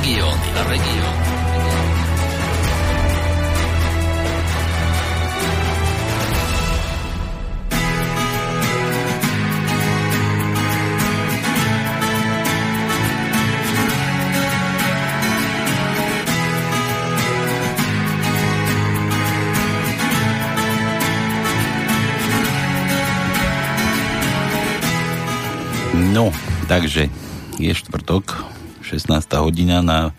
La Regione. No, takže je štvrtok, 16. hodina na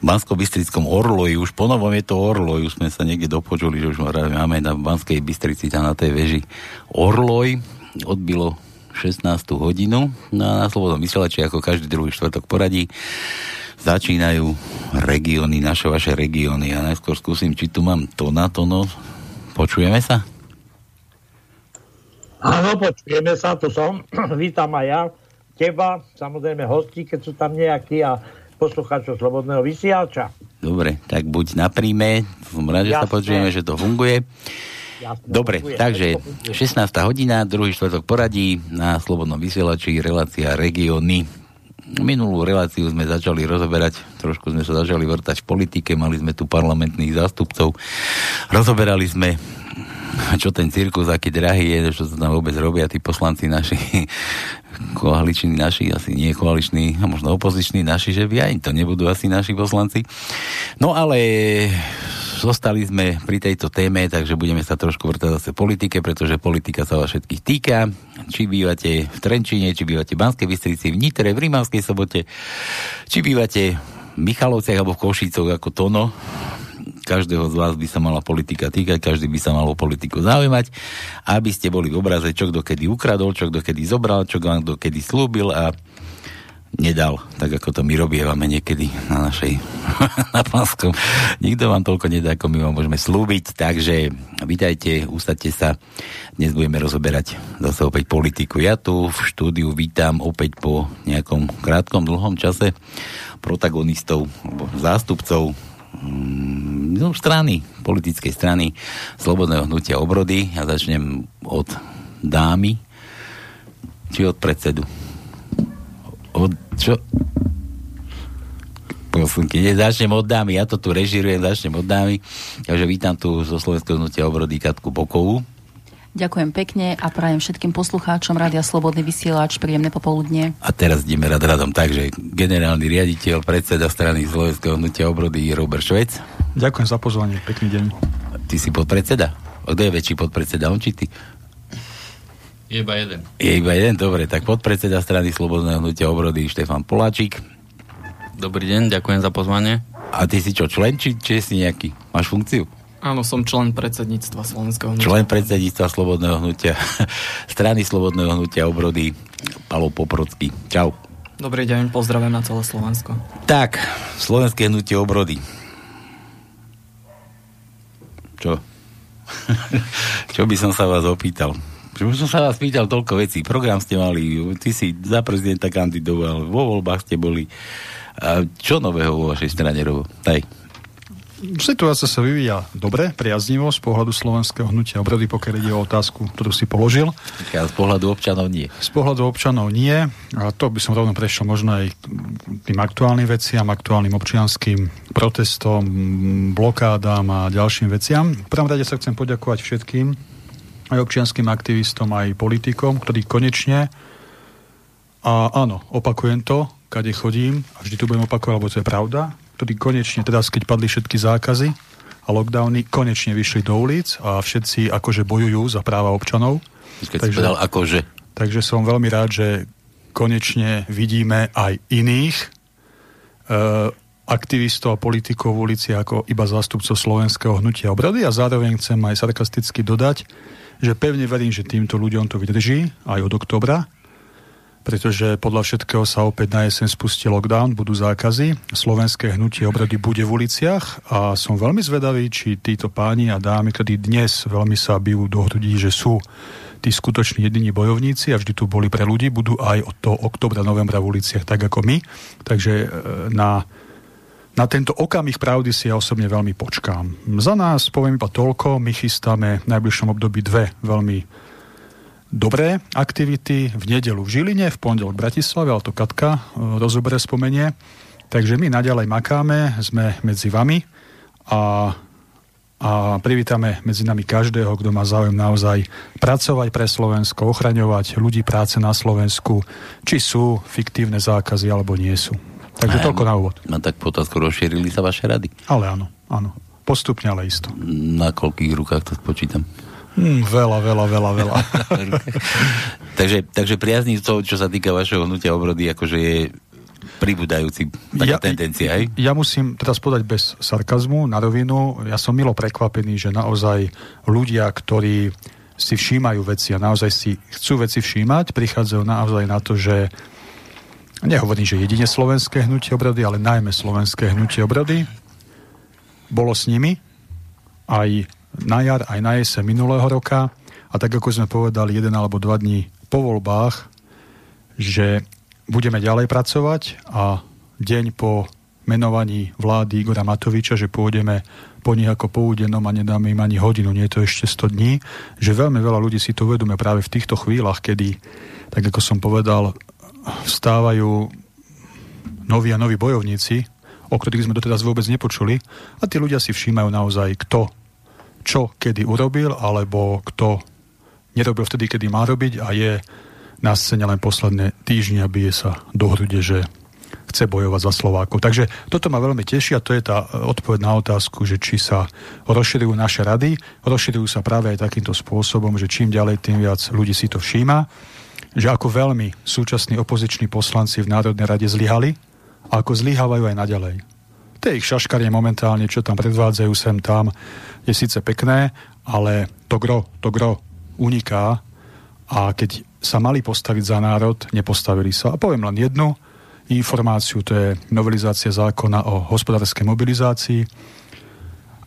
Banskobystrickom Orloji, už ponovom je to Orloj, už sme sa niekde dopočuli, že už máme na Banskej Bystrici, tam na tej veži Orloj, odbilo 16. hodinu, no a na Slobodnom vysielači, ako každý druhý štvrtok poradí, začínajú regióny, naše vaše regióny, a ja najskôr skúsim, či tu mám Tono, počujeme sa? Áno, počujeme sa, tu som. Vítam aj ja, teba, samozrejme hostí, keď sú tam nejakí, a poslucháčov Slobodného vysielača. Dobre, tak buď na príjme, som rád, že sa počujeme, že to funguje. Jasne, dobre, funguje. Takže 16. hodina, druhý štvrtok poradí na Slobodnom vysielači, relácia Regióny. Minulú reláciu sme začali rozoberať, trošku sme sa začali vrtať v politike, mali sme tu parlamentných zástupcov, rozoberali sme, čo ten cirkus, aký drahý je, čo sa tam vôbec robia tí poslanci naši, koaliční naši, asi nie koaliční, a možno opoziční naši, že by aj to nebudú asi naši poslanci. No ale zostali sme pri tejto téme, takže budeme sa trošku vrtať zase politike, pretože politika sa vás všetkých týka. Či bývate v Trenčíne, či bývate v Banskej Bystrici, v Nitre, v Rimavskej Sobote, či bývate v Michalovciach alebo v Košícoch ako Tono. Každého z vás by sa mala politika týkať, každý by sa mal o politiku zaujímať, aby ste boli v obraze, čo kto kedy ukradol, čo kto kedy zobral, čo kto kedy slúbil a nedal, tak ako to my robievame niekedy na našej, na Pánskom. Nikto vám toľko nedá, ako my vám môžeme slúbiť, takže vítajte, ustaďte sa, dnes budeme rozoberať zase opäť politiku. Ja tu v štúdiu vítam opäť po nejakom krátkom, dlhom čase protagonistov, zástupcov strany, politickej strany Slobodného hnutia Obrody. Ja začnem od dámy, či od predsedu? Od čo? Posunky. Začnem od dámy, ja to tu režirujem, začnem od dámy. Takže vítam tu zo Slovenského hnutia Obrody Katku Bokovú. Ďakujem pekne a prajem všetkým poslucháčom Rádia Slobodný vysielač príjemné popoludne. A teraz ideme radom. Takže generálny riaditeľ, predseda strany Slovenského hnutia Obrody Robert Švec. Ďakujem za pozvanie, pekný deň. Ty si podpredseda? Kto je väčší podpredseda, on či ty? Je iba jeden. Dobre, tak podpredseda strany Slobodného hnutia Obrody Štefan Poláčik. Dobrý deň, ďakujem za pozvanie. A ty si čo, člen, či si nejaký? Máš funkciu? Áno, som člen predsedníctva Slovenského hnutia. Člen predsedníctva Slobodného hnutia, strany Slobodného hnutia Obrody, Palo Poprocký. Čau. Dobrý deň, pozdravujem na celé Slovensko. Tak, Slovenské hnutie Obrody. Čo? Čo by som sa vás opýtal? Čo by som sa vás pýtal toľko vecí? Program ste mali, ty si za prezidenta kandidoval, vo voľbách ste boli. A čo nového vo vašej strane robo? Daj. Situácia sa vyvíja dobre, priaznivo z pohľadu Slovenského hnutia Obrody, pokiaľ ide o otázku, ktorú si položil. A z pohľadu občanov nie. Z pohľadu občanov nie. A to by som rovno prešiel možno aj tým aktuálnym veciam, aktuálnym občianským protestom, blokádám a ďalším veciam. V prvom rade sa chcem poďakovať všetkým, aj občianským aktivistom, aj politikom, ktorí konečne, a áno, opakujem to, kade chodím, a vždy tu budem opakovať, lebo to je pravda, ktorí konečne, teda keď padli všetky zákazy a lockdowny, konečne vyšli do ulic a všetci akože bojujú za práva občanov. Takže som veľmi rád, že konečne vidíme aj iných aktivistov a politikov v ulici ako iba zástupcov Slovenského hnutia Obrody, a zároveň chcem aj sarkasticky dodať, že pevne verím, že týmto ľuďom to vydrží aj od októbra, pretože podľa všetkého sa opäť na jeseň spustí lockdown, budú zákazy, Slovenské hnutie Obrody bude v uliciach a som veľmi zvedavý, či títo páni a dámy, ktorí dnes veľmi sa bijú do hrudí, že sú tí skutoční jediní bojovníci a vždy tu boli pre ľudí, budú aj od toho októbra, novembra v uliciach, tak ako my. Takže na tento okamih pravdy si ja osobne veľmi počkám. Za nás poviem iba toľko, my chystáme v najbližšom období dve veľmi dobré aktivity, v nedeľu v Žiline, v pondelok v Bratislave, ale to Katka rozoberie, spomenie. Takže my naďalej makáme, sme medzi vami a privítame medzi nami každého, kto má záujem naozaj pracovať pre Slovensko, ochraňovať ľudí práce na Slovensku, či sú fiktívne zákazy, alebo nie sú. Takže toľko na úvod. No tak potázku, rozšírili sa vaše rady. Ale áno. Postupne, ale isto. Na koľkých rukách to spočítam? Veľa. takže priaznivcov, čo sa týka vašeho hnutia obrody, akože je pribúdajúci taká tendencia, hej? Ja musím teraz podať bez sarkazmu, na rovinu, ja som milo prekvapený, že naozaj ľudia, ktorí si všímajú veci a naozaj si chcú veci všímať, prichádzajú naozaj na to, že nehovorím, že jedine slovenské hnutie obrody, ale najmä slovenské hnutie obrody bolo s nimi aj na jar, aj na jeseň minulého roka a tak, ako sme povedali 1 alebo 2 dní po voľbách, že budeme ďalej pracovať a deň po menovaní vlády Igora Matoviča, že pôjdeme po nich ako po údenom a nedáme im ani hodinu, nie je to ešte 100 dní, že veľmi veľa ľudí si to uvedomuje práve v týchto chvíľach, kedy, tak ako som povedal, vstávajú noví a noví bojovníci, o ktorých sme doteraz vôbec nepočuli a tí ľudia si všímajú naozaj, kto čo kedy urobil, alebo kto nerobil vtedy, kedy má robiť a je na scéne len posledné týždne a bije sa do hrude, že chce bojovať za Slovákov. Takže toto ma veľmi teší a to je tá odpoveď na otázku, že či sa rozširujú naše rady. Rozširujú sa práve aj takýmto spôsobom, že čím ďalej, tým viac ľudí si to všíma, že ako veľmi súčasní opoziční poslanci v Národnej rade zlyhali a ako zlyhávajú aj naďalej. Tie ich šaškarie momentálne, čo tam predvádzajú sem tam, je síce pekné, ale to gro uniká a keď sa mali postaviť za národ, nepostavili sa. A poviem len jednu informáciu, to je novelizácia zákona o hospodárskej mobilizácii.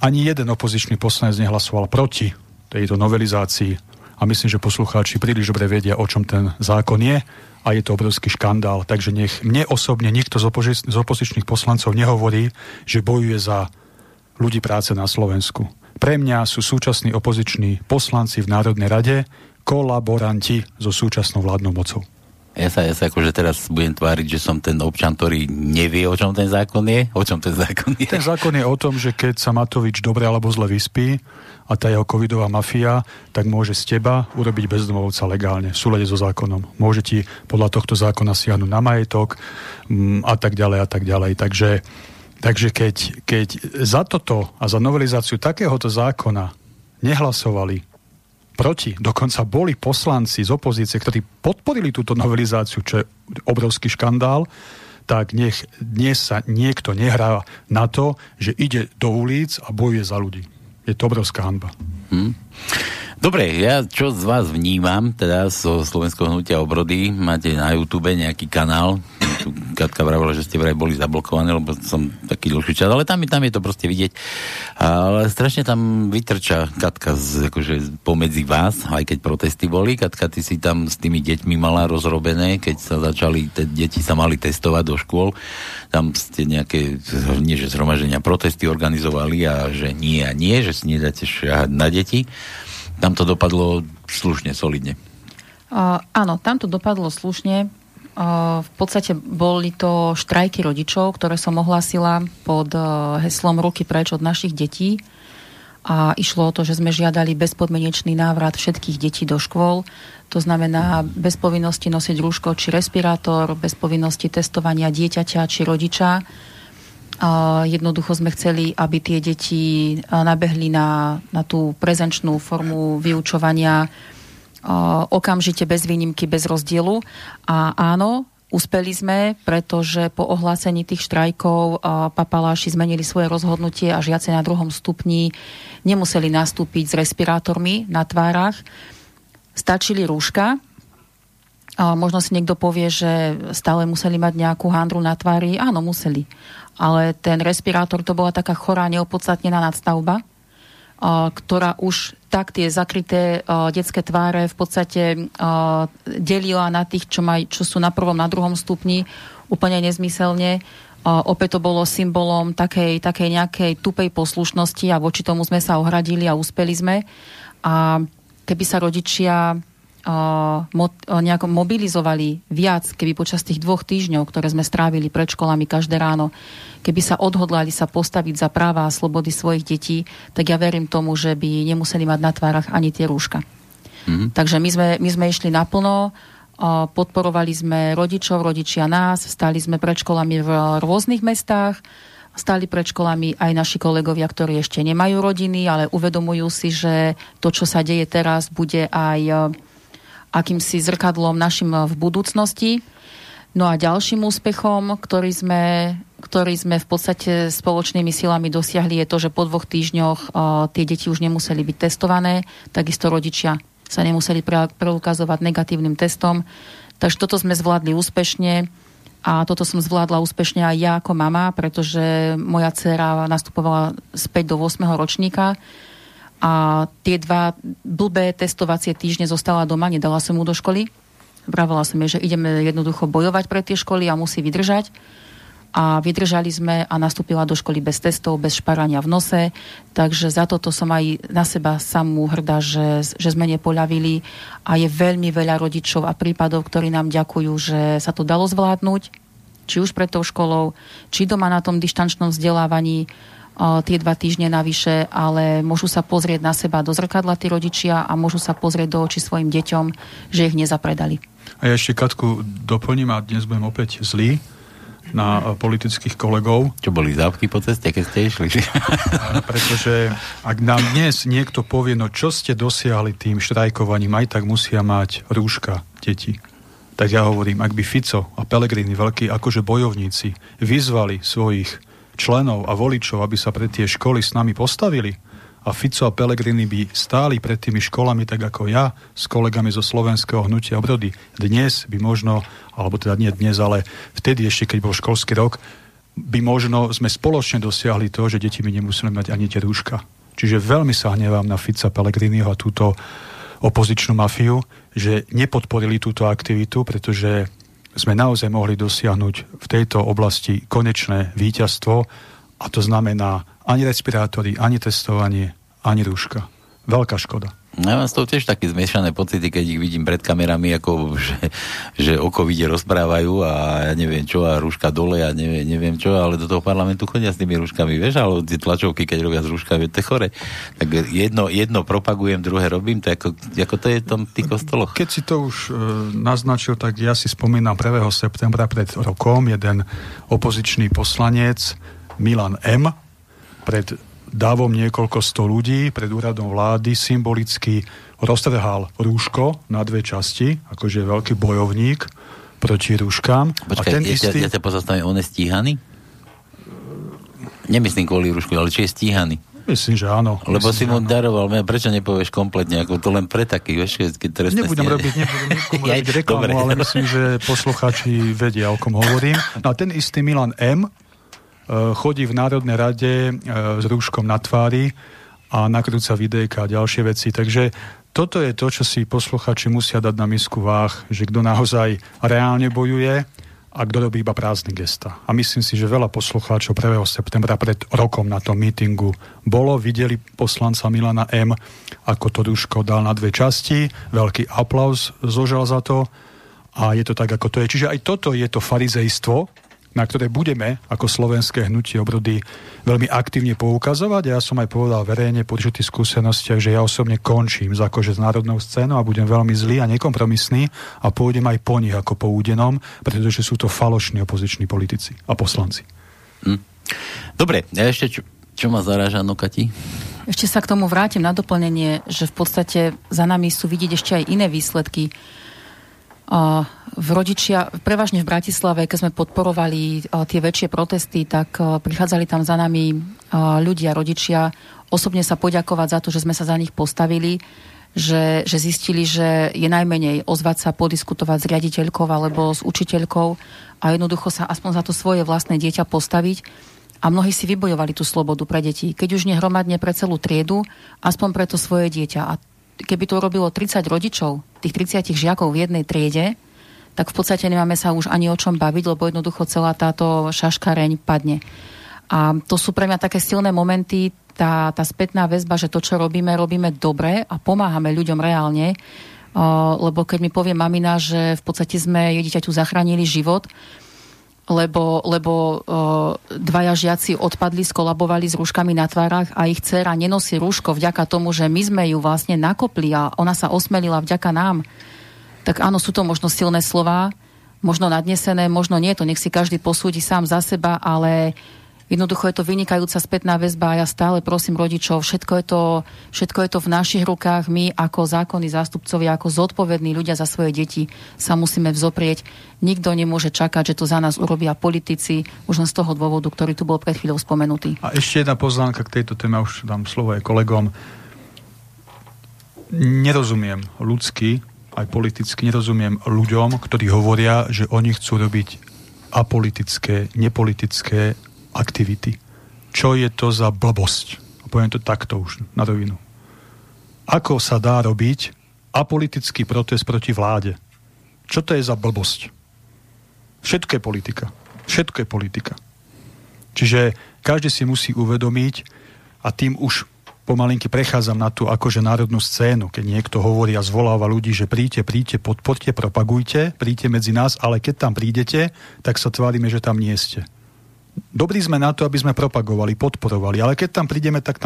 Ani jeden opozičný poslanec nehlasoval proti tejto novelizácii a myslím, že poslucháči príliš dobre vedia, o čom ten zákon je. A je to obrovský škandál. Takže nech mne osobne nikto z opozičných poslancov nehovorí, že bojuje za ľudí práce na Slovensku. Pre mňa sú súčasní opoziční poslanci v Národnej rade kolaboranti so súčasnou vládnou mocou. Ja sa akože teraz budem tváriť, že som ten občan, ktorý nevie, o čom ten zákon je. Ten zákon je o tom, že keď sa Matovič dobre alebo zle vyspí a tá jeho covidová mafia, tak môže z teba urobiť bezdomovca legálne v súlade so zákonom. Môže ti podľa tohto zákona siahnuť na majetok a tak ďalej. Takže keď za toto a za novelizáciu takéhoto zákona nehlasovali proti, dokonca boli poslanci z opozície, ktorí podporili túto novelizáciu, čo je obrovský škandál, tak nech dnes sa niekto nehrá na to, že ide do ulic a bojuje za ľudí. Je to obrovská hanba. Dobre, ja čo z vás vnímam, teda zo Slovenského hnutia obrody, máte na YouTube nejaký kanál, tu Katka vravila, že ste vraj boli zablokovaní, lebo som taký dlhší čas, ale tam je to proste vidieť. Ale strašne tam vytrča Katka akože pomedzi vás, aj keď protesty boli. Katka, ty si tam s tými deťmi mala rozrobené, keď sa začali, deti sa mali testovať do škôl. Tam ste nejaké, nie že zhromaždenia, protesty organizovali a že nie, že si nedáte šahať na deti. Tam to dopadlo slušne, solidne. Áno, tam to dopadlo slušne. V podstate boli to štrajky rodičov, ktoré som ohlásila pod heslom Ruky preč od našich detí. A išlo o to, že sme žiadali bezpodmienečný návrat všetkých detí do škôl. To znamená bez povinnosti nosiť rúško či respirátor, bez povinnosti testovania dieťaťa či rodiča. Jednoducho sme chceli, aby tie deti nabehli na tú prezenčnú formu vyučovania okamžite, bez výnimky, bez rozdielu. A áno, uspeli sme, pretože po ohlásení tých štrajkov papaláši zmenili svoje rozhodnutie a žiaci na 2. stupni nemuseli nastúpiť s respirátormi na tvárach. Stačili rúška. Možno si niekto povie, že stále museli mať nejakú handru na tvári. Áno, museli. Ale ten respirátor, to bola taká chorá, neopodstatnená nadstavba, ktorá už tak tie zakryté detské tváre v podstate delila na tých, čo sú na 1., na 2. stupni úplne nezmyselne. Opäť to bolo symbolom takej nejakej tupej poslušnosti a voči tomu sme sa ohradili a uspeli sme. A keby sa rodičia nejako mobilizovali viac, keby počas tých 2 týždňov, ktoré sme strávili pred školami každé ráno, keby sa odhodlali sa postaviť za práva a slobody svojich detí, tak ja verím tomu, že by nemuseli mať na tvárach ani tie rúška. Mm-hmm. Takže my sme išli naplno, podporovali sme rodičov, rodičia nás, stali sme pred školami v rôznych mestách, stali pred školami aj naši kolegovia, ktorí ešte nemajú rodiny, ale uvedomujú si, že to, čo sa deje teraz, bude aj akýmsi zrkadlom našim v budúcnosti. No a ďalším úspechom, ktorý sme v podstate spoločnými silami dosiahli, je to, že po 2 týždňoch tie deti už nemuseli byť testované, takisto rodičia sa nemuseli preukazovať negatívnym testom. Takže toto sme zvládli úspešne a toto som zvládla úspešne aj ja ako mama, pretože moja dcéra nastupovala späť do 8. ročníka a tie 2 blbé testovacie týždne zostala doma, nedala som mu do školy. Vravala som jej, že ideme jednoducho bojovať pre tie školy a musí vydržať. A vydržali sme a nastúpila do školy bez testov, bez šparania v nose. Takže za toto som aj na seba samú hrdá, že sme nepoľavili. A je veľmi veľa rodičov a prípadov, ktorí nám ďakujú, že sa to dalo zvládnuť. Či už pred tou školou, či doma na tom dištančnom vzdelávaní, tie 2 týždne navyše, ale môžu sa pozrieť na seba do zrkadla tí rodičia a môžu sa pozrieť do očí svojim deťom, že ich nezapredali. A ja ešte Katku doplním a dnes budem opäť zlý na politických kolegov. Čo boli zápky po ceste, keď ste išli? Pretože ak nám dnes niekto povie, no čo ste dosiahli tým štrajkovaním, aj tak musia mať rúška deti. Tak ja hovorím, ak by Fico a Pellegrini, veľkí akože bojovníci, vyzvali svojich členov a voličov, aby sa pre tie školy s nami postavili a Fico a Pellegrini by stáli pred tými školami tak ako ja s kolegami zo Slovenského hnutia obrody. Dnes by možno, alebo teda nie dnes, ale vtedy ešte, keď bol školský rok, by možno sme spoločne dosiahli to, že deti by nemuseli mať ani tie rúška. Čiže veľmi sa hnevám na Fica Pellegriniho a túto opozičnú mafiu, že nepodporili túto aktivitu, pretože sme naozaj mohli dosiahnuť v tejto oblasti konečné víťazstvo a to znamená ani respirátory, ani testovanie, ani rúška. Veľká škoda. Ja mám s tou tiež také zmiešané pocity, keď ich vidím pred kamerami, ako že o covide rozprávajú a ja neviem čo, a rúška dole, ja neviem čo, ale do toho parlamentu chodia s tými rúškami, vieš, ale tie tlačovky, keď robia s rúškami, to je chore. Tak jedno propagujem, druhé robím, to ako to je v tom tých kostoloch. Keď si to už naznačil, tak ja si spomínam 1. septembra pred rokom, jeden opozičný poslanec Milan M. pred dávom niekoľko 100 ľudí pred úradom vlády symbolicky roztrhal rúško na 2 časti, akože veľký bojovník proti rúškám. Počkaj, a ten ja sa pozastavím, on je stíhaný? Nemyslím kvôli rúšku, ale či je stíhaný? Myslím, že áno. Lebo si mu daroval, prečo nepovieš kompletne, ako to len pre takých, vieš, keď trestne nebudem nikomu robiť reklamu, dobre, ale myslím, že poslucháči vedia, o kom hovorím. No a ten istý Milan M. chodí v Národnej rade s rúškom na tvári a nakrúca videjka a ďalšie veci. Takže toto je to, čo si posluchači musia dať na misku váh, že kto naozaj reálne bojuje a kto robí iba prázdne gesta. A myslím si, že veľa poslucháčov 1. septembra pred rokom na tom mítingu bolo, videli poslanca Milana M., ako to rúško dal na 2 časti, veľký aplauz zožal za to a je to tak, ako to je. Čiže aj toto je to farizejstvo, na ktoré budeme ako Slovenské hnutie obrody veľmi aktívne poukazovať. Ja som aj povedal verejne po určitých skúsenostiach, že ja osobne končím s národnou scénou a budem veľmi zlý a nekompromisný a pôjdem aj po nich ako po údenom, pretože sú to falošní opoziční politici a poslanci. Dobre, ja ešte čo ma zaráža, no Kati? Ešte sa k tomu vrátim na doplnenie, že v podstate za nami sú vidieť ešte aj iné výsledky. Prevažne v Bratislave, keď sme podporovali tie väčšie protesty, tak prichádzali tam za nami ľudia, rodičia, osobne sa poďakovať za to, že sme sa za nich postavili, že zistili, že je najmenej ozvať sa, podiskutovať s riaditeľkou alebo s učiteľkou a jednoducho sa aspoň za to svoje vlastné dieťa postaviť. A mnohí si vybojovali tú slobodu pre deti. Keď už nehromadne pre celú triedu, aspoň pre to svoje dieťa. A keby to robilo 30 rodičov, tých 30 žiakov v jednej triede, tak v podstate nemáme sa už ani o čom baviť, lebo jednoducho celá táto šaškareň padne. A to sú pre mňa také silné momenty, tá spätná väzba, že to, čo robíme dobre a pomáhame ľuďom reálne, lebo keď mi povie mamina, že v podstate sme jej dieťaťu zachránili život, lebo dvaja žiaci odpadli, skolabovali s rúškami na tvárach a ich dcéra nenosí rúško vďaka tomu, že my sme ju vlastne nakopli a ona sa osmelila vďaka nám. Tak áno, sú to možno silné slová, možno nadnesené, možno nie, to nech si každý posúdi sám za seba, ale jednoducho je to vynikajúca spätná väzba a ja stále prosím rodičov, všetko je to v našich rukách, my ako zákonní zástupcovia, ako zodpovední ľudia za svoje deti sa musíme vzoprieť. Nikto nemôže čakať, že to za nás urobia politici, už len z toho dôvodu, ktorý tu bol pred chvíľou spomenutý. A ešte jedna poznámka k tejto téme, už dám slovo aj kolegom. Nerozumiem ľudsky, aj politicky nerozumiem ľuďom, ktorí hovoria, že oni chcú robiť apolitické, nepolitické aktivity. Čo je to za blbosť? A poviem to takto už na rovinu. Ako sa dá robiť apolitický protest proti vláde? Čo to je za blbosť? Všetko je politika. Všetko je politika. Čiže každý si musí uvedomiť, a tým už pomalinky prechádzam na tú akože národnú scénu, keď niekto hovorí a zvoláva ľudí, že príďte, podporte, propagujte, príďte medzi nás, ale keď tam prídete, tak sa tvárime, že tam nie ste. Dobrí sme na to, aby sme propagovali, podporovali, ale keď tam prídeme, tak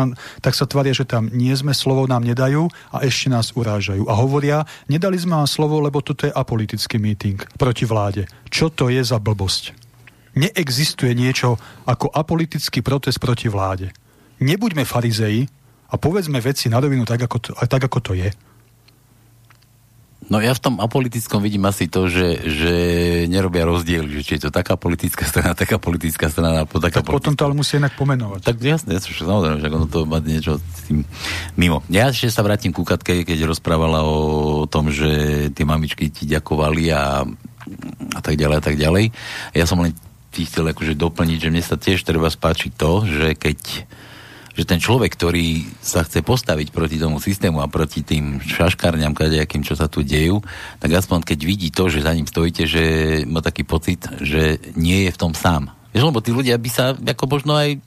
sa tvária, že tam nie sme, slovo nám nedajú a ešte nás urážajú. A hovoria, nedali sme vám slovo, lebo toto je apolitický meeting proti vláde. Čo to je za blbosť? Neexistuje niečo ako apolitický protest proti vláde. Nebuďme farizeji, a povedzme veci na rovinu tak, ako to je. No ja v tom apolitickom vidím asi to, že nerobia rozdiel, že či je to taká politická strana, alebo taká politická. Potom to ale musí inak pomenovať. Tak jasné, samozrejme, že ono to má niečo s tým mimo. Ja ešte sa vrátim ku Katke, keď rozprávala o tom, že tie mamičky ti ďakovali a tak ďalej. Ja som len chcel akože doplniť, že mne sa tiež treba spáči to, že keď že ten človek, ktorý sa chce postaviť proti tomu systému a proti tým šaškárňam, kadejakým, čo sa tu dejú, tak aspoň keď vidí to, že za ním stojíte, že má taký pocit, že nie je v tom sám. Vieš, lebo tí ľudia by sa ako možno aj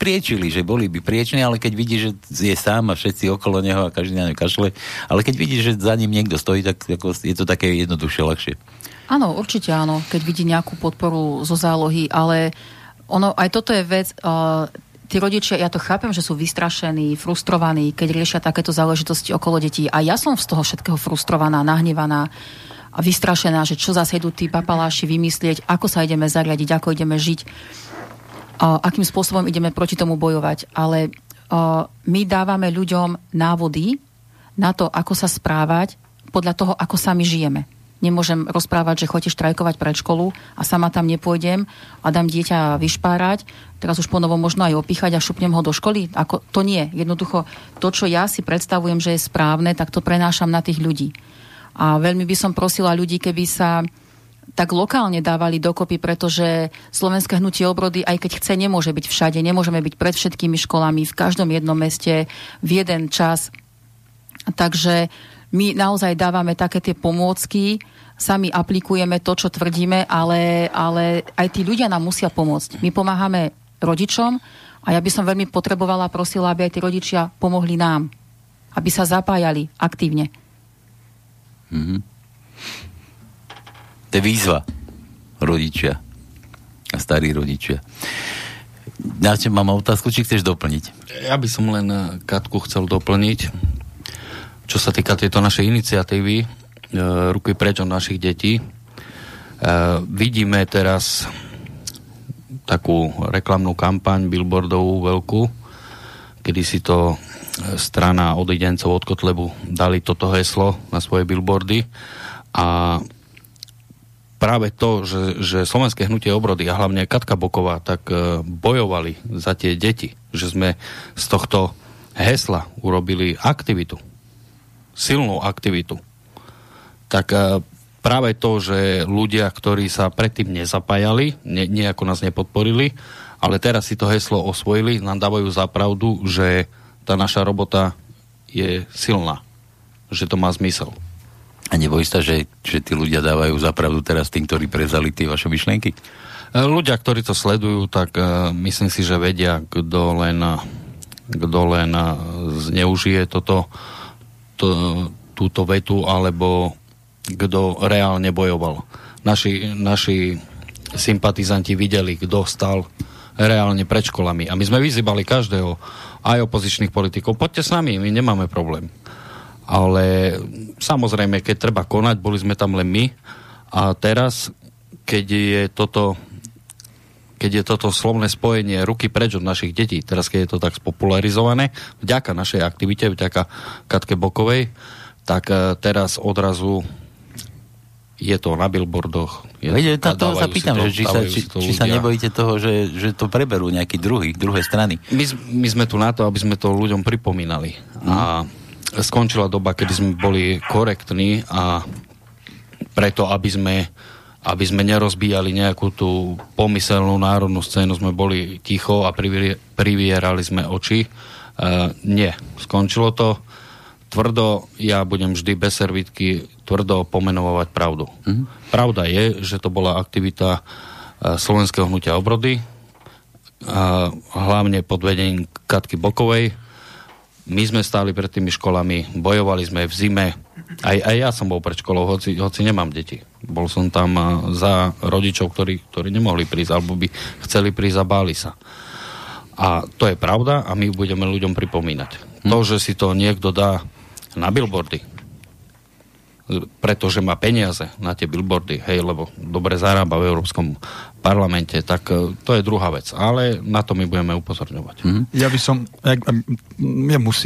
priečili, že boli by priečni, ale keď vidí, že je sám a všetci okolo neho a každý na ňu kašle, ale keď vidí, že za ním niekto stojí, tak ako je to také jednoduchšie, ľahšie. Áno, určite áno, keď vidí nejakú podporu zo zálohy, ale ono, aj toto je vec. Tí rodičia, ja to chápem, že sú vystrašení, frustrovaní, keď riešia takéto záležitosti okolo detí. A ja som z toho všetkého frustrovaná, nahnevaná a vystrašená, že čo zase idú tí papaláši vymyslieť, ako sa ideme zariadiť, ako ideme žiť, a akým spôsobom ideme proti tomu bojovať. Ale my dávame ľuďom návody na to, ako sa správať podľa toho, ako sami žijeme. Nemôžem rozprávať, že chodíš štrajkovať pred školu a sama tam nepôjdem a dám dieťa vyšpárať. Teraz už ponovo možno aj opíchať a šupnem ho do školy. Ako, to nie. Jednoducho to, čo ja si predstavujem, že je správne, tak to prenášam na tých ľudí. A veľmi by som prosila ľudí, keby sa tak lokálne dávali dokopy, pretože Slovenské hnutie obrody, aj keď chce, nemôže byť všade. Nemôžeme byť pred všetkými školami, v každom jednom meste, v jeden čas. Takže my naozaj dávame také tie pomôcky, sami aplikujeme to, čo tvrdíme, ale aj tí ľudia nám musia pomôcť. My pomáhame rodičom a ja by som veľmi potrebovala, prosila, aby aj tí rodičia pomohli nám, aby sa zapájali aktívne. Mm-hmm. To je výzva rodičia a starí rodičia. Načo, mám otázku, či chceš doplniť? Ja by som len Katku chcel doplniť. Čo sa týka tejto našej iniciatívy Ruky preč od našich detí, vidíme teraz takú reklamnú kampaň billboardovú veľkú, kedy si to strana Odidencov od Kotlebu dali toto heslo na svoje billboardy a práve to, že Slovenské hnutie obrody a hlavne Katka Boková tak bojovali za tie deti, že sme z tohto hesla urobili aktivitu, silnú aktivitu, tak práve to, že ľudia, ktorí sa predtým nezapájali, nejako nás nepodporili, ale teraz si to heslo osvojili, nám dávajú za pravdu, že tá naša robota je silná, že to má zmysel. A nebojí sa, že tí ľudia dávajú za pravdu teraz tým, ktorí prezali tie vaše myšlienky? Ľudia, ktorí to sledujú, tak myslím si, že vedia, kto len zneužije toto túto vetu, alebo kto reálne bojoval. Naši sympatizanti videli, kto stal reálne pred školami. A my sme vyzývali každého, aj opozičných politikov, poďte s nami, my nemáme problém. Ale samozrejme, keď treba konať, boli sme tam len my. A teraz, keď je toto slovné spojenie ruky preč od našich detí, teraz keď je to tak spopularizované, vďaka našej aktivite, vďaka Katke Bokovej, tak teraz odrazu je to na billboardoch. Toho sa pýtam, či sa nebojíte toho, že to preberú nejaké druhé strany. My sme tu na to, aby sme to ľuďom pripomínali. A skončila doba, kedy sme boli korektní a preto, aby sme nerozbíjali nejakú tú pomyselnú národnú scénu, sme boli ticho a privierali sme oči. Nie, skončilo to. Tvrdo, ja budem vždy bez servítky tvrdo pomenovať pravdu. Mm-hmm. Pravda je, že to bola aktivita Slovenského hnutia obrody, hlavne pod vedením Katky Bokovej. My sme stáli pred tými školami, bojovali sme v zime. Aj ja som bol pred školou, hoci nemám deti. Bol som tam za rodičov, ktorí nemohli prísť, alebo by chceli prísť a báli sa. A to je pravda a my budeme ľuďom pripomínať. To, že si to niekto dá na billboardy, pretože má peniaze na tie billboardy, hej, lebo dobre zarába v Európskom parlamente, tak to je druhá vec, ale na to my budeme upozorňovať. Mm-hmm. Ja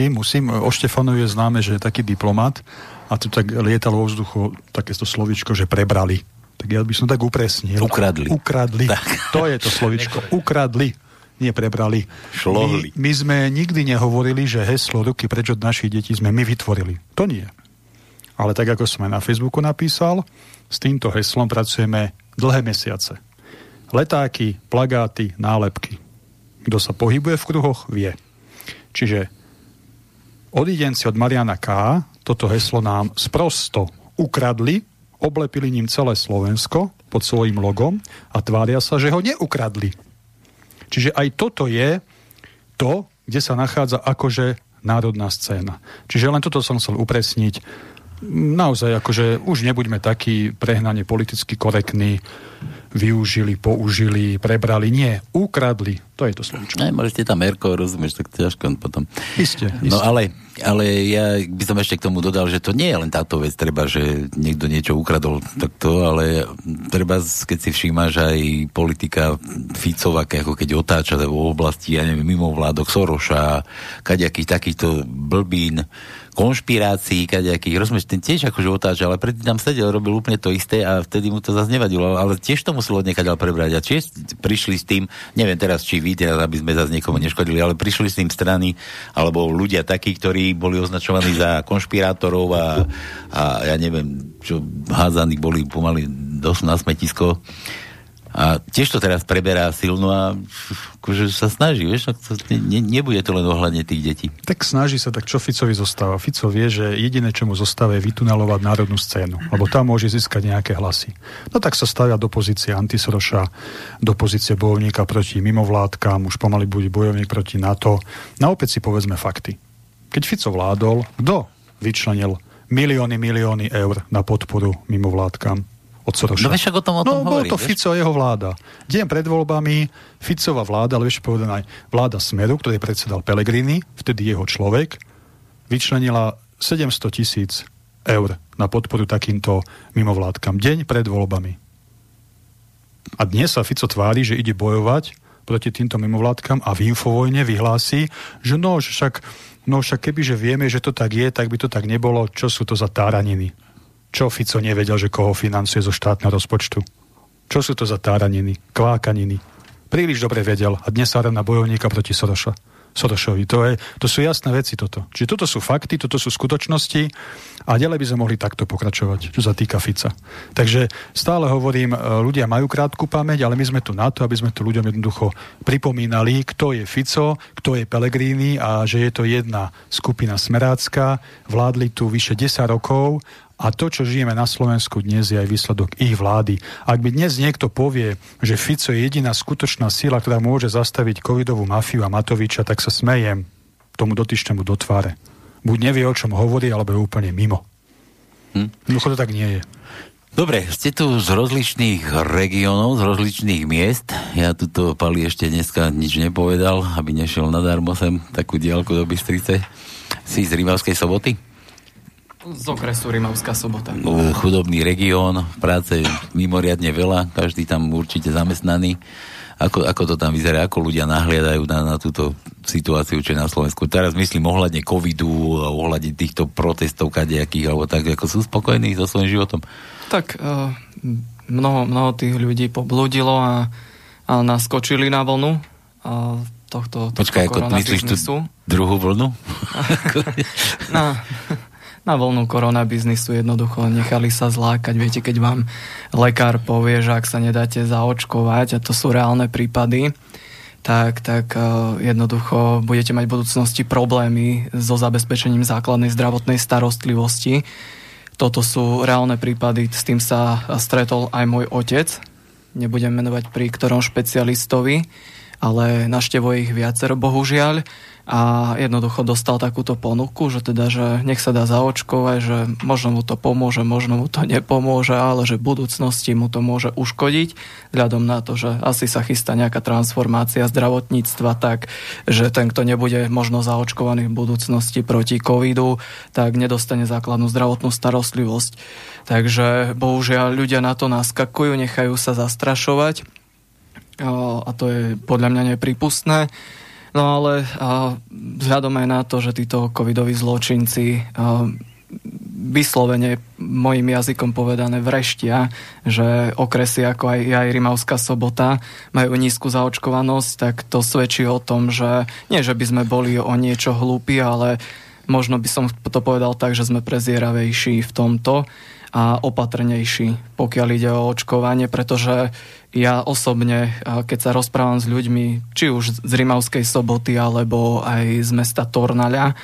musím, o Štefanovi je známe, že je taký diplomat a tu tak lietalo vo vzduchu takéto slovičko, že prebrali. Tak ja by som tak upresnil. Ukradli. Tak. To je to slovičko. Ukradli. Neprebrali. My sme nikdy nehovorili, že heslo ruky preč od našich detí sme my vytvorili. To nie. Ale tak, ako som aj na Facebooku napísal, s týmto heslom pracujeme dlhé mesiace. Letáky, plagáty, nálepky. Kto sa pohybuje v kruhoch, vie. Čiže odídenci od Mariana K. toto heslo nám sprosto ukradli, oblepili ním celé Slovensko pod svojím logom a tvária sa, že ho neukradli. Čiže aj toto je to, kde sa nachádza akože národná scéna. Čiže len toto som chcel upresniť. Naozaj, akože už nebuďme takí prehnane politicky korektní, využili, použili, prebrali. Nie, ukradli. To je to slovičko. Mali ste tam Erko, rozumieš, tak ťažko potom. Isté. No ale ja by som ešte k tomu dodal, že to nie je len táto vec, treba, že niekto niečo ukradol takto, ale treba, keď si všímaš aj politika Ficova, ako keď otáča vo oblasti, ja neviem, mimo vládok Soroša, kadejakých takýchto blbín, konšpirácií, kadejakých, rozumieš, ten tiež akože otáča, ale predtým tam sedel, robil úplne to isté a vtedy mu to zase nevadilo, ale tiež to muselo odniekaďal prebrať a tiež prišli s tým, neviem teraz, či víte, aby sme zase niekomu neškodili, ale prišli s tým strany, alebo ľudia takí, ktorí boli označovaní za konšpirátorov a ja neviem, čo házaní boli pomaly dosť na smetisko. A tiež to teraz preberá silno a akože sa snaží, vieš, nebude to len ohľadne tých detí. Tak snaží sa, tak čo Ficovi zostáva? Fico vie, že jediné, čo mu zostáva, je vytunelovať národnú scénu, lebo tam môže získať nejaké hlasy. No tak sa stavia do pozície Antisoroša, do pozície bojovníka proti mimovládkám, už pomaly bude bojovník proti NATO. No opäť si povedzme fakty. Keď Fico vládol, kto vyčlenil milióny eur na podporu mimovládkám? No však o tom hovorí. No bol to Fico a jeho vláda. Deň pred voľbami Ficova vláda, ale vieš povedané aj vláda Smeru, ktorý predsedal Pellegrini, vtedy jeho človek, vyčlenila 700 000 eur na podporu takýmto mimovládkam. Deň pred voľbami. A dnes sa Fico tvári, že ide bojovať proti týmto mimovládkam a v Infovojne vyhlási, že no však kebyže vieme, že to tak je, tak by to tak nebolo. Čo sú to za táraniny? Čo Fico nevedel, že koho financuje zo štátneho rozpočtu? Čo sú to za táraniny, kvákaniny? Príliš dobre vedel a dnes sa na bojovníka proti Sorošovi. To sú jasné veci toto. Čiže toto sú fakty, toto sú skutočnosti a ďalej by sme mohli takto pokračovať, čo sa týka Fica. Takže stále hovorím, ľudia majú krátku pamäť, ale my sme tu na to, aby sme tu ľuďom jednoducho pripomínali, kto je Fico, kto je Pellegrini a že je to jedna skupina smerácka, vládli tu vyše 10 rokov a to, čo žijeme na Slovensku dnes, je aj výsledok ich vlády. Ak by dnes niekto povie, že Fico je jediná skutočná sila, ktorá môže zastaviť covidovú mafiu a Matoviča, tak sa smejem tomu dotyčnému do tváre. Buď nevie, o čom hovorí, alebo je úplne mimo. Mimochodem to tak nie je. Dobre, ste tu z rozličných regiónov, z rozličných miest. Ja tuto Pali ešte dneska nič nepovedal, aby nešiel nadarmo sem takú diaľku do Bystrice. Si z Rimavskej Soboty? Z okresu Rimavská Sobota. Chudobný región, práce mimoriadne veľa, každý tam určite zamestnaný. Ako to tam vyzerá, ako ľudia nahliadajú na túto situáciu, čo je na Slovensku. Teraz myslím ohľadne covidu a ohľadne týchto protestov kadejakých, alebo tak, ako sú spokojní so svojím životom. Tak mnoho tých ľudí poblúdilo a naskočili na vlnu tohto Počkaj, ako myslíš tú druhú vlnu? Na voľnú korona biznisu jednoducho nechali sa zlákať. Viete, keď vám lekár povie, že ak sa nedáte zaočkovať, a to sú reálne prípady, tak jednoducho budete mať v budúcnosti problémy so zabezpečením základnej zdravotnej starostlivosti. Toto sú reálne prípady, s tým sa stretol aj môj otec. Nebudem menovať pri ktorom špecialistovi, ale navštevuje ich viacero, bohužiaľ, a jednoducho dostal takúto ponuku, že teda, že nech sa dá zaočkovať, že možno mu to pomôže, možno mu to nepomôže, ale že v budúcnosti mu to môže uškodiť, vzhľadom na to, že asi sa chystá nejaká transformácia zdravotníctva, tak, že ten, kto nebude možno zaočkovaný v budúcnosti proti covidu, tak nedostane základnú zdravotnú starostlivosť. Takže bohužiaľ ľudia na to naskakujú, nechajú sa zastrašovať, a to je podľa mňa neprípustné. No ale vzhľadom aj na to, že títo covidoví zločinci vyslovene mojim jazykom povedané vreštia, že okresy ako aj Rimavská Sobota majú nízku zaočkovanosť, tak to svedčí o tom, že nie, že by sme boli o niečo hlúpi, ale možno by som to povedal tak, že sme prezieravejší v tomto a opatrnejší, pokiaľ ide o očkovanie, pretože ja osobne, keď sa rozprávam s ľuďmi, či už z Rimavskej Soboty, alebo aj z mesta Tornaľa,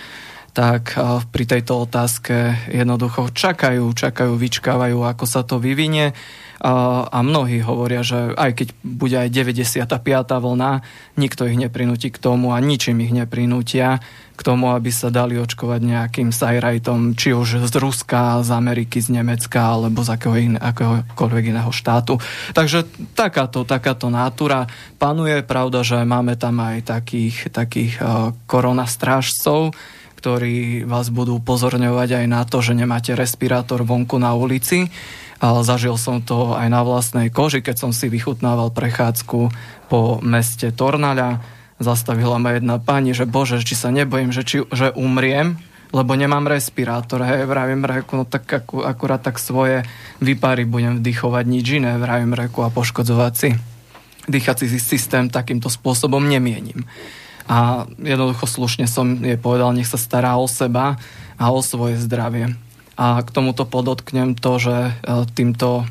tak pri tejto otázke jednoducho čakajú, vyčkávajú, ako sa to vyvinie. A mnohí hovoria, že aj keď bude aj 95. vlna, nikto ich neprinúti k tomu a ničím ich neprinútia k tomu, aby sa dali očkovať nejakým sajrajtom, či už z Ruska, z Ameriky, z Nemecka, alebo z akéhokoľvek iného štátu. Takže takáto nátura panuje. Pravda, že máme tam aj takých koronastrážcov, ktorí vás budú upozorňovať aj na to, že nemáte respirátor vonku na ulici. Ale zažil som to aj na vlastnej koži, keď som si vychutnával prechádzku po meste Tornaľa. Zastavila ma jedna pani, že bože, či sa nebojím, že umriem, lebo nemám respirátor. Hej, vravím reku, no tak akurát tak svoje vypary budem vdychovať, nič iné, vravím reku, a poškodzovať si dýchací systém takýmto spôsobom nemienim. A jednoducho slušne som jej povedal, nech sa stará o seba a o svoje zdravie. A k tomuto podotknem to, že týmto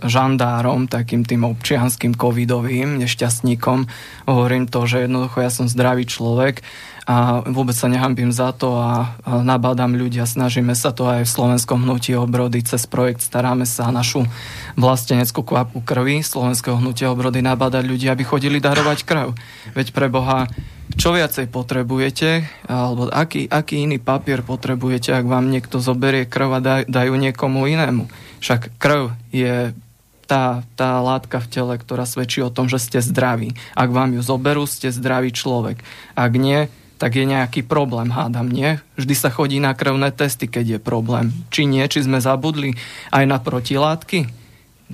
žandárom, takým tým občianským covidovým nešťastníkom hovorím to, že jednoducho ja som zdravý človek a vôbec sa nehanbím za to a nabádam ľudia, snažíme sa to aj v Slovenskom hnutí obrody cez projekt Staráme sa, našu vlasteneckú kvapku krvi Slovenského hnutia obrody, nabádať ľudí, aby chodili darovať krv. Veď pre Boha, čo viacej potrebujete, alebo aký iný papier potrebujete, ak vám niekto zoberie krv a dajú niekomu inému. Však krv je tá látka v tele, ktorá svedčí o tom, že ste zdraví. Ak vám ju zoberú, ste zdravý človek. Ak nie, tak je nejaký problém, hádam, nie? Vždy sa chodí na krvné testy, keď je problém. Či nie, či sme zabudli aj na protilátky?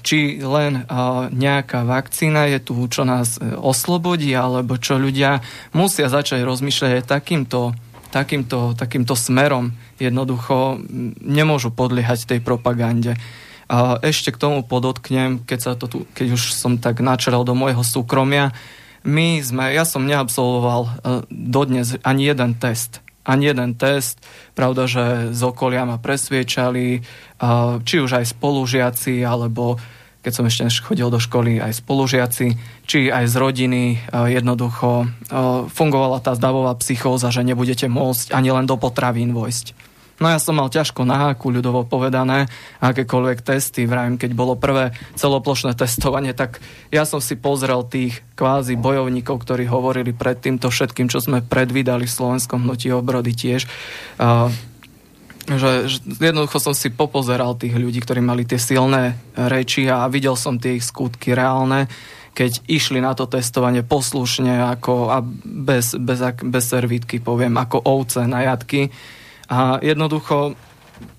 Či len nejaká vakcína je tu, čo nás oslobodí, alebo čo ľudia musia začať rozmýšľať takýmto smerom. Jednoducho nemôžu podliehať tej propagande. A ešte k tomu podotknem, keď už som tak načeral do môjho súkromia, ja som neabsolvoval dodnes ani jeden test. Pravda, že z okolia ma presviečali, či už aj spolužiaci, alebo keď som ešte chodil do školy, aj spolužiaci, či aj z rodiny. Jednoducho fungovala tá zdavová psychóza, že nebudete môcť ani len do potravín vojsť. No ja som mal ťažko na háku, ľudovo povedané, akékoľvek testy. Vrajím, keď bolo prvé celoplošné testovanie, tak ja som si pozrel tých kvázi bojovníkov, ktorí hovorili pred týmto všetkým, čo sme predvídali v Slovenskom hnutí obrody tiež. že jednoducho som si popozeral tých ľudí, ktorí mali tie silné reči a videl som tie ich skutky reálne, keď išli na to testovanie poslušne ako, a bez servítky, poviem, ako ovce na jatky. A jednoducho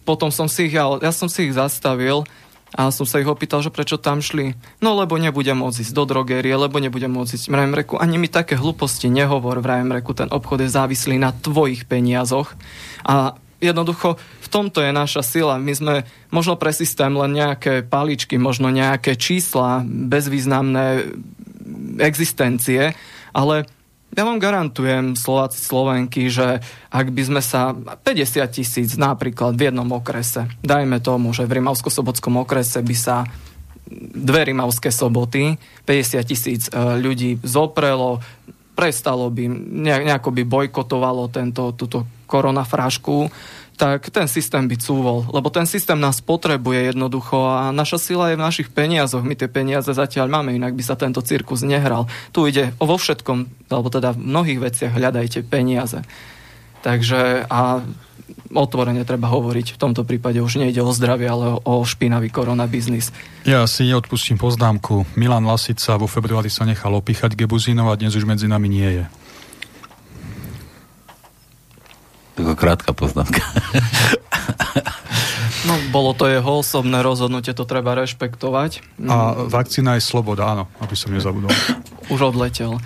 potom som si ich, ja som si ich zastavil a som sa ich opýtal, že prečo tam šli. No lebo nebudem môcť ísť do drogérie, lebo nebudem môcť ísť. Vrajem reku, ani mi také hluposti nehovor, vrajem reku, ten obchod je závislý na tvojich peniazoch. A jednoducho v tomto je naša sila. My sme možno pre systém len nejaké paličky, možno nejaké čísla, bezvýznamné existencie, ale ja vám garantujem, Slováci, Slovenky, že ak by sme sa 50 000 napríklad v jednom okrese, dajme tomu, že v Rimavsko-Sobotskom okrese by sa dve Rimavské Soboty 50 000 ľudí zoprelo, prestalo by, nejako by bojkotovalo túto koronafrášku, tak ten systém by cúvol. Lebo ten systém nás potrebuje jednoducho a naša sila je v našich peniazoch. My tie peniaze zatiaľ máme, inak by sa tento cirkus nehral. Tu ide vo všetkom, alebo teda v mnohých veciach hľadajte peniaze. Takže a otvorene treba hovoriť. V tomto prípade už nejde o zdravie, ale o špinavý koronabiznis. Ja si neodpustím poznámku. Milan Lasica vo februári sa nechal opíchať Gebuzínov a dnes už medzi nami nie je. Taká krátka poznámka. No, bolo to jeho osobné rozhodnutie, to treba rešpektovať. A vakcína je sloboda, áno, aby som nezabudol. Už odletel.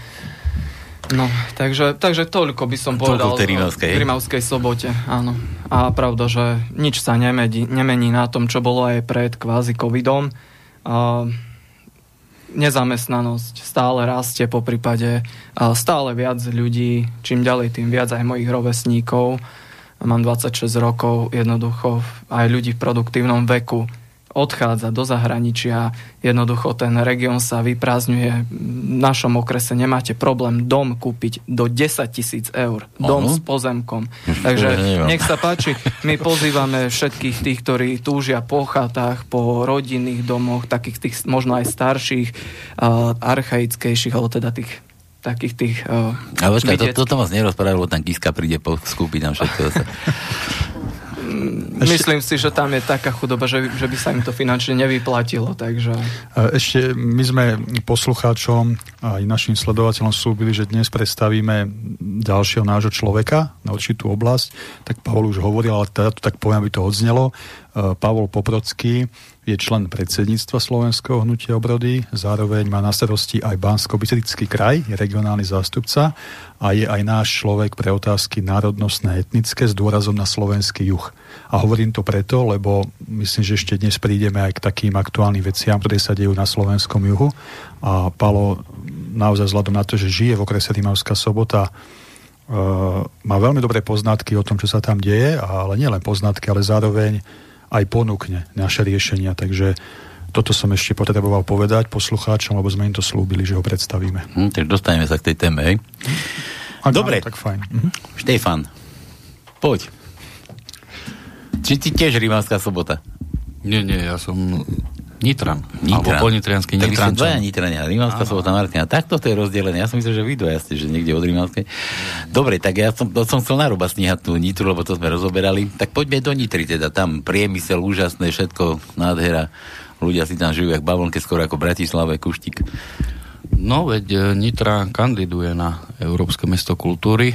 No, takže toľko by som povedal v Rimavskej Sobote, áno. A pravda, že nič sa nemení na tom, čo bolo aj pred kvázi covidom. Nezamestnanosť stále rastie, po prípade stále viac ľudí, čím ďalej, tým viac aj mojich rovesníkov. Mám 26 rokov, jednoducho aj ľudí v produktívnom veku odchádza do zahraničia, jednoducho ten región sa vyprázdňuje. V našom okrese nemáte problém dom kúpiť do 10 000 eur. Dom s pozemkom. Takže nech sa páči, my pozývame všetkých tých, ktorí túžia po chatách, po rodinných domoch, takých tých možno aj starších, archaickejších, alebo teda tých takých tých... Ale počkaj, toto vás nerozprávajú, lebo tam Kiska príde skúpiť nám všetko. Myslím si, že tam je taká chudoba, že by sa im to finančne nevyplatilo. Takže... Ešte my sme poslucháčom a aj našim sledovateľom slúbili, že dnes predstavíme ďalšieho nášho človeka na určitú oblasť. Tak Pavol už hovoril, ale teda to tak poviem, aby to odznelo. Pavol Poprocký je člen predsedníctva Slovenského hnutia Obrody, zároveň má na starosti aj Banskobystrický kraj, je regionálny zástupca a je aj náš človek pre otázky národnostné, etnické s dôrazom na slovenský juh. A hovorím to preto, lebo myslím, že ešte dnes prídeme aj k takým aktuálnym veciam, ktoré sa dejú na slovenskom juhu. A Palo naozaj vzhľadom na to, že žije v okrese Rimavská Sobota, má veľmi dobré poznatky o tom, čo sa tam deje, ale nielen poznatky, ale zároveň aj ponúkne naše riešenia. Takže toto som ešte potreboval povedať poslucháčom, lebo sme im to slúbili, že ho predstavíme. Tak dostaneme sa k tej téme, hej? Dobre, tak fajn. Štefan, poď. Či ty tiež Rimavská Sobota? Nie, ja som Nitran. Alebo polnitriansky Nitrančan. Tak vy ste dvaja Nitrania, Rimavská Sobota, Martina. Takto to je rozdelené. Ja som myslel, že vy dvaja ste, že niekde od Rimavskej. Dobre, tak ja som chcel narúbať sníhať tú Nitru, lebo to sme rozoberali. Tak poďme do Nitry, teda tam priemysel, úžasné, všetko, nádhera. Ľudia si tam žijú jak bavlnke, skoro ako Bratislava, Kuštík. No, veď Nitra kandiduje na Európske mesto kultúry.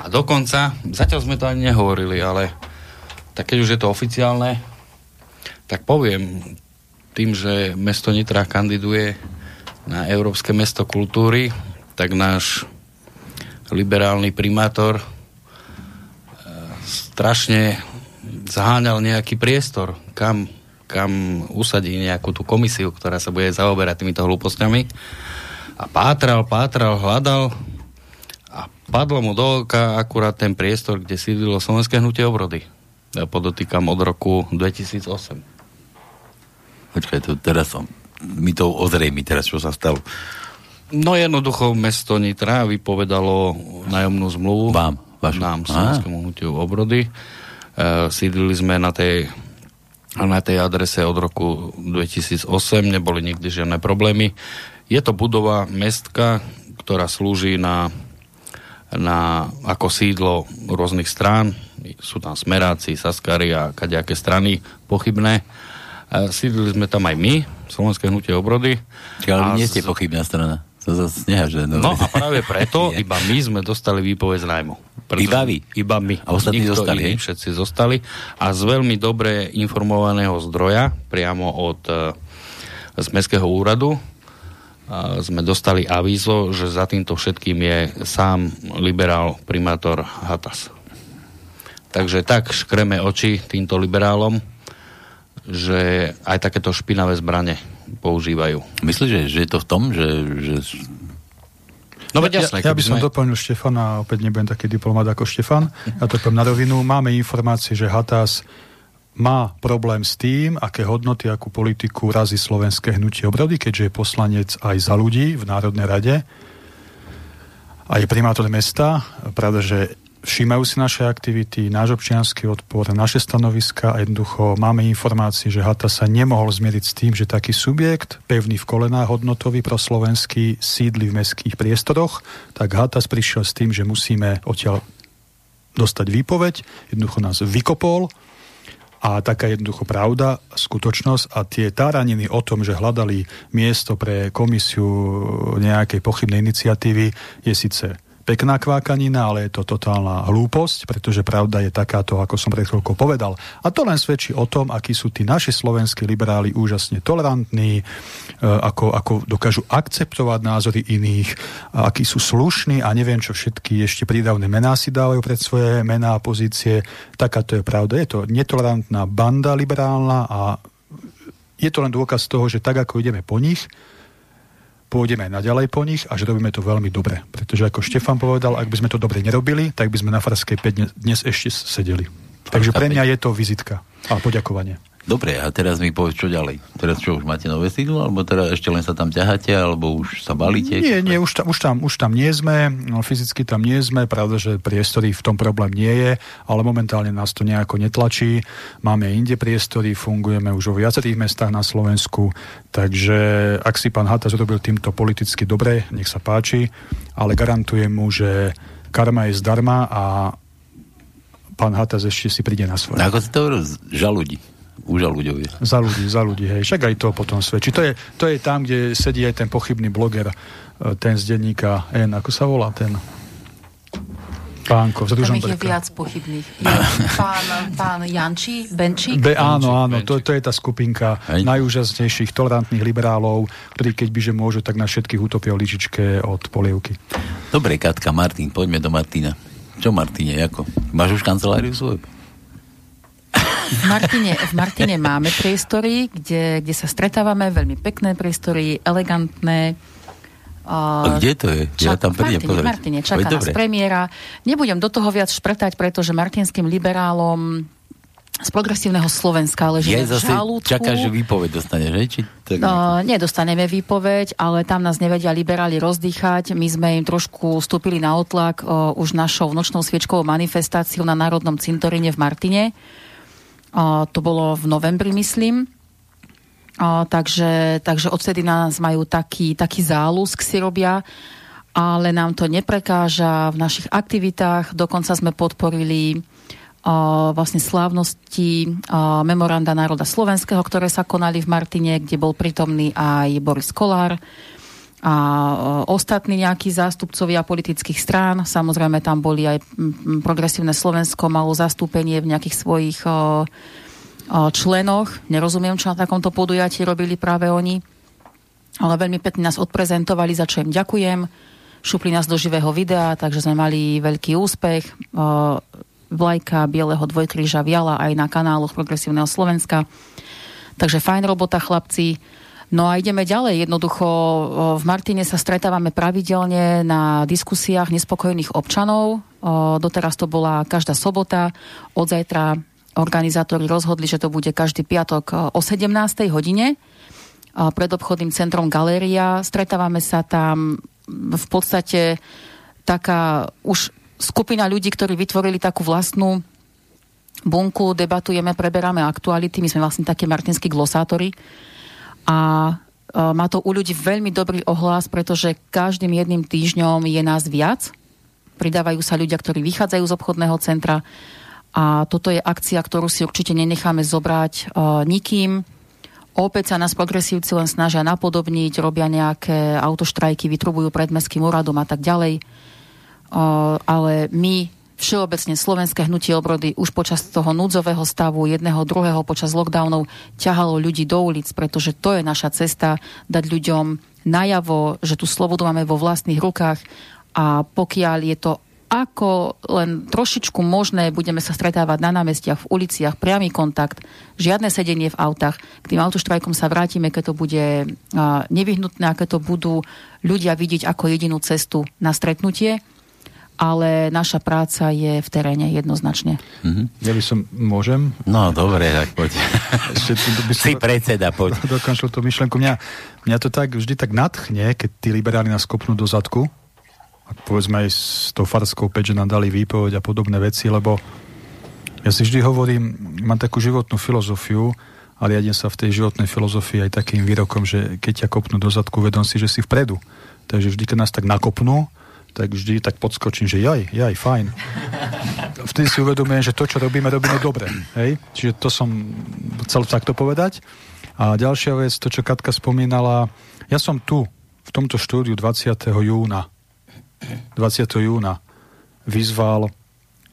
A dokonca, zatiaľ sme to ani nehovorili, ale tak keď už je to oficiálne, tak poviem, tým, že mesto Nitra kandiduje na Európske mesto kultúry, tak náš liberálny primátor strašne zaháňal nejaký priestor, kam usadí nejakú tú komisiu, ktorá sa bude zaoberať týmito hlúpostiami. A pátral, hľadal a padlo mu do oka akurát ten priestor, kde sídlilo Slovenské hnutie Obrody. Ja podotýkam od roku 2008. Počkaj, to teraz mi to ozrejmi teraz, čo sa stalo. No jednoducho mesto Nitra vypovedalo nájomnú zmluvu. Nám, Slovenskému hnutiu Obrody. Sídlili sme na tej adrese od roku 2008, neboli nikdy žiadne problémy. Je to budova mestka, ktorá slúži ako sídlo rôznych strán, sú tam smeráci, saskári a kadejaké strany pochybné. Sídli sme tam aj my, Slovenské hnutie obrody. Čiže, ale vy nie ste pochybná strana. To zase nehaže. No a práve preto iba my sme dostali výpoveď z nájmu. Iba my. A ostatní zostali, hej? Všetci zostali. A z veľmi dobre informovaného zdroja, priamo od z Mestského úradu, sme dostali avízo, že za týmto všetkým je sám liberál primátor Hatas. Takže tak škreme oči týmto liberálom, že aj takéto špinavé zbrane používajú. Myslíš, že je to v tom, že... No, jasné, ja by som doplnil Štefana, opäť nebudem taký diplomat ako Štefan, ja to poviem na rovinu, máme informácie, že Hatas má problém s tým, aké hodnoty, akú politiku razí Slovenské hnutie obrody, keďže je poslanec aj za ľudí v Národnej rade a je primátor mesta, pravdaže všímajú si naše aktivity, náš občiansky odpor, naše stanoviska a jednoducho máme informácie, že Hatas sa nemohol zmieriť s tým, že taký subjekt, pevný v kolenách, hodnotový pro slovenský, sídli v mestských priestoroch, tak Hatas prišiel s tým, že musíme odtiaľ dostať výpoveď, jednoducho nás vykopol a taká jednoducho pravda, skutočnosť a tie táraniny o tom, že hľadali miesto pre komisiu nejakej pochybnej iniciatívy je síce pekná kvákanina, ale je to totálna hlúposť, pretože pravda je takáto, ako som pred chvíľkou povedal. A to len svedčí o tom, akí sú tí naši slovenskí liberáli úžasne tolerantní, ako dokážu akceptovať názory iných, akí sú slušní a neviem, čo všetky ešte prídavné mená si dávajú pred svoje mená a pozície. Takáto je pravda. Je to netolerantná banda liberálna a je to len dôkaz toho, že tak, ako ideme po nich, pôjdeme aj naďalej po nich a že robíme to veľmi dobre. Pretože ako Štefan povedal, ak by sme to dobre nerobili, tak by sme na Farskej 5 dnes ešte sedeli. Takže pre mňa je to vizitka a poďakovanie. Dobre, a teraz mi povedz, čo ďalej? Teraz čo, už máte nové sídlo? Alebo teda ešte len sa tam ťaháte? Alebo už sa balíte? Nie, už tam nie sme. No, fyzicky tam nie sme. Pravda, že priestory v tom problém nie je, ale momentálne nás to nejako netlačí. Máme inde priestory, fungujeme už vo viacerých mestách na Slovensku. Takže ak si pán Hatas urobil týmto politicky dobre, nech sa páči, ale garantujem mu, že karma je zdarma a pán Hatas ešte si príde na svoje. Ako si to žalúdi? Už za ľudí, hej. Však aj to potom svedčí. To je tam, kde sedí aj ten pochybný bloger, ten z denníka N, ako sa volá ten pánko. Tam ich je viac pochybných. Pán Jančí, Benčík? Áno, to je tá skupinka najúžasnejších tolerantných liberálov, ktorí keď byže môžu, tak na všetkých utopia lyžičke od polievky. Dobre, Katka, Martin, poďme do Martina. Čo Martine, ako? Máš už kanceláriu svoju? V Martine máme priestory, kde sa stretávame, veľmi pekné priestory, elegantné. A kde to je? Ja tam prídem povedať. Martine, čaká nás premiéra. Nebudem do toho viac šprtať, pretože martinským liberálom z progresívneho Slovenska leží v žalúdku. Čaká, že výpoveď dostaneš, hej? Nedostaneme výpoveď, ale tam nás nevedia liberáli rozdýchať. My sme im trošku vstúpili na otlak už našou nočnou sviečkovou manifestáciou na Národnom cintoríne v Martine. To bolo v novembri, myslím. Takže odtedy nás majú taký záľusk si robia, ale nám to neprekáža v našich aktivitách. Dokonca sme podporili vlastne slávnosti memoranda národa slovenského, ktoré sa konali v Martine, kde bol prítomný aj Boris Kolár a ostatní nejakí zástupcovia politických strán. Samozrejme, tam boli aj progresívne Slovensko, malo zastúpenie v nejakých svojich členoch. Nerozumiem, čo na takomto podujatí robili práve oni. Ale veľmi pekne nás odprezentovali, za čo im ďakujem. Šupli nás do živého videa, takže sme mali veľký úspech. Vlajka bieleho dvojkríža viala aj na kanáloch progresívneho Slovenska. Takže fajn robota, chlapci. No a ideme ďalej. Jednoducho v Martine sa stretávame pravidelne na diskusiách nespokojných občanov. Doteraz to bola každá sobota. Od zajtra organizátori rozhodli, že to bude každý piatok o 17. hodine pred obchodným centrom Galéria. Stretávame sa tam v podstate taká už skupina ľudí, ktorí vytvorili takú vlastnú bunku. Debatujeme, preberáme aktuality. My sme vlastne takí martinskí glosátori. A má to u ľudí veľmi dobrý ohlas, pretože každým jedným týždňom je nás viac. Pridávajú sa ľudia, ktorí vychádzajú z obchodného centra A toto je akcia, ktorú si určite nenecháme zobrať nikým. Opäť sa nás progresívci len snažia napodobniť, robia nejaké autoštrajky, vytrubujú pred mestským úradom a tak ďalej. Ale my, všeobecne Slovenské hnutie obrody, už počas toho núdzového stavu, jedného, druhého, počas lockdownov, ťahalo ľudí do ulic, pretože to je naša cesta dať ľuďom najavo, že tú slobodu máme vo vlastných rukách a pokiaľ je to ako len trošičku možné, budeme sa stretávať na námestiach, v uliciach, priamy kontakt, žiadne sedenie v autách. K tým autoštrajkom sa vrátime, keď to bude nevyhnutné a keď to budú ľudia vidieť ako jedinú cestu na stretnutie. Ale naša práca je v teréne jednoznačne. Mm-hmm. Ja by som... Môžem? No, dobre, tak poď. Si predseda, poď. Dokončil tú myšlenku. Mňa to tak vždy tak nadchne, keď tí liberáli nás kopnú do zadku. A povedzme aj s tou farskou päť, že nám dali výpoveď a podobné veci, lebo ja si vždy hovorím, mám takú životnú filozofiu a riadím sa v tej životnej filozofii aj takým výrokom, že keď ťa kopnú do zadku, vedom si, že si vpredu. Takže vždy, keď nás tak nakopnú, tak vždy tak podskočím, že jaj, fajn. Vtedy si uvedomujem, že to, čo robíme dobre. Hej? Čiže to som chcel takto povedať. A ďalšia vec, to, čo Katka spomínala, ja som tu, v tomto štúdiu 20. júna vyzval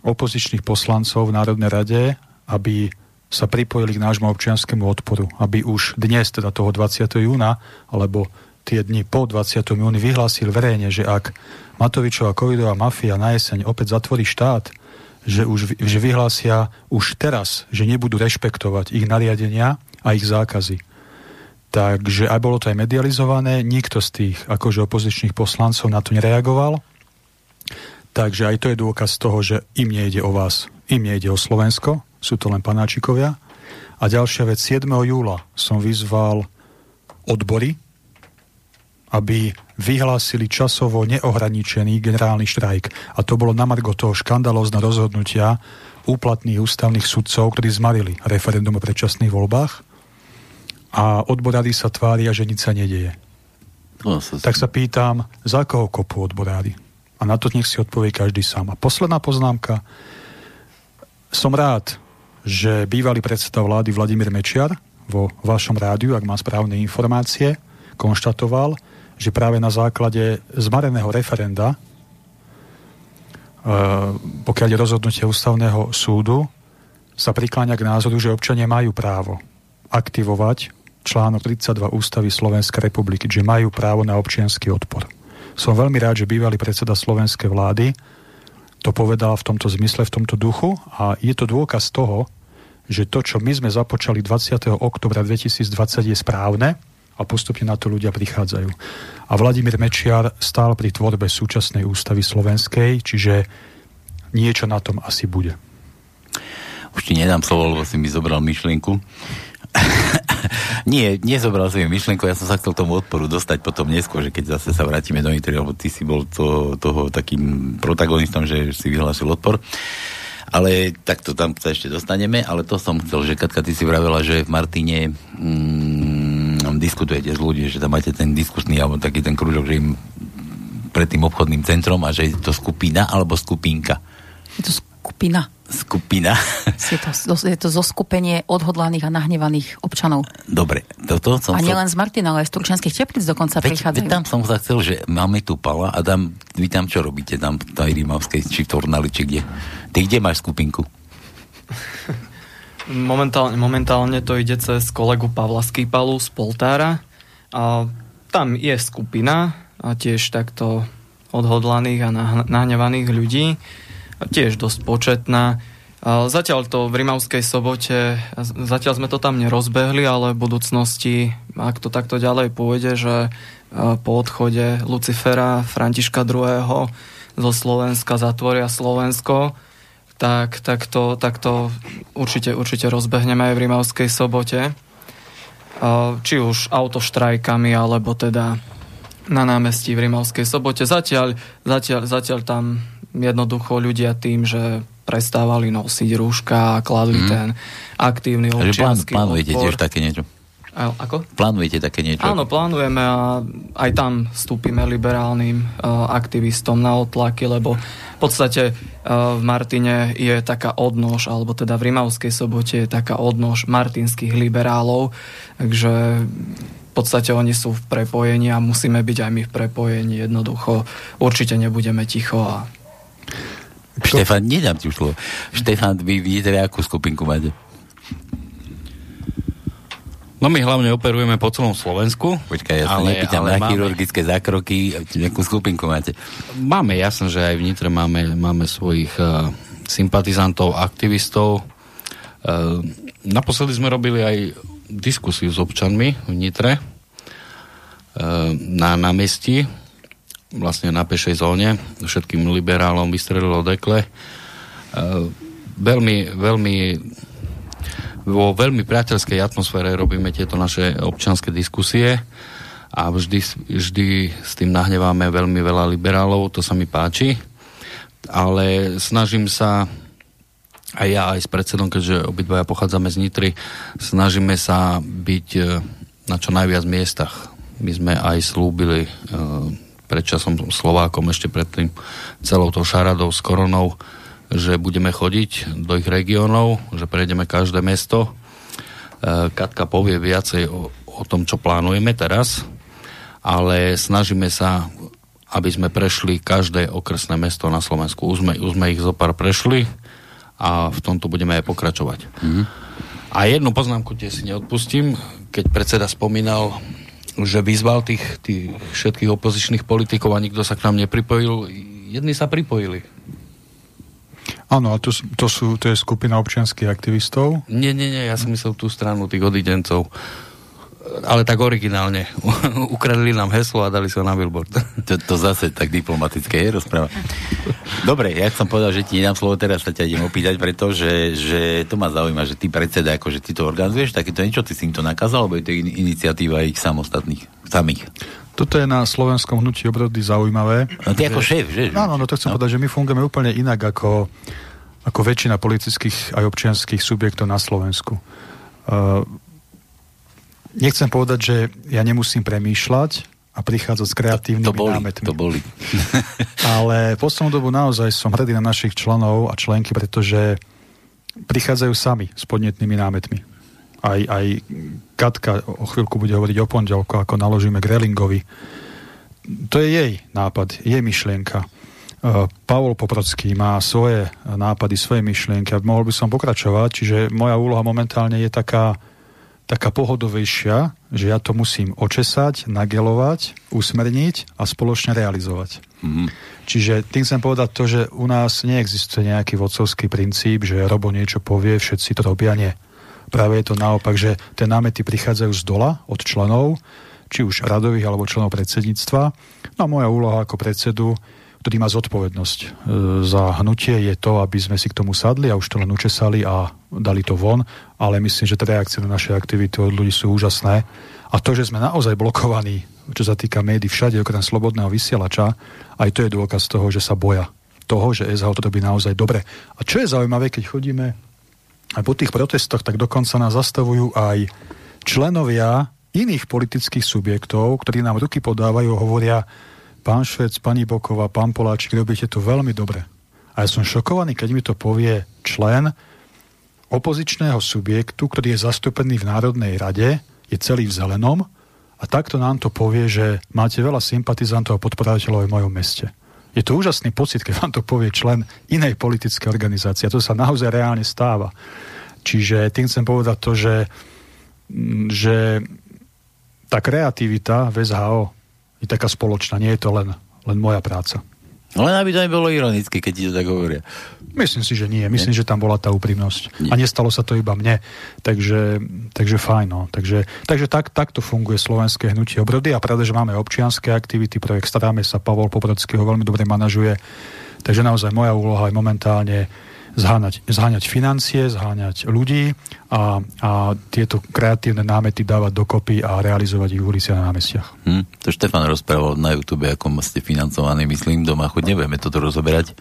opozičných poslancov v Národnej rade, aby sa pripojili k nášmu občianskému odporu. Aby už dnes, teda toho 20. júna, alebo tie dni po 20. júni vyhlásil verejne, že ak Matovičová covidová mafia na jeseň opäť zatvorí štát, že vyhlásia už teraz, že nebudú rešpektovať ich nariadenia a ich zákazy. Takže aj bolo to aj medializované, nikto z tých akože opozičných poslancov na to nereagoval. Takže aj to je dôkaz toho, že im nejde o vás, im nejde o Slovensko, sú to len panáčikovia. A ďalšia vec, 7. júla som vyzval odbory, aby vyhlásili časovo neohraničený generálny štrajk. A to bolo na margo toho škandalózne rozhodnutia úplatných ústavných sudcov, ktorí zmarili referendum o predčasných voľbách a odborári sa tvária, že nič sa nedieje. Tak sa pýtam, za koho kopú odborári? A na to nech si odpovie každý sám. A posledná poznámka. Som rád, že bývalý predseda vlády Vladimír Mečiar vo vašom rádiu, ak mám správne informácie, konštatoval, že práve na základe zmareného referenda, pokiaľ je rozhodnutie ústavného súdu, sa prikláňa k názoru, že občania majú právo aktivovať článok 32 ústavy Slovenskej republiky, že majú právo na občiansky odpor. Som veľmi rád, že bývalý predseda slovenskej vlády to povedal v tomto zmysle, v tomto duchu a je to dôkaz toho, že to, čo my sme započali 20. oktobra 2020 je správne, a postupne na to ľudia prichádzajú. A Vladimír Mečiar stál pri tvorbe súčasnej ústavy slovenskej, čiže niečo na tom asi bude. Už ti nedám slovo, lebo si mi zobral myšlienku. Nie, nezobral som jej myšlienku, ja som sa chcel tomu odporu dostať potom neskôr, že keď zase sa vrátime do interiéru, lebo ty si bol toho takým protagonistom, že si vyhlásil odpor. Ale takto tam sa ešte dostaneme, ale to som chcel, že Katka, ty si vravela, že v Martine... diskutujete s ľuďmi, že tam máte ten diskusný alebo taký ten kružok, že im pred tým obchodným centrom a že je to skupina alebo skupinka. Je to skupina. Skupina. Je to zoskupenie odhodlaných a nahnevaných občanov. Dobre. A nielen z Martina, ale aj z Turčianskych Teplíc dokonca prichádzajú. Tam som sa chcel, že máme tu Pala a tam, vy tam čo robíte? Tam v tej Rímavskej či v Tornali, či kde? Ty kde máš skupinku? Momentálne to ide cez kolegu Pavla Skýpalu z Poltára. A tam je skupina a tiež takto odhodlaných a nahnevaných ľudí. A tiež dosť početná. A zatiaľ to v Rimavskej Sobote, zatiaľ sme to tam nerozbehli, ale v budúcnosti, ak to takto ďalej pôjde, že po odchode Lucifera Františka II. Zo Slovenska zatvoria Slovensko, tak to určite rozbehneme aj v Rimavskej Sobote. Či už autoštrajkami, alebo teda na námestí v Rimavskej Sobote. Zatiaľ tam jednoducho ľudia tým, že prestávali nosiť rúška a kladli ten aktívny občiansky odpor. Plánujete tiež také niečo? Ako? Plánujete také niečo? Áno, plánujeme a aj tam vstúpime liberálnym aktivistom na otlaky, lebo v podstate v Martine je taká odnož, alebo teda v Rimavskej Sobote je taká odnož martinských liberálov, takže v podstate oni sú v prepojení a musíme byť aj my v prepojení, jednoducho určite nebudeme ticho a... Štefan, nedám ti už slovo. Štefan, vy vidíte, akú skupinku máte? No my hlavne operujeme po celom Slovensku. Počkaj, ja sa nepýtam na chirurgické zákroky, nejakú skupinku máte. Máme, jasné, že aj v Nitre máme svojich sympatizantov, aktivistov. Naposledy sme robili aj diskusiu s občanmi v Nitre na námestí, vlastne na pešej zóne. Všetkým liberálom vystrelilo dekle. Vo veľmi priateľskej atmosfére robíme tieto naše občianske diskusie a vždy s tým nahneváme veľmi veľa liberálov, to sa mi páči, ale snažím sa aj ja, aj s predsedom, keďže obidvaja pochádzame z Nitry, snažíme sa byť na čo najviac miestach. My sme aj slúbili predčasom Slovákom ešte predtým celou tou šaradou s koronou, že budeme chodiť do ich regiónov, že prejdeme každé mesto. Katka povie viacej o tom, čo plánujeme teraz, ale snažíme sa, aby sme prešli každé okresné mesto na Slovensku. Už sme ich zopár prešli a v tomto budeme aj pokračovať. Mm-hmm. A jednu poznámku tie si neodpustím, keď predseda spomínal, že vyzval tých všetkých opozičných politikov a nikto sa k nám nepripojil. Jedni sa pripojili. Áno, a to je skupina občianskych aktivistov? Nie, ja som myslel tú stranu tých odidencov. Ale tak originálne. Ukradli nám heslo a dali sa na billboard. To zase tak diplomatické je rozpráva. Dobre, ja som povedal, že ti nedám slovo teraz, sa ťa idem opýtať, pretože to ma zaujíma, že ty predseda, akože ty to organizuješ, takéto niečo, ty si im to nakázal, alebo je to iniciatíva ich samých? Toto je na slovenskom hnutí obrody zaujímavé. No ty ako šéf, že? Áno, to chcem povedať, že my fungujeme úplne inak ako väčšina politických aj občianskych subjektov na Slovensku. Nechcem povedať, že ja nemusím premýšľať a prichádzať s kreatívnymi námetmi. To boli. Ale poslednú dobu naozaj som hrdý na našich členov a členky, pretože prichádzajú sami s podnetnými námetmi. Aj Katka o chvíľku bude hovoriť o pondelku, ako naložíme k Rellingovi. To je jej nápad, jej myšlienka. Pavol Poprocký má svoje nápady, svoje myšlienky a mohol by som pokračovať, čiže moja úloha momentálne je taká pohodovejšia, že ja to musím očesať, nagelovať, usmerniť a spoločne realizovať. Mm-hmm. Čiže tým chcem povedať to, že u nás neexistuje nejaký vodcovský princíp, že Robo niečo povie, všetci to robia, nie. Práve je to naopak, že tie námety prichádzajú z dola od členov, či už radových alebo členov predsedníctva. No a moja úloha ako predsedu, ktorý má zodpovednosť za hnutie, je to, aby sme si k tomu sadli a už to len učesali a dali to von. Ale myslím, že tie reakcie na naše aktivity od ľudí sú úžasné. A to, že sme naozaj blokovaní, čo sa týka médií všade, okrem slobodného vysielača, aj to je dôkaz toho, že sa boja toho, že SHO to robí naozaj dobre. A čo je zaujímavé, keď chodíme a po tých protestoch, tak dokonca nás zastavujú aj členovia iných politických subjektov, ktorí nám ruky podávajú, hovoria: pán Švec, pani Boková, pán Poláčik, robíte to veľmi dobre. A ja som šokovaný, keď mi to povie člen opozičného subjektu, ktorý je zastúpený v Národnej rade, je celý v zelenom a takto nám to povie, že máte veľa sympatizantov a podporovateľov v mojom meste. Je to úžasný pocit, keď vám to povie člen inej politickej organizácie. A to sa naozaj reálne stáva. Čiže tým chcem povedať to, že tá kreativita v SHO je taká spoločná. Nie je to len moja práca. Len aby to nebolo ironické, keď ti to tak hovoria. Myslím si, že nie. Myslím, že tam bola tá úprimnosť. Nie. A nestalo sa to iba mne. Takže fajn. No. Takže takto funguje slovenské hnutie obrody. A pravda, že máme občianske aktivity. Projekt Staráme sa, Pavol Poprocký ho veľmi dobre manažuje. Takže naozaj moja úloha je momentálne zháňať financie, zháňať ľudí a tieto kreatívne námety dávať dokopy a realizovať ich v ulici a na námestiach. To Štefan rozprával na YouTube, ako ste financovaní, myslím, doma, chuť nebudeme toto rozoberať.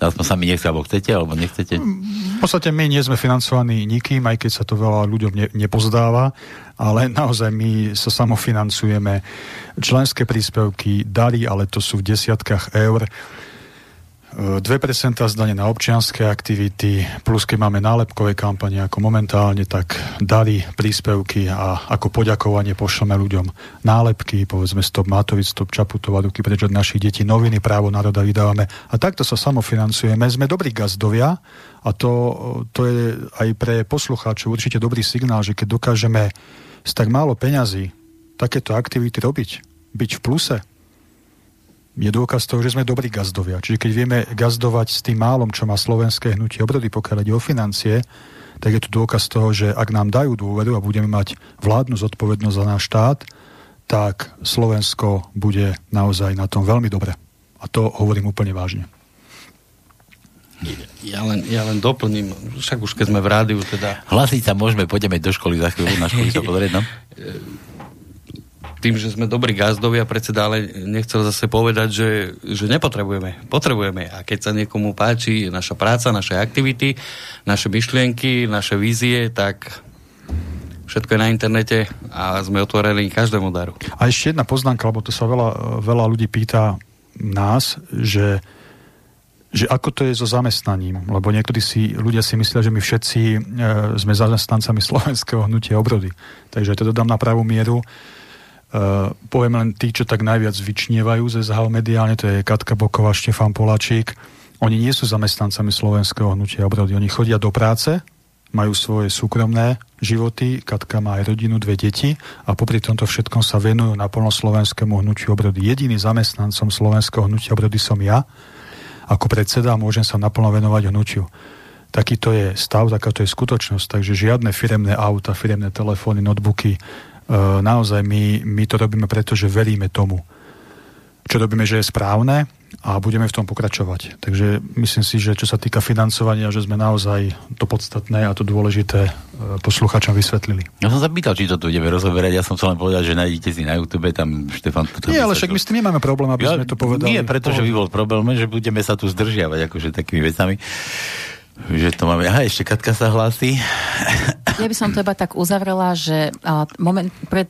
Aspoň sami nechce, alebo chcete, alebo nechcete? V podstate my nie sme financovaní nikým, aj keď sa to veľa ľuďom nepozdáva, ale naozaj my sa samofinancujeme. Členské príspevky, dary, ale to sú v desiatkách eur. 2% zdanie na občianske aktivity, plus keď máme nálepkové kampane ako momentálne, tak dary, príspevky a ako poďakovanie pošleme ľuďom nálepky, povedzme Stop Matovič, Stop Čaputova, Ruky preč od našich detí, noviny Právo národa vydávame a takto sa samofinancujeme. Sme dobrí gazdovia a to je aj pre poslucháčov určite dobrý signál, že keď dokážeme z tak málo peňazí takéto aktivity robiť, byť v pluse, je dôkaz toho, že sme dobrí gazdovia. Čiže keď vieme gazdovať s tým málom, čo má slovenské hnutie obrody, pokiaľ ide o financie, tak je tu dôkaz toho, že ak nám dajú dôveru a budeme mať vládnu zodpovednosť za náš štát, tak Slovensko bude naozaj na tom veľmi dobre. A to hovorím úplne vážne. Ja len doplním, však už keď sme v rádiu, teda... Hlasiť sa môžeme, pôjdeme do školy za chvíľu, na školu sa podrieť, no? Tým, že sme dobrí gazdovia, predseda, ale nechcel zase povedať, že nepotrebujeme. Potrebujeme. A keď sa niekomu páči naša práca, naše aktivity, naše myšlienky, naše vízie, tak všetko je na internete a sme otvorení každému daru. A ešte jedna poznámka, lebo to sa veľa ľudí pýta nás, že ako to je so zamestnaním. Lebo niektorí ľudia si myslia, že my všetci sme zamestnancami slovenského hnutia obrody. Takže to dodám na pravú mieru. Poviem len tí, čo tak najviac vyčnievajú z SH mediálne, to je Katka Boková, Štefan Poláčik. Oni nie sú zamestnancami slovenského hnutia obrody. Oni chodia do práce, majú svoje súkromné životy, Katka má aj rodinu, 2 deti a popri tomto všetkom sa venujú naplno slovenskému hnutiu obrody. Jediným zamestnancom slovenského hnutia obrody som ja. Ako predseda môžem sa naplno venovať hnutiu. Takýto je stav, takáto je skutočnosť. Takže žiadne firemné auta, firemné telefóny, notebooky, naozaj my to robíme, pretože veríme tomu, čo robíme, že je správne a budeme v tom pokračovať. Takže myslím si, že čo sa týka financovania, že sme naozaj to podstatné a to dôležité posluchačom vysvetlili. Ja som sa pýtal, či to tu ideme rozoberať. Ja som sa len povedal, že nájdete si na YouTube tam Štefan... Nie, ale však my s tým nemáme problém, aby sme to povedali. Nie, pretože by bol problém, že budeme sa tu zdržiavať akože takými vecami. Že to máme. Aha, ešte Katka sa hlási. Ja by som to iba tak uzavrela, že pred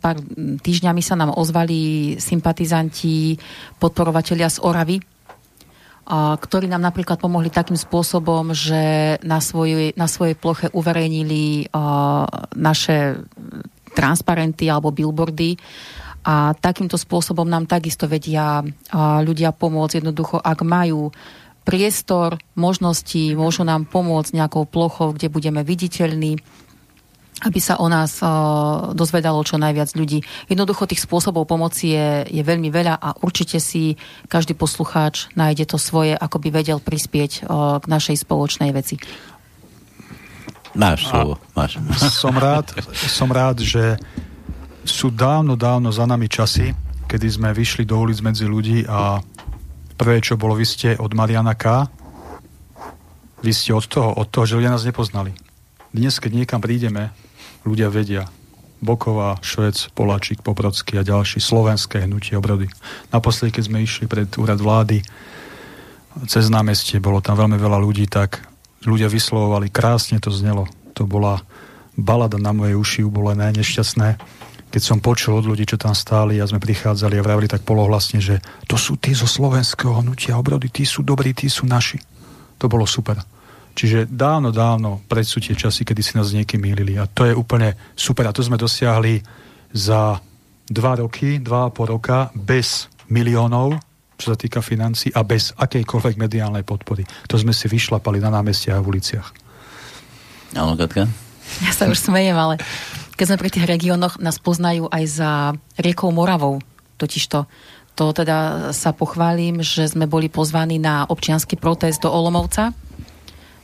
pár týždňami sa nám ozvali sympatizanti, podporovatelia z Oravy, ktorí nám napríklad pomohli takým spôsobom, že na svojej ploche uverejnili naše transparenty alebo billboardy. A takýmto spôsobom nám takisto vedia ľudia pomôcť. Jednoducho, ak majú priestor, možnosti, môžu nám pomôcť nejakou plochou, kde budeme viditeľní, aby sa o nás dozvedalo čo najviac ľudí. Jednoducho tých spôsobov pomoci je veľmi veľa a určite si každý poslucháč nájde to svoje, ako by vedel prispieť k našej spoločnej veci. Máš slovo. Som rád, že sú dávno za nami časy, kedy sme vyšli do ulic medzi ľudí a prvé, čo bolo, vy ste od Mariana K. Vy ste od toho, že ľudia nás nepoznali. Dnes, keď niekam prídeme, ľudia vedia. Boková, Švec, Poláčik, Poprocký a ďalší, slovenské hnutie obrody. Naposledy, keď sme išli pred úrad vlády, cez námestie, bolo tam veľmi veľa ľudí, tak ľudia vyslovovali, krásne to znelo. To bola balada na moje uši, ubolené, nešťastné. Keď som počul od ľudí, čo tam stáli a sme prichádzali a vravili tak polohlasne, že to sú tí zo slovenského hnutia obrody, tí sú dobrí, tí sú naši. To bolo super. Čiže dávno predsú tie časy, kedy si nás niekým mýlili. A to je úplne super. A to sme dosiahli za 2,5 roka bez miliónov, čo sa týka financií, a bez akejkoľvek mediálnej podpory. To sme si vyšlapali na námestiach a v uliciach. Áno, Katka? Ja sa už smejem, ale... Keď sme pri tých regiónoch, nás poznajú aj za riekou Moravou. Totižto to teda sa pochválim, že sme boli pozvaní na občiansky protest do Olomovca,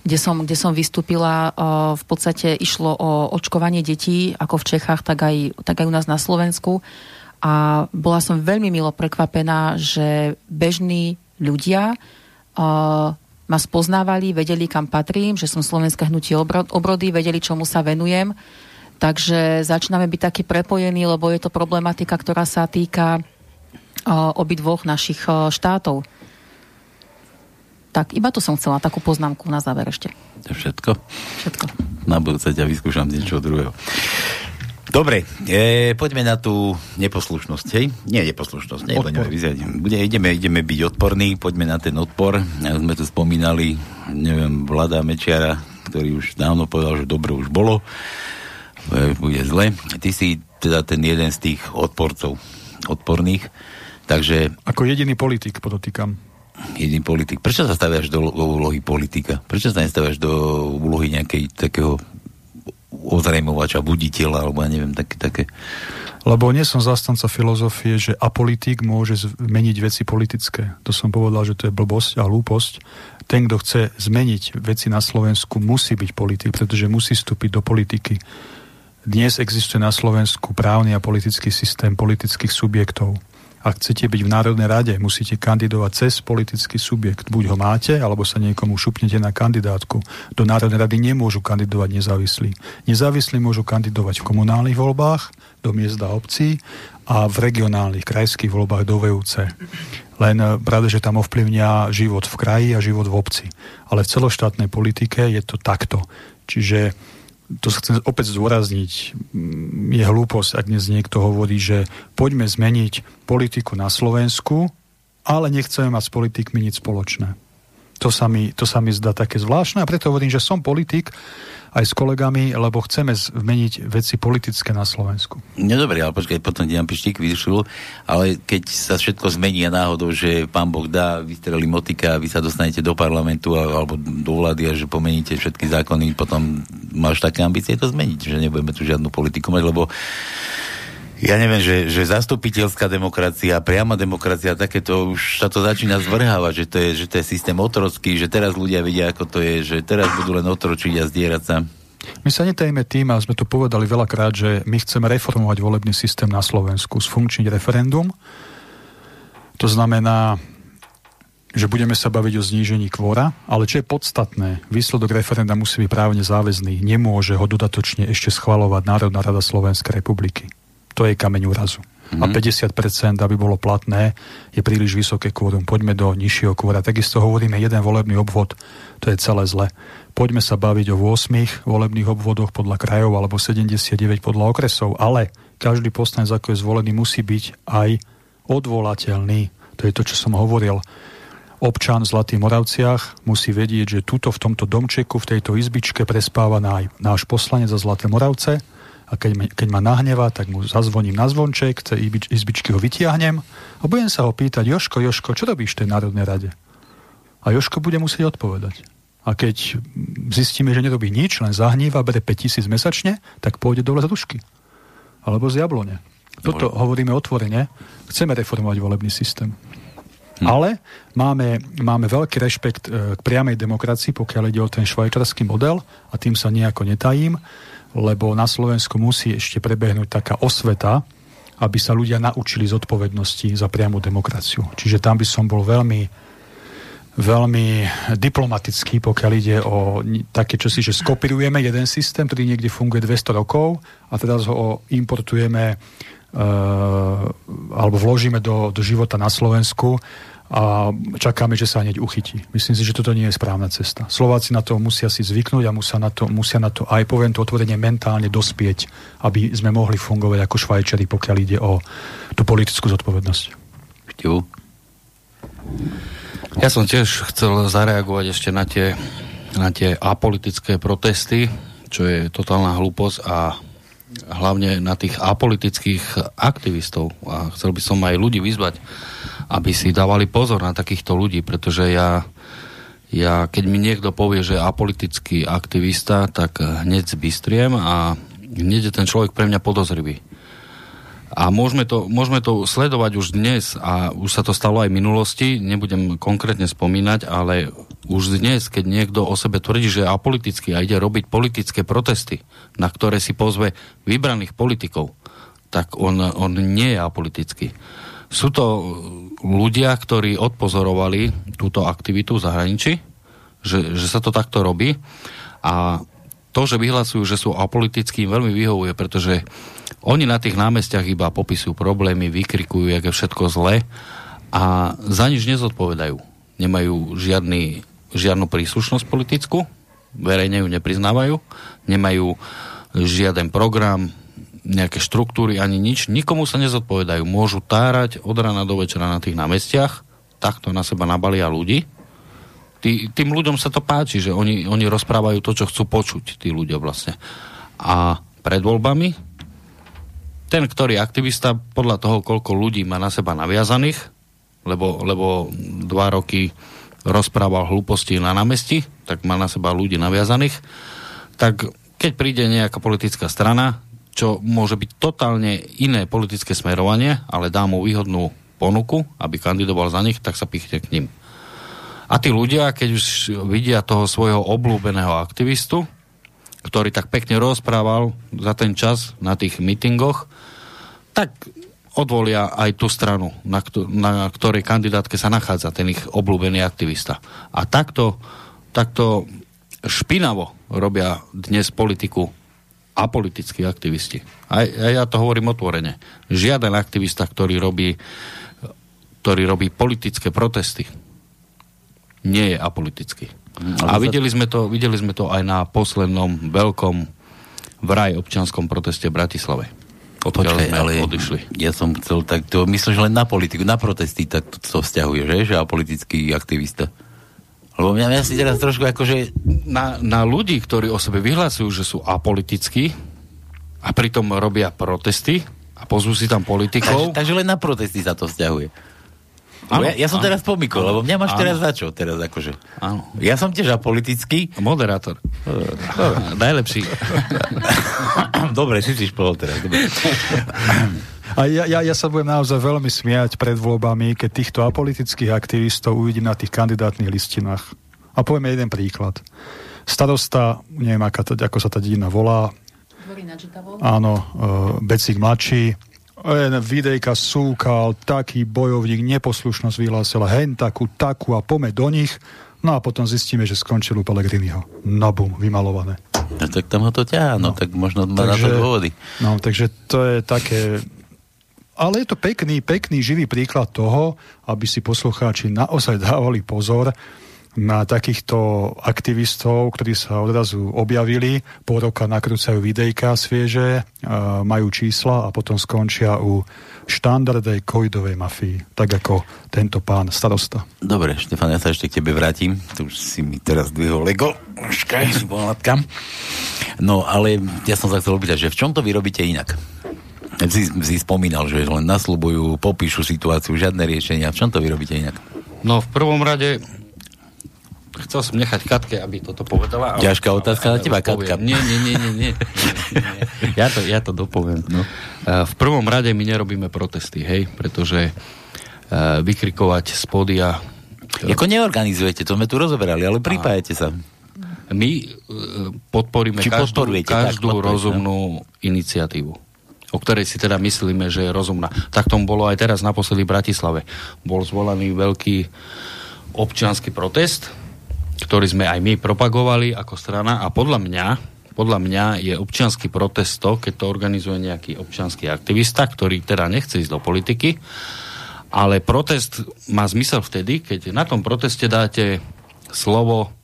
kde som vystúpila. V podstate išlo o očkovanie detí, ako v Čechách, tak aj u nás na Slovensku. A bola som veľmi milo prekvapená, že bežní ľudia ma spoznávali, vedeli, kam patrím, že som slovenské hnutie obrody, vedeli, čomu sa venujem. Takže začíname byť taký prepojený, lebo je to problematika, ktorá sa týka obidvoch našich štátov. Tak, iba to som chcela takú poznámku na záver ešte. Všetko. Na budúce ťa vyskúšam z niečoho druhého. Dobre, poďme na tú neposlušnosť, hej? Nie, neposlušnosť, ideme byť odporní, poďme na ten odpor. Ja sme tu spomínali, neviem, Vlada Mečiara, ktorý už dávno povedal, že dobre už bolo, bude zle. Ty si teda ten jeden z tých odporcov, odporných, takže... Ako jediný politik, podotýkam. Jediný politik. Prečo sa staviaš do úlohy politika? Prečo sa nestaviaš do úlohy nejakej takého ozrejmovača, buditeľa, alebo ja neviem, také. Lebo nie som zastanca filozofie, že apolitik môže zmeniť veci politické. To som povedal, že to je blbosť a hlúposť. Ten, kto chce zmeniť veci na Slovensku, musí byť politik, pretože musí vstúpiť do politiky. Dnes existuje na Slovensku právny a politický systém politických subjektov. Ak chcete byť v Národnej rade, musíte kandidovať cez politický subjekt. Buď ho máte, alebo sa niekomu šupnete na kandidátku. Do Národnej rady nemôžu kandidovať nezávislí. Nezávislí môžu kandidovať v komunálnych voľbách, do miest a obcí a v regionálnych, krajských voľbách do VUC. Len pravda, že tam ovplyvňa život v kraji a život v obci. Ale v celoštátnej politike je to takto. Čiže to chcem opäť zdôrazniť, je hlúposť, ak dnes niekto hovorí, že poďme zmeniť politiku na Slovensku, ale nechceme mať s politikmi nič spoločné. To sa mi zdá také zvláštne a preto hovorím, že som politik aj s kolegami, lebo chceme zmeniť veci politické na Slovensku. No dobre, ale počkaj, potom ti nám pištík vyšlo, ale keď sa všetko zmení a náhodou, že pán Boh dá, vystrelí motika a vy sa dostanete do parlamentu alebo do vlády a že pomeníte všetky zákony, potom máš také ambície to zmeniť, že nebudeme tu žiadnu politiku mať, lebo ja neviem, že zastupiteľská demokracia, priama demokracia, takéto už sa to začína zvrhávať, že to je systém otrocký, že teraz ľudia vidia, ako to je, že teraz budú len otročiť a zdierať sa. My sa netajíme tým, a sme to povedali veľakrát, že my chceme reformovať volebný systém na Slovensku, sfunkčniť referendum. To znamená, že budeme sa baviť o znížení kvóra, ale čo je podstatné, výsledok referenda musí byť právne záväzný. Nemôže ho dodatočne ešte schvaľovať Národná rada Slovenskej republiky. To je kameň úrazu. A 50%, aby bolo platné, je príliš vysoké kvórum. Poďme do nižšieho kvóra. Takisto hovoríme jeden volebný obvod. To je celé zle. Poďme sa baviť o 8 volebných obvodoch podľa krajov alebo 79 podľa okresov. Ale každý poslanec, ako je zvolený, musí byť aj odvolateľný. To je to, čo som hovoril. Občan v Zlatých Moravciach musí vedieť, že tuto v tomto domčeku, v tejto izbičke prespáva náš poslanec za Zlaté Moravce. A keď ma nahnevá, tak mu zazvoním na zvonček, tej izbičky ho vytiahnem a budem sa ho pýtať, Jožko, čo robíš v tej Národnej rade? A Jožko bude musieť odpovedať. A keď zistíme, že nerobí nič, len zahníva, bere 5000 mesačne, tak pôjde dole z Dušky. Alebo z Jablone. Toto hovoríme otvorene. Chceme reformovať volebný systém. Ale máme veľký rešpekt k priamej demokracii, pokiaľ ide o ten švajčiarsky model a tým sa nejako netajím, lebo na Slovensku musí ešte prebehnúť taká osveta, aby sa ľudia naučili zodpovednosti za priamu demokraciu. Čiže tam by som bol veľmi, veľmi diplomatický, pokiaľ ide o také čosi, že skopírujeme jeden systém, ktorý niekde funguje 200 rokov a teraz ho importujeme alebo vložíme do života na Slovensku a čakáme, že sa hneď uchytí. Myslím si, že toto nie je správna cesta. Slováci na to musia si zvyknúť a musia na to aj, poviem to otvorene, mentálne dospieť, aby sme mohli fungovať ako Švajčiari, pokiaľ ide o tú politickú zodpovednosť. Štiu? Ja som tiež chcel zareagovať ešte na tie apolitické protesty, čo je totálna hlúposť a hlavne na tých apolitických aktivistov. A chcel by som aj ľudí vyzvať, aby si dávali pozor na takýchto ľudí, pretože ja keď mi niekto povie, že apolitický aktivista, tak hneď zbystriem a hneď je ten človek pre mňa podozrivý. A môžeme to sledovať už dnes a už sa to stalo aj v minulosti, nebudem konkrétne spomínať, ale už dnes, keď niekto o sebe tvrdí, že je apolitický a ide robiť politické protesty, na ktoré si pozve vybraných politikov, tak on nie je apolitický. Sú to ľudia, ktorí odpozorovali túto aktivitu v zahraničí, že sa to takto robí a to, že vyhlasujú, že sú apolitickí, veľmi vyhovuje, pretože oni na tých námestiach iba popisujú problémy, vykrikujú, jak je všetko zlé a za nič nezodpovedajú. nemajú žiadnu príslušnosť politickú, verejne ju nepriznávajú, nemajú žiaden program, nejaké štruktúry, ani nič, nikomu sa nezodpovedajú. Môžu tárať od rana do večera na tých námestiach, takto na seba nabalia ľudí. Tým ľuďom sa to páči, že oni rozprávajú to, čo chcú počuť, tí ľudia vlastne. A pred voľbami, ten, ktorý aktivista, podľa toho, koľko ľudí má na seba naviazaných, lebo 2 roky rozprával hlúposti na námestí, tak má na seba ľudí naviazaných, tak keď príde nejaká politická strana, čo môže byť totálne iné politické smerovanie, ale dá mu výhodnú ponuku, aby kandidoval za nich, tak sa pichne k ním. A tí ľudia, keď už vidia toho svojho obľúbeného aktivistu, ktorý tak pekne rozprával za ten čas na tých mítingoch, tak odvolia aj tú stranu, na ktorej kandidátke sa nachádza ten ich obľúbený aktivista. A takto špinavo robia dnes politiku a politickí aktivisti. A ja to hovorím otvorene. Žiaden aktivista, ktorý robí politické protesty, nie je apolitický. A videli sme to aj na poslednom veľkom vraj občianskom proteste v Bratislave. Počkaj, ale odišli. Ja som chcel tak, to myslíš len na politiku, na protesty, tak to vzťahuje, že apolitický aktivista. Lebo mňa si teraz trošku akože... Na ľudí, ktorí o sebe vyhlasujú, že sú apolitickí a pritom robia protesty a pozvú si tam politikov... Takže len na protesty sa to vzťahuje. Áno, ja som teraz pomykol, lebo mňa máš teraz za čo? Teraz akože. Áno. Ja som tiež apolitický. Moderátor. Najlepší. Dobre, si špol teraz. Dobre. A ja sa budem naozaj veľmi smiať pred voľbami, keď týchto apolitických aktivistov uvidím na tých kandidátnych listinách. A povieme jeden príklad. Starosta, neviem, ako sa tá dedina volá. Áno, Becík mladší. Videjka súkal, taký bojovník, neposlušnosť vyhlásila, hen takú a poďme do nich. No a potom zistíme, že skončil u Pellegriniho. No bum, vymalované. No tak tam ho to ťahá, no tak možno má na to dôvody. No takže to je také... Ale je to pekný, pekný živý príklad toho, aby si poslucháči naozaj dávali pozor na takýchto aktivistov, ktorí sa odrazu objavili, pol roka nakrúcajú videjka svieže, majú čísla a potom skončia u štandardnej koidovej mafii, tak ako tento pán starosta. Dobre, Štefán, ja sa ešte k tebe vrátim. Tu už si mi teraz dvihol lego. Škaj, si pohľadkam. No, ale ja som sa chcel opýtať, že v čom to vy robíte inak? Si spomínal, že len nasľubujú, popíšu situáciu, žiadne riešenia. V čom to vy robíte inak? No, v prvom rade... Chcel som nechať Katke, aby toto povedala. Ťažká otázka na teba, Katka. Nie. Ja to dopoviem. No. V prvom rade my nerobíme protesty, hej, pretože vykrikovať z pódia... Jako neorganizujete, to sme tu rozoberali, ale pripájete sa. My podporíme každú rozumnú iniciatívu, o ktorej si teda myslíme, že je rozumná. Tak tomu bolo aj teraz naposledy v Bratislave. Bol zvolaný veľký občiansky protest, ktorý sme aj my propagovali ako strana a podľa mňa je občiansky protest to, keď to organizuje nejaký občiansky aktivista, ktorý teda nechce ísť do politiky, ale protest má zmysel vtedy, keď na tom proteste dáte slovo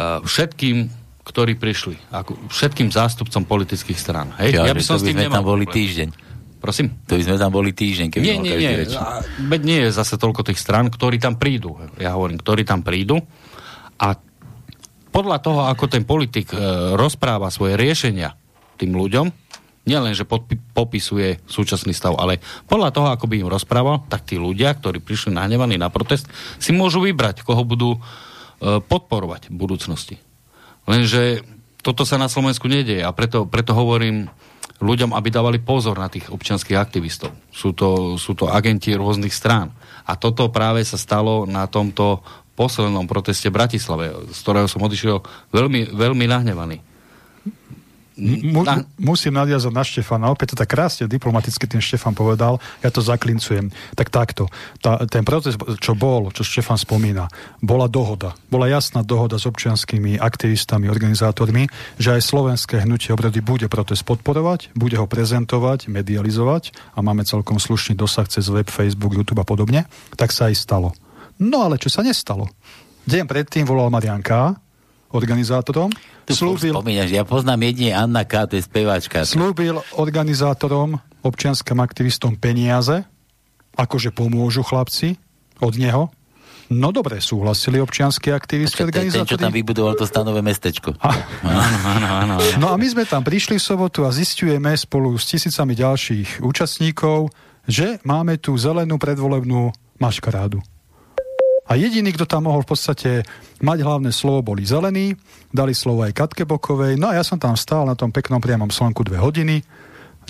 všetkým, ktorí prišli, ako všetkým zástupcom politických strán. Hej? Ja by som s tým nemal problém. Prosím? To by sme tam boli týždeň, keby mal každý reči. Nie je zase toľko tých strán, ktorí tam prídu. Ja hovorím, ktorí tam prídu. A podľa toho, ako ten politik rozpráva svoje riešenia tým ľuďom, nielen, že popisuje súčasný stav, ale podľa toho, ako by im rozprával, tak tí ľudia, ktorí prišli nahnevaní na protest, si môžu vybrať, koho budú podporovať v budúcnosti. Lenže toto sa na Slovensku nedieje a preto hovorím ľuďom, aby dávali pozor na tých občianskych aktivistov. Sú to agenti rôznych strán. A toto práve sa stalo na tomto poslednom proteste v Bratislave, z ktorého som odišiel veľmi, veľmi nahnevaný. Musím nadviazať na Štefana. Opäť to tak krásne, diplomaticky ten Štefan povedal, ja to zaklincujem. Tak takto. Ten proces, čo Štefan spomína, bola dohoda. Bola jasná dohoda s občianskými aktivistami, organizátormi, že aj slovenské hnutie obrody bude protest podporovať, bude ho prezentovať, medializovať a máme celkom slušný dosah cez web, Facebook, YouTube a podobne. Tak sa aj stalo. No ale čo sa nestalo? Deň predtým volal Marián K. organizátorom. Tu slúbil, spomínaš, ja poznám jedine Anna K., to je speváčka. Slúbil organizátorom, občianskym aktivistom peniaze, akože pomôžu chlapci od neho. No dobre, súhlasili občianski aktivisti organizátori. Ten, čo tam vybudoval to stanové mestečko. No a my sme tam prišli v sobotu a zistujeme spolu s tisícami ďalších účastníkov, že máme tú zelenú predvolebnú maškarádu. A jediný, kto tam mohol v podstate mať hlavné slovo, boli zelení, dali slovo aj Katke Bokovej. No a ja som tam stál na tom peknom priamom slnku 2 hodiny.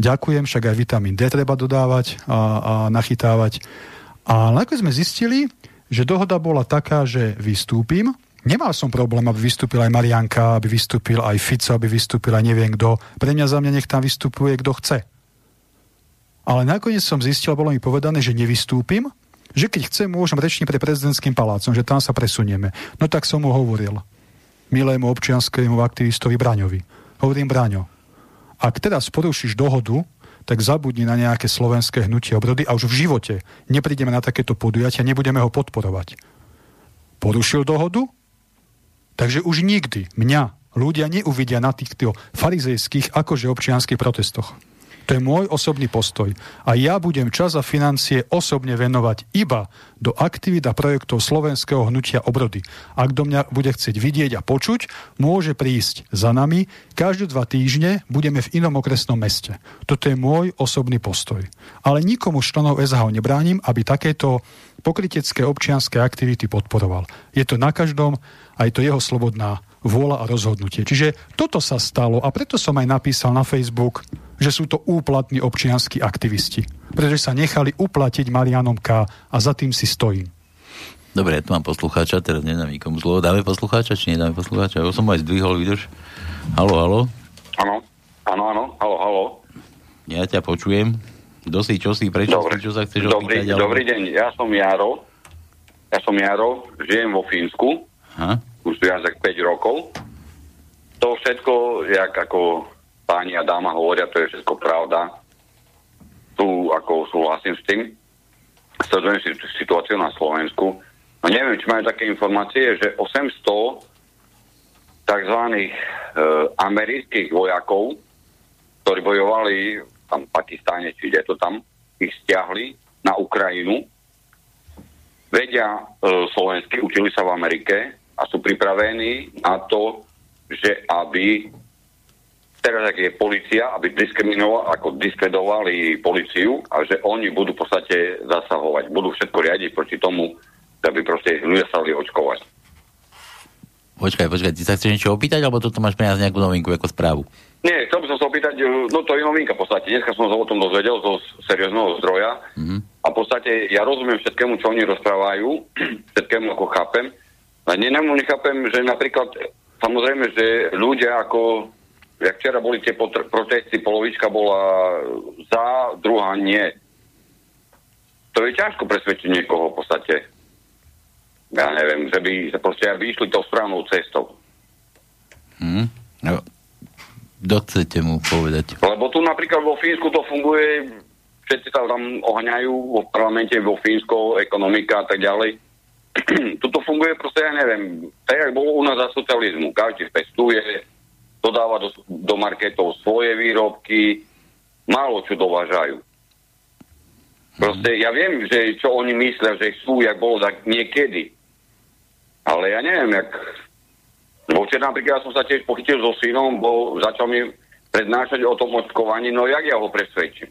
Ďakujem, však aj vitamín D treba dodávať a nachytávať. A nakoniec sme zistili, že dohoda bola taká, že vystúpim. Nemal som problém, aby vystúpil aj Marianka, aby vystúpil aj Fico, aby vystúpil aj neviem kto. Pre mňa, za mňa nech tam vystupuje, kto chce. Ale nakoniec som zistil, bolo mi povedané, že nevystúpim, že keď chcem, môžem rečniť pre prezidentským palácom, že tam sa presunieme. No tak som mu hovoril, milému občianskému aktivistovi Braňovi. Hovorím, Braňo, ak teraz porušíš dohodu, tak zabudni na nejaké slovenské hnutie obrody a už v živote neprídeme na takéto podujatia, nebudeme ho podporovať. Porušil dohodu? Takže už nikdy mňa ľudia neuvidia na týchto farizejských akože občianskych protestoch. To je môj osobný postoj. A ja budem čas a financie osobne venovať iba do aktivít a projektov slovenského hnutia obrody. Ak do mňa bude chcieť vidieť a počuť, môže prísť za nami. Každé 2 týždne budeme v inom okresnom meste. Toto je môj osobný postoj. Ale nikomu členov SHO nebránim, aby takéto pokrytecké občianske aktivity podporoval. Je to na každom, aj to jeho slobodná vôľa a rozhodnutie. Čiže toto sa stalo a preto som aj napísal na Facebook, že sú to úplatní občianski aktivisti. Pretože sa nechali uplatiť Marianom K. a za tým si stojím. Dobre, ja tu mám poslucháča, teraz nedám nikomu slovo. Dáme poslucháča, či nedáme poslucháča? Ja som aj zdvihol, vydrž. Haló, haló? Áno, haló, haló. Ja ťa počujem. Kto si, čo si, prečo si, čo sa chceš opýtať? Dobrý deň, ja som Jaro, žijem vo Fínsku. Aha. Už viac ako 5 rokov. To všetko, jak ako páni a dáma hovoria, to je všetko pravda. Tu ako súhlasím s tým. Sledujem si situáciu na Slovensku. No neviem, či majú také informácie, že 800 takzvaných amerických vojakov, ktorí bojovali tam v Pakistáne, či kde to tam, ich stiahli na Ukrajinu. Vedia slovensky, učili sa v Amerike a sú pripravení na to, že aby teraz je polícia, aby diskredovali políciu a že oni budú v podstate zasahovať. Budú všetko riadiť proti tomu, aby proste ľudia sa dali očkovať. Počkaj, ty sa chceš niečo opýtať, alebo toto máš pre nás nejakú novinku, ako správu? Nie, chcel by som sa opýtať, no to je novinka v podstate. Dneska som sa o tom dozvedel zo seriózneho zdroja a v podstate ja rozumiem všetkému, čo oni rozprávajú, všetkému ako chápem, ale nechápem, že napríklad, samozrejme, že ľudia ako jak včera boli tie protesty, polovička bola za, druhá nie. To je ťažko presvedčiť niekoho v podstate. Ja neviem, že by sa proste vyšli tou správnou cestou. No. Kto chcete mu povedať? Lebo tu napríklad vo Fínsku to funguje, všetci sa tam ohňajú vo parlamente, vo Fínsko, ekonomika a tak ďalej. Tuto funguje proste, ja neviem, tak, jak bolo u nás za socializmu. Každý pestuje, dodáva do marketov svoje výrobky, málo čo dovážajú. Proste ja viem, že čo oni myslia, že sú, jak bolo tak niekedy. Ale ja neviem, jak... Včera napríklad som sa tiež pochytil so synom, bo začal mi prednášať o tom očkovaní, no jak ja ho presvedčím?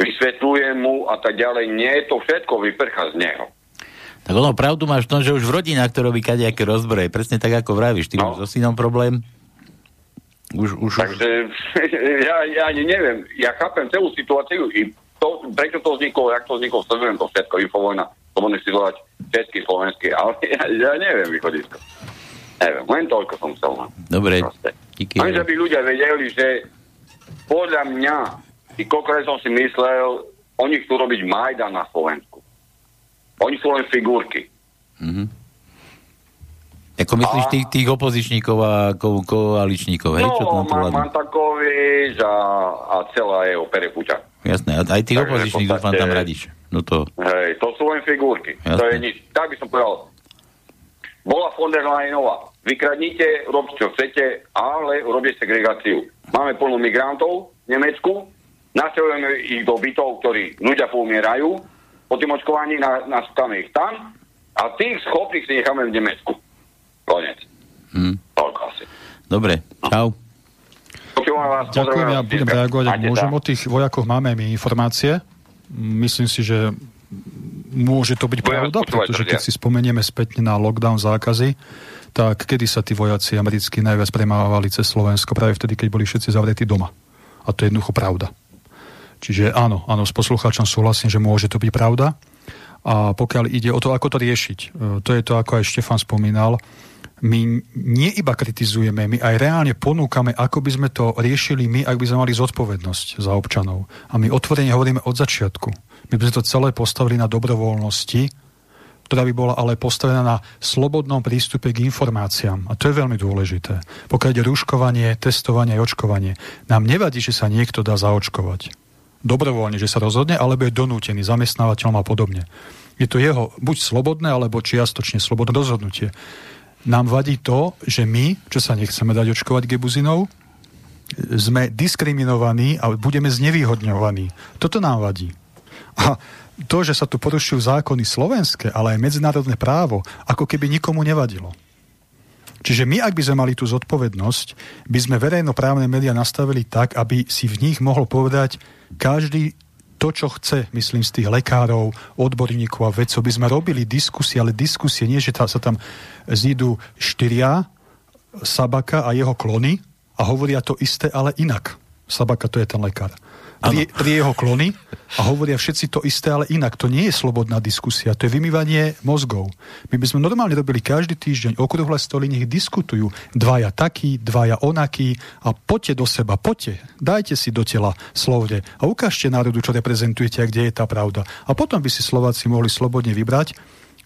Vysvetľujem mu a tak ďalej. Nie, to všetko vyprchá z neho. Tak ono, pravdu máš v tom, že už v rodinách to robí kadejaké rozbroje. Presne tak, ako vravíš. Ty máš so synom problém? Už. Takže ja ani neviem, ja chápem celú situáciu i to, prečo to vzniklo, jak to vzniklo, sledujem to všetko, infovojna, to budem si dodať český, slovenský, ale ja neviem východisko. Neviem, len toľko som chcel. Dobre. Ani, že by ľudia vedeli, že podľa mňa, i koľko som si myslel, oni chcú robiť Majdan na Slovensku. Oni sú len figurky. Ako myslíš tých opozičníkov a koaličníkov, hej? No, čo tam Mantakovič a celá jeho perekuťa. Jasné, a aj tých opozičných dúfam tam radiš. No to... Hej, to sú len figurky. Jasné. To je nič. Tak by som povedal. Bola von der Leyenová. Vykradnite, robte čo chcete, ale robte segregáciu. Máme plno migrantov v Nemecku, nasťahujeme ich do bytov, ktorí ľudia poumierajú, po tým očkovaní nasúkame ich tam a tých schopných si necháme v Nemecku. Konec. Toľko asi. Dobre, čau. Ďakujem, ja budem reagovať, ak môžem. O tých vojakoch máme my informácie. Myslím si, že môže to byť pravda, pretože keď si spomenieme spätne na lockdown zákazy, tak kedy sa tí vojaci americkí najviac premávali cez Slovensko? Práve vtedy, keď boli všetci zavretí doma. A to je jednoducho pravda. Čiže áno, s poslucháčom súhlasím, že môže to byť pravda. A pokiaľ ide o to, ako to riešiť, to je to, ako aj Štefan spomínal, my nie iba kritizujeme, my aj reálne ponúkame, ako by sme to riešili my, ak by sme mali zodpovednosť za občanov. A my otvorene hovoríme od začiatku. My by sme to celé postavili na dobrovoľnosti, ktorá by bola ale postavená na slobodnom prístupe k informáciám. A to je veľmi dôležité. Pokiaľ ide rúškovanie, testovanie a očkovanie, nám nevadí, že sa niekto dá zaočkovať. Dobrovoľne, že sa rozhodne, alebo je donútený zamestnávateľom a podobne. Je to jeho buď slobodné, alebo čiastočne slobodné rozhodnutie. Nám vadí to, že my, čo sa nechceme dať očkovať gebuzinou, sme diskriminovaní a budeme znevýhodňovaní. Toto nám vadí. A to, že sa tu porušujú zákony slovenské, ale aj medzinárodné právo, ako keby nikomu nevadilo. Čiže my, ak by sme mali tú zodpovednosť, by sme verejnoprávne médiá nastavili tak, aby si v nich mohol povedať každý to, čo chce, myslím, z tých lekárov, odborníkov a vedcov. By sme robili diskusie, ale diskusie nie, že sa tam zídu štyria, Sabaka a jeho klony a hovoria to isté, ale inak. Sabaka, to je ten lekár. Tri jeho klony a hovoria všetci to isté, ale inak. To nie je slobodná diskusia, to je vymývanie mozgov. My by sme normálne robili každý týždeň okrúhle stoly, nech diskutujú dvaja takí, dvaja onakí a poďte do seba, poďte, dajte si do tela slovne a ukážte národu, čo reprezentujete a kde je tá pravda. A potom by si Slováci mohli slobodne vybrať,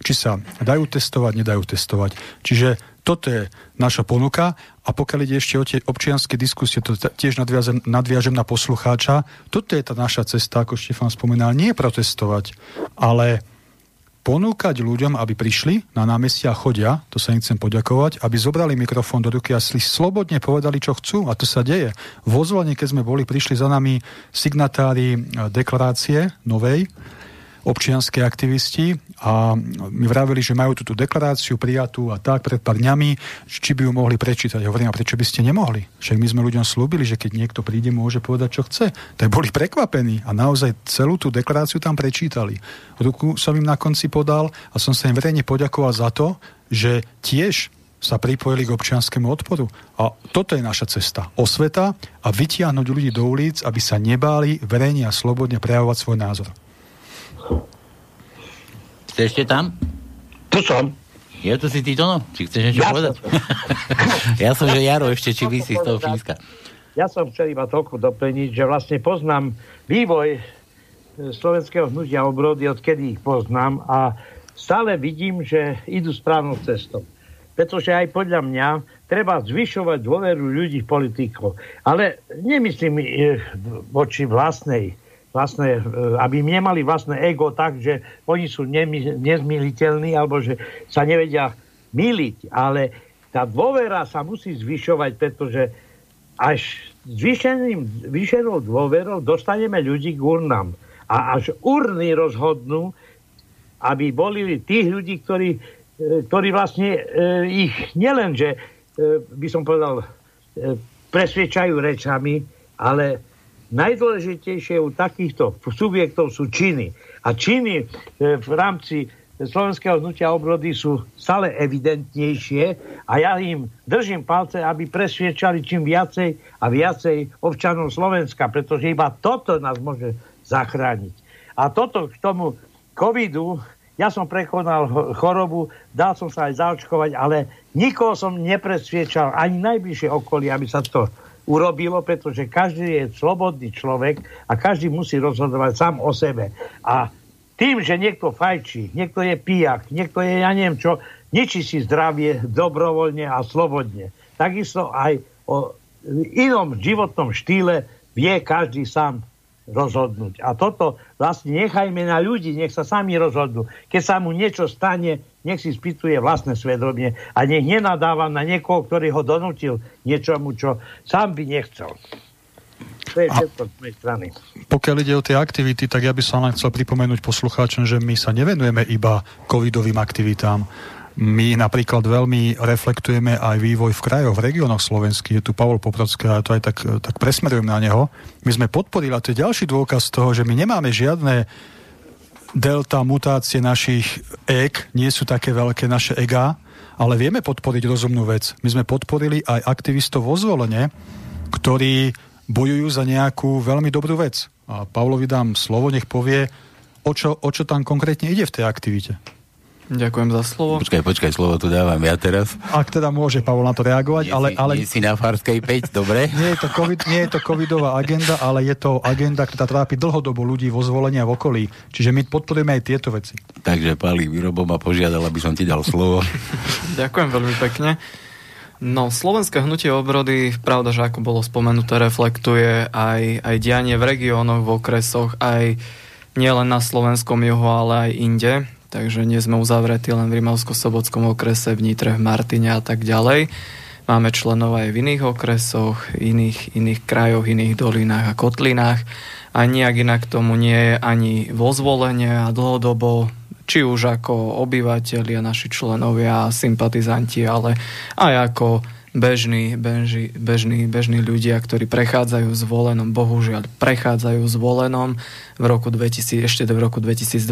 či sa dajú testovať, nedajú testovať. Čiže toto je naša ponuka a pokiaľ ide ešte o tie občianske diskusie, to tiež nadviažem na poslucháča, toto je tá naša cesta, ako Štefán spomínal, nie protestovať, ale ponúkať ľuďom, aby prišli na námestia a chodia, to sa im chcem poďakovať, aby zobrali mikrofón do ruky a si slobodne povedali, čo chcú a to sa deje. Vo Zvolene, keď sme boli, prišli za nami signatári deklarácie novej, občianske aktivisti a mi vraveli, že majú túto deklaráciu prijatú a tak pred pár dňami, či by ju mohli prečítať. Hovorím, a prečo by ste nemohli? Však my sme ľuďom slúbili, že keď niekto príde, môže povedať, čo chce. Tak boli prekvapení a naozaj celú tú deklaráciu tam prečítali. Ruku som im na konci podal a som sa im verejne poďakoval za to, že tiež sa pripojili k občianskemu odporu. A toto je naša cesta. Osveta a vytiahnuť ľudí do ulic, aby sa nebáli verejne a slobodne prejavovať svoj názor. Ste ešte tam? Tu som. Je to si ty, Tono? Či chceš niečo povedať? Ja som, že Jaro ešte, či vy si z toho Fínska. Ja som chcel iba toľko doplniť, že vlastne poznám vývoj slovenského hnutia obrody, odkedy ich poznám a stále vidím, že idú správnou cestou. Pretože aj podľa mňa treba zvyšovať dôveru ľudí v politikov. Ale nemyslím voči vlastné, aby nemali vlastné ego tak, že oni sú nezmiliteľní alebo že sa nevedia miliť, ale tá dôvera sa musí zvyšovať, pretože až zvýšenou dôverou dostaneme ľudí k urnám a až urny rozhodnú, aby volili tých ľudí, ktorí vlastne ich nielenže by som povedal presviečajú rečami, ale najdôležitejšie u takýchto subjektov sú činy. A činy v rámci slovenského hnutia obrody sú stále evidentnejšie a ja im držím palce, aby presviečali čím viacej a viacej občanov Slovenska, pretože iba toto nás môže zachrániť. A toto k tomu covidu, ja som prekonal chorobu, dal som sa aj zaočkovať, ale nikoho som nepresviečal, ani najbližšie okolie, aby sa to urobilo, pretože každý je slobodný človek a každý musí rozhodovať sám o sebe. A tým, že niekto fajčí, niekto je pijak, niekto je, ja neviem čo, ničí si zdravie dobrovoľne a slobodne. Takisto aj o inom životnom štýle vie každý sám rozhodnúť. A toto vlastne nechajme na ľudí, nech sa sami rozhodnú. Keď sa mu niečo stane, nech si spýtuje vlastné svedomie a nech nenadáva na niekoho, ktorý ho donútil niečomu, čo sám by nechcel. To je všetko z mojej strany. Pokiaľ ide o tie aktivity, tak ja by som len chcel pripomenúť poslucháčom, že my sa nevenujeme iba covidovým aktivitám. My napríklad veľmi reflektujeme aj vývoj v krajoch, v regiónoch slovenských. Je tu Pavol Popradský a to aj tak presmerujem na neho. My sme podporili, a to je ďalší dôkaz toho, že my nemáme žiadne delta mutácie našich ek, nie sú také veľké naše ega, ale vieme podporiť rozumnú vec. My sme podporili aj aktivistov vo Zvolene, ktorí bojujú za nejakú veľmi dobrú vec. A Pavlovi dám slovo, nech povie, o čo tam konkrétne ide v tej aktivite. Ďakujem za slovo. Počkaj, slovo tu dávam ja teraz. Ak teda môže Pavol na to reagovať, ale... Nie si na Farskej 5, dobre? Nie je to covidová agenda, ale je to agenda, ktorá trápi dlhodobo ľudí vo Zvolení a v okolí. Čiže my podporujeme aj tieto veci. Takže Pali Výrobo ma požiadal, aby som ti dal slovo. Ďakujem veľmi pekne. No, Slovenské hnutie obrody, pravda, že ako bolo spomenuté, reflektuje aj dianie v regiónoch, v okresoch, aj nielen na slovenskom juhu, ale aj inde. Takže nie sme uzavretí len v Rimavsko-Sobotskom okrese, v Nitre, v Martine a tak ďalej. Máme členov aj v iných okresoch, iných krajoch, iných dolinách a kotlinách. A nijak inak tomu nie je ani vo Zvolene a dlhodobo, či už ako obyvateľia, naši členovia a sympatizanti, ale aj ako bežní ľudia, ktorí prechádzajú Zvolenom, bohužiaľ prechádzajú Zvolenom ešte v roku 2021.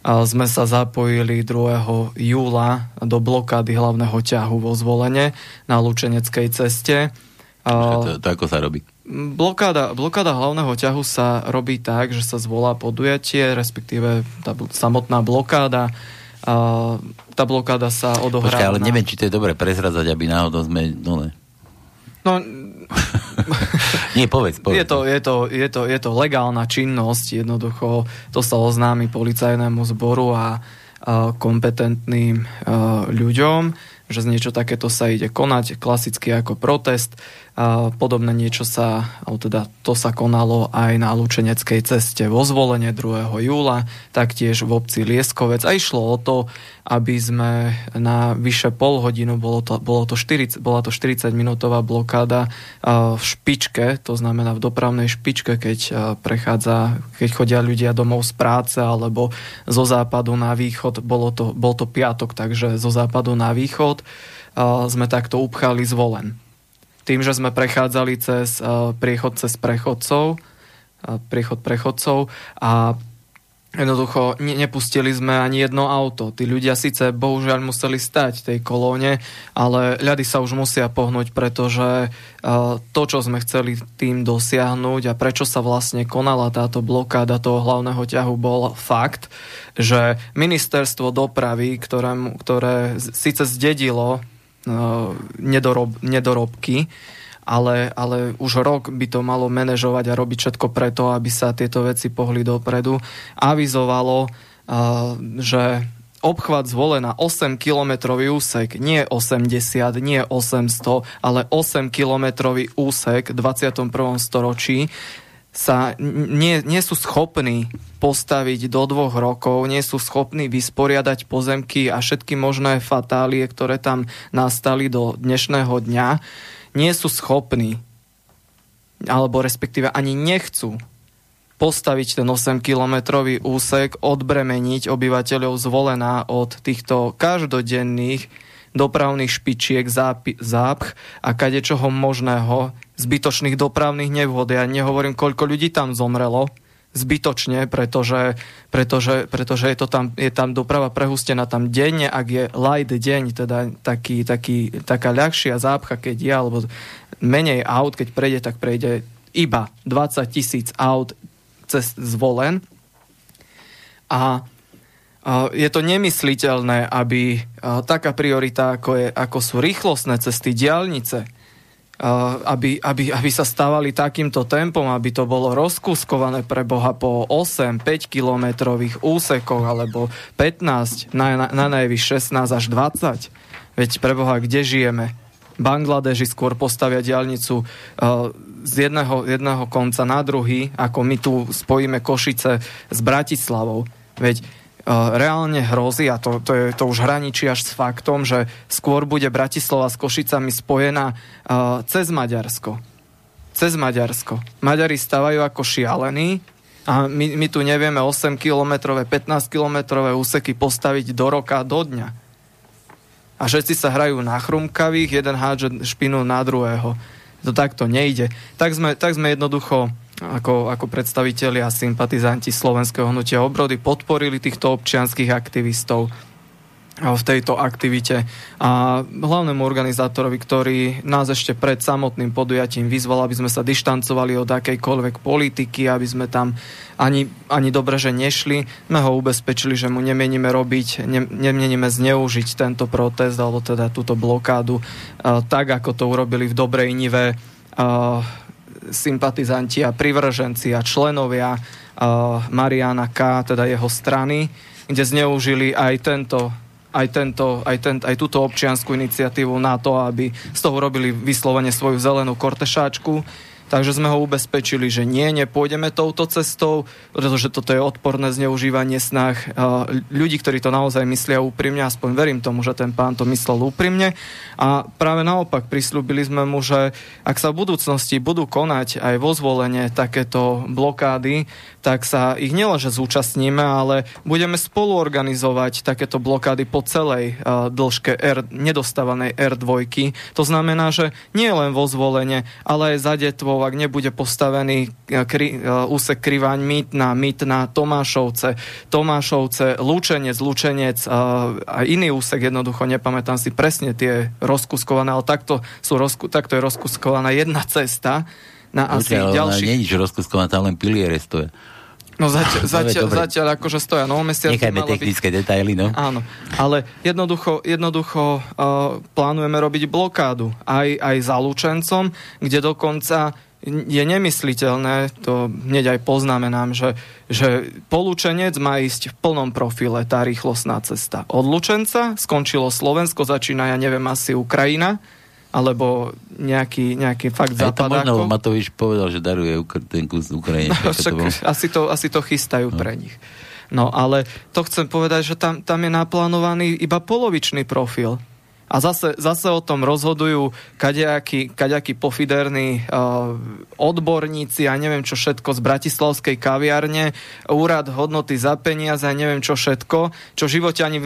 Sme sa zapojili 2. júla do blokády hlavného ťahu vo Zvolene na Lučeneckej ceste. To ako sa robí? Blokáda hlavného ťahu sa robí tak, že sa zvolá podujatie, respektíve tá samotná blokáda. Tá blokáda sa odohrá... Počkaj, ale neviem, či to je dobre prezradzať, aby náhodou sme... No... Nie, povedz. Je to legálna činnosť, jednoducho to sa oznámi policajnému zboru a kompetentným ľuďom, že z niečo takéto sa ide konať, klasicky ako protest. Podobné niečo to sa konalo aj na Lučeneckej ceste vo Zvolene 2. júla, taktiež v obci Lieskovec. A išlo o to, aby sme na vyše pol hodinu, bola to 40-minútová blokáda v špičke, to znamená v dopravnej špičke, keď chodia ľudia domov z práce alebo zo západu na východ. Bol to piatok, takže zo západu na východ sme takto upchali Zvolen. Tým, že sme prechádzali cez priechod prechodcov a jednoducho nepustili sme ani jedno auto. Tí ľudia síce bohužiaľ museli stať tej kolóne, ale ľady sa už musia pohnúť, pretože to, čo sme chceli tým dosiahnuť a prečo sa vlastne konala táto blokáda toho hlavného ťahu, bol fakt, že ministerstvo dopravy, ktoré síce zdedilo nedorobky, ale už rok by to malo manažovať a robiť všetko preto, aby sa tieto veci pohli dopredu, avizovalo, že obchvat Zvolena 8-kilometrový úsek, nie 80, nie 800, ale 8-kilometrový úsek v 21. storočí sa nie sú schopní postaviť do 2 rokov, nie sú schopní vysporiadať pozemky a všetky možné fatálie, ktoré tam nastali do dnešného dňa, nie sú schopní, alebo respektíve ani nechcú postaviť ten 8-kilometrový úsek, odbremeniť obyvateľov Zvolena od týchto každodenných dopravných špičiek, zápch a kadečoho možného, zbytočných dopravných nevhod. Ja nehovorím, koľko ľudí tam zomrelo zbytočne, pretože je tam doprava prehustená tam denne, ak je light deň, teda taká ľahšia zápcha, keď je, alebo menej aut, keď prejde, tak prejde iba 20 000 aut cez Zvolen. A je to nemysliteľné, aby taká priorita, ako sú rýchlostné cesty, diaľnice, aby sa stávali takýmto tempom, aby to bolo rozkúskované pre Boha po 8-5 kilometrových úsekoch alebo 15, na najvyš 16 až 20. Veď pre Boha, kde žijeme? Bangladeži skôr postavia diaľnicu z jedného konca na druhý, ako my tu spojíme Košice s Bratislavou. Veď reálne hrozí, a to už hraničí až s faktom, že skôr bude Bratislava s Košicami spojená cez Maďarsko. Maďari stavajú ako šialení a my tu nevieme 8-kilometrové, 15-kilometrové úseky postaviť do roka, do dňa. A všetci sa hrajú na chrumkavých, jeden hádže špinu na druhého. To takto nejde. Tak sme jednoducho ako predstavitelia a sympatizanti Slovenského hnutia obrody podporili týchto občianskych aktivistov v tejto aktivite. A hlavnému organizátorovi, ktorý nás ešte pred samotným podujatím vyzval, aby sme sa dištancovali od akejkoľvek politiky, aby sme tam ani dobre, že nešli, sme ho ubezpečili, že mu nemienime zneužiť tento protest, alebo teda túto blokádu, tak ako to urobili v Dobrej Nive sympatizanti a privrženci a členovia Mariána K., teda jeho strany, kde zneužili aj túto občiansku iniciatívu na to, aby z toho robili vyslovene svoju zelenú kortešáčku. Takže sme ho ubezpečili, že nepôjdeme touto cestou, pretože toto je odporné zneužívanie snah ľudí, ktorí to naozaj myslia úprimne, aspoň verím tomu, že ten pán to myslel úprimne. A práve naopak prisľúbili sme mu, že ak sa v budúcnosti budú konať aj vo Zvolene takéto blokády, tak sa ich nielenže zúčastníme, ale budeme spoluorganizovať takéto blokády po celej dĺžke nedostávanej R2. To znamená, že nie len vo Zvolene, ale aj za Detvou, ak nebude postavený úsek Krivaň Mýtna, Tomášovce, Lučenec a iný úsek, jednoducho nepamätám si presne tie rozkuskované, ale takto je rozkuskovaná jedna cesta na asi ďalších. Nie je nič rozkuskované, tam len piliere stoja. No zatiaľ akože stoja. No, nechajme technické detaily, no. Áno, ale jednoducho plánujeme robiť blokádu aj za Lučencom, kde dokonca je nemysliteľné, to hneď aj poznamenám, že po Lučenec má ísť v plnom profile tá rýchlostná cesta. Od Lučenca skončilo Slovensko, začína, ja neviem, asi Ukrajina, alebo nejaký fakt západákov. Aj to možno Matovič povedal, že daruje ten kus Ukrajine. No, asi to chystajú pre nich. No, ale to chcem povedať, že tam je naplánovaný iba polovičný profil. A zase o tom rozhodujú kadejakí pofiderní odborníci, ja neviem čo všetko, z bratislavskej kaviarne, úrad hodnoty za peniaze, ja neviem čo všetko, čo v živote ani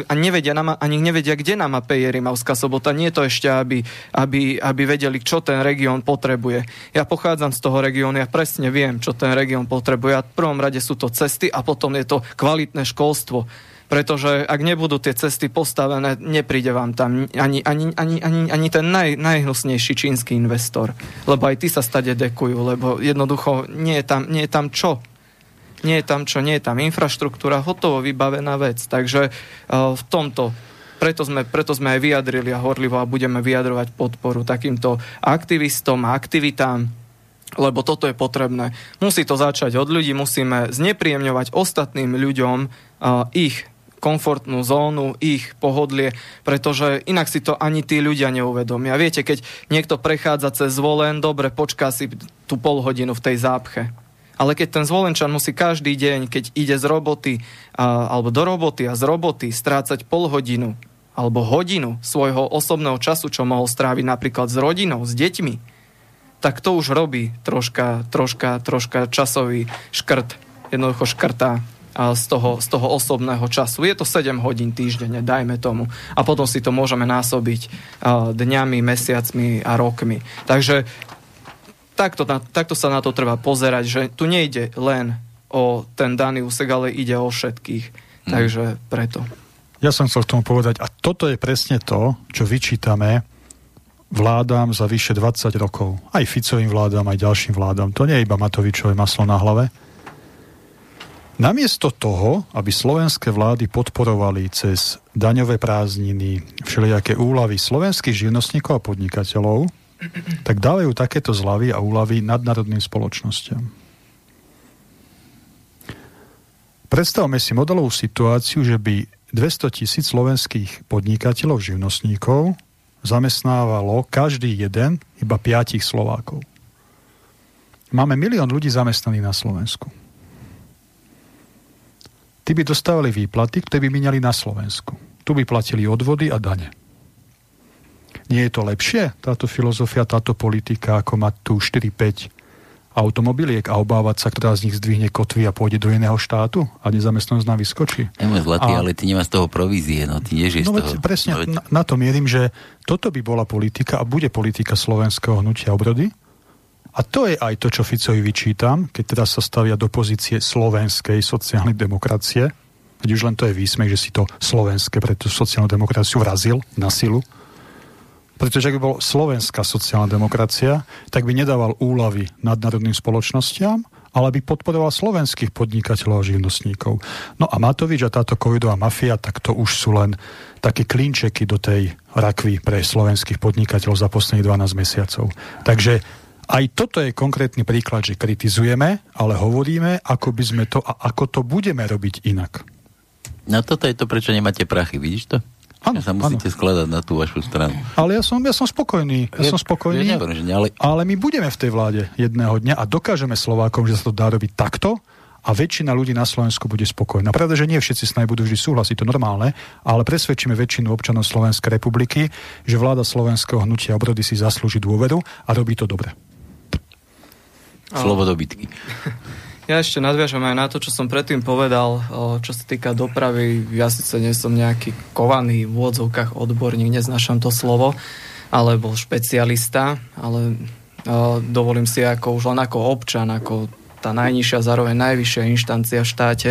nevedia, kde na mape je Rimavská Sobota. Nie je to ešte, aby vedeli, čo ten región potrebuje. Ja pochádzam z toho regiónu, ja presne viem, čo ten región potrebuje. A v prvom rade sú to cesty a potom je to kvalitné školstvo. Pretože ak nebudú tie cesty postavené, nepríde vám tam ani ten najhnusnejší čínsky investor. Lebo aj tí sa stade dekujú, lebo jednoducho nie je tam čo. Nie je tam infraštruktúra, hotovo vybavená vec. Takže v tomto, preto sme aj vyjadrili a horlivo a budeme vyjadrovať podporu takýmto aktivistom a aktivitám, lebo toto je potrebné. Musí to začať od ľudí, musíme znepríjemňovať ostatným ľuďom ich komfortnú zónu, ich pohodlie, pretože inak si to ani tí ľudia neuvedomia. Viete, keď niekto prechádza cez Zvolen, dobre, počká si tú pol hodinu v tej zápche. Ale keď ten Zvolenčan musí každý deň, keď ide z roboty, alebo do roboty a z roboty strácať pol hodinu, alebo hodinu svojho osobného času, čo mohol stráviť napríklad s rodinou, s deťmi, tak to už robí troška časový škrt, jednoducho škrtá z toho osobného času. Je to 7 hodín týždenne, dajme tomu. A potom si to môžeme násobiť dňami, mesiacmi a rokmi. Takže takto sa na to treba pozerať, že tu nejde len o ten daný úsek, ale ide o všetkých. Takže preto. Ja som chcel k tomu povedať, a toto je presne to, čo vyčítame vládám za vyše 20 rokov. Aj Ficovým vládám, aj ďalším vládám. To nie je iba Matovičové maslo na hlave. Namiesto toho, aby slovenské vlády podporovali cez daňové prázdniny všelijaké úľavy slovenských živnostníkov a podnikateľov, tak dávajú takéto zľavy a úľavy nadnárodným spoločnostiam. Predstavme si modelovú situáciu, že by 200 000 slovenských podnikateľov, živnostníkov zamestnávalo každý jeden iba 5 Slovákov. Máme 1 000 000 ľudí zamestnaných na Slovensku. Tí by dostávali výplaty, ktoré by míňali na Slovensku. Tu by platili odvody a dane. Nie je to lepšie, táto filozofia, táto politika, ako mať tu 4-5 automobiliek a obávať sa, ktorá z nich zdvihne kotvy a pôjde do iného štátu a nezamestnanosť nám vyskočí? Nemoj zlatý, ale ty nemáš z toho provízie, no ty nežiješ z toho. Presne, na to mierim, že toto by bola politika a bude politika slovenského hnutia obrody. A to je aj to, čo Ficovi vyčítam, keď teda sa stavia do pozície slovenskej sociálnej demokracie. Veď už len to je výsmech, že si to slovenské pre tú sociálnu demokraciu vrazil na silu. Pretože ak by bola slovenská sociálna demokracia, tak by nedával úľavy nadnárodným spoločnostiam, ale by podporoval slovenských podnikateľov a živnostníkov. No a Matovič a táto covidová mafia, tak to už sú len také klinčeky do tej rakvy pre slovenských podnikateľov za posledných 12 mesiacov. Takže aj toto je konkrétny príklad, že kritizujeme, ale hovoríme, ako by sme to a ako to budeme robiť inak. No toto je to, prečo nemáte prachy, vidíš to? Áno, ja sa musíte skladať na tú vašu stranu. Ale ja som spokojný. Ja som spokojný, ale my budeme v tej vláde jedného dňa a dokážeme Slovákom, že sa to dá robiť takto a väčšina ľudí na Slovensku bude spokojná. Pravda, že nie všetci s nami budú vždy súhlasiť, to normálne, ale presvedčíme väčšinu občanov Slovenskej republiky, že vláda slovenského hnutia obrody si zaslúži dôveru a robí to dobre. Slobodobytky. Ja ešte nadviažem aj na to, čo som predtým povedal, čo sa týka dopravy. Ja síce nie som nejaký kovaný v odzovkách odborník, neznášam to slovo, alebo špecialista, ale dovolím si ako už len ako občan, ako tá najnižšia, zároveň najvyššia inštancia v štáte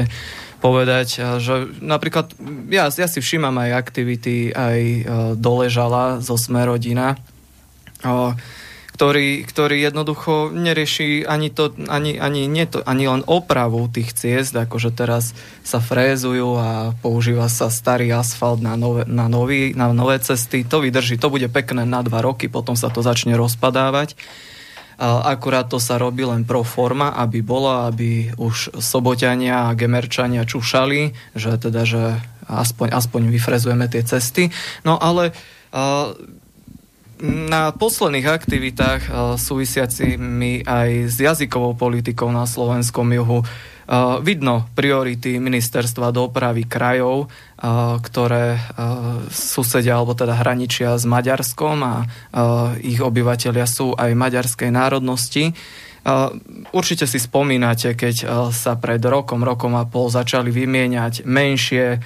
povedať, že napríklad ja si všímam aj aktivity aj Doležala zo Sme rodina, ktorý jednoducho nerieši ani len opravu tých ciest, akože teraz sa frézujú a používa sa starý asfalt na nové cesty. To vydrží, to bude pekné na 2 roky, potom sa to začne rozpadávať. Akurát to sa robí len pro forma, aby už Soboťania a Gemerčania čušali, že teda, že aspoň vyfrezujeme tie cesty. No ale na posledných aktivitách súvisiacimi aj s jazykovou politikou na slovenskom juhu vidno priority ministerstva dopravy krajov, ktoré susedia alebo teda hraničia s Maďarskom a ich obyvatelia sú aj maďarskej národnosti. Určite si spomínate, keď sa pred rokom a pol začali vymieňať menšie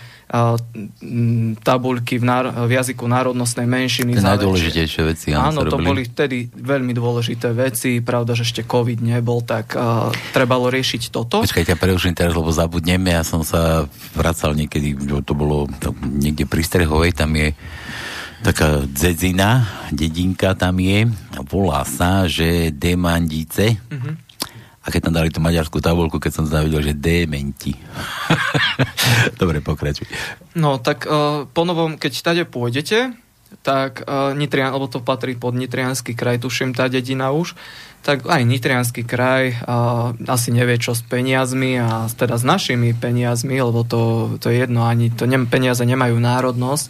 tabuľky v jazyku národnostnej menšiny. To najdôležitejšie veci. Áno, to boli vtedy veľmi dôležité veci. Pravda, že ešte COVID nebol, tak trebalo riešiť toto. Počkaj, ja preruším teraz, lebo zabudneme. Ja som sa vracal niekedy, to bolo niekde pri Strehovej, tam je taká dzedzina, dedinka tam je, volá sa, že Demandice. Mm-hmm. A keď tam dali tú maďarskú tabuľku, keď som tam videl, že dementi. Dobre, pokračuj. No, tak ponovom, keď tade pôjdete, tak Nitrian, alebo to patrí pod Nitriansky kraj, tuším, tá dedina už, tak aj Nitriansky kraj asi nevie, čo s peniazmi a teda s našimi peniazmi, lebo to je jedno, ani to peniaze nemajú národnosť,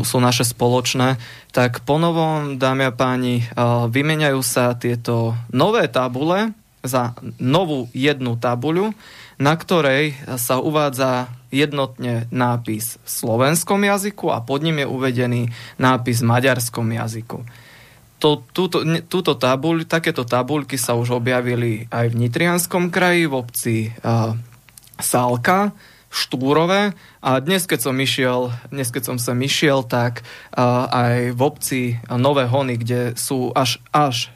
sú naše spoločné, tak ponovom, dámy a páni, vymeniajú sa tieto nové tabule za novú jednu tabuľu, na ktorej sa uvádza jednotne nápis v slovenskom jazyku a pod ním je uvedený nápis v maďarskom jazyku. Takéto tabuľky sa už objavili aj v Nitrianskom kraji, v obci Salka, Štúrove a dnes, keď som sem išiel, tak aj v obci Nové Hony, kde sú až 4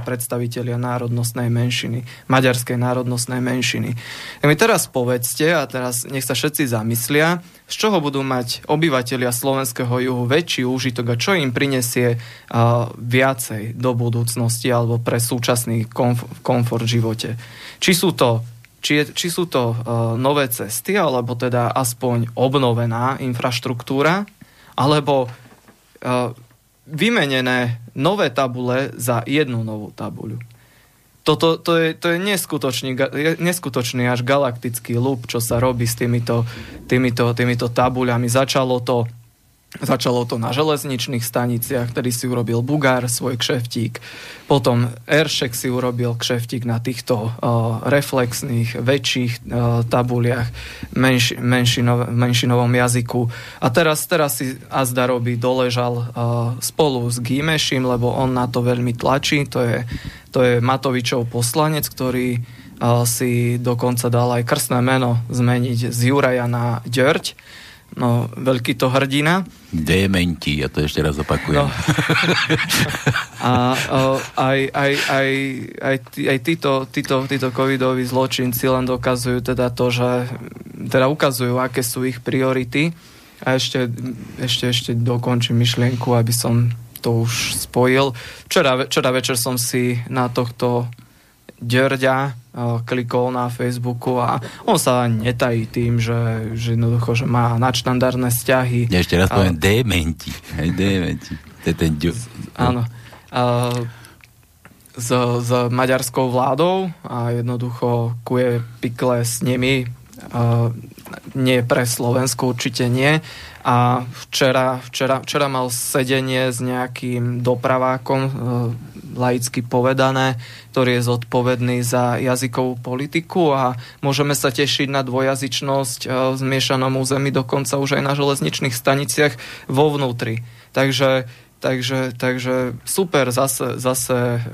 predstavitelia národnostnej menšiny, maďarskej národnostnej menšiny. Tak mi teraz povedzte, a teraz nech sa všetci zamyslia, z čoho budú mať obyvatelia slovenského juhu väčší úžitok a čo im prinesie viacej do budúcnosti alebo pre súčasný komfort v živote. Či sú to nové cesty, alebo teda aspoň obnovená infraštruktúra, alebo vymenené nové tabule za jednu novú tabuľu. To je neskutočný až galaktický lúp, čo sa robí s týmito tabuľami. Začalo to Začalo to na železničných staniciach, ktorý si urobil Bugár svoj kšeftík. Potom Eršek si urobil kšeftík na týchto reflexných, väčších tabuliach, menšinovom jazyku. A teraz si azda robí Doležal spolu s Gímešim, lebo on na to veľmi tlačí. To je Matovičov poslanec, ktorý si dokonca dal aj krstné meno zmeniť z Juraja na Ďörť. No, veľký to hrdina. Dementi, ja to ešte raz opakujem. No. Aj títo covidoví zločinci len dokazujú teda to, že teda ukazujú, aké sú ich priority. A ešte dokončím myšlienku, aby som to už spojil. Včera večer som si na tohto Ďörďa klikol na Facebooku a on sa netají tým, že jednoducho, že má nadštandardné vzťahy. Ja ešte raz poviem, dementi. To je ten Ďörď. Áno. S maďarskou vládou a jednoducho kuje pikle s nimi. Nie pre Slovensko, určite nie. A včera mal sedenie s nejakým dopravákom, laicky povedané, ktorý je zodpovedný za jazykovú politiku a môžeme sa tešiť na dvojazyčnosť v zmiešanom území, dokonca už aj na železničných staniciach vo vnútri. Takže super, zase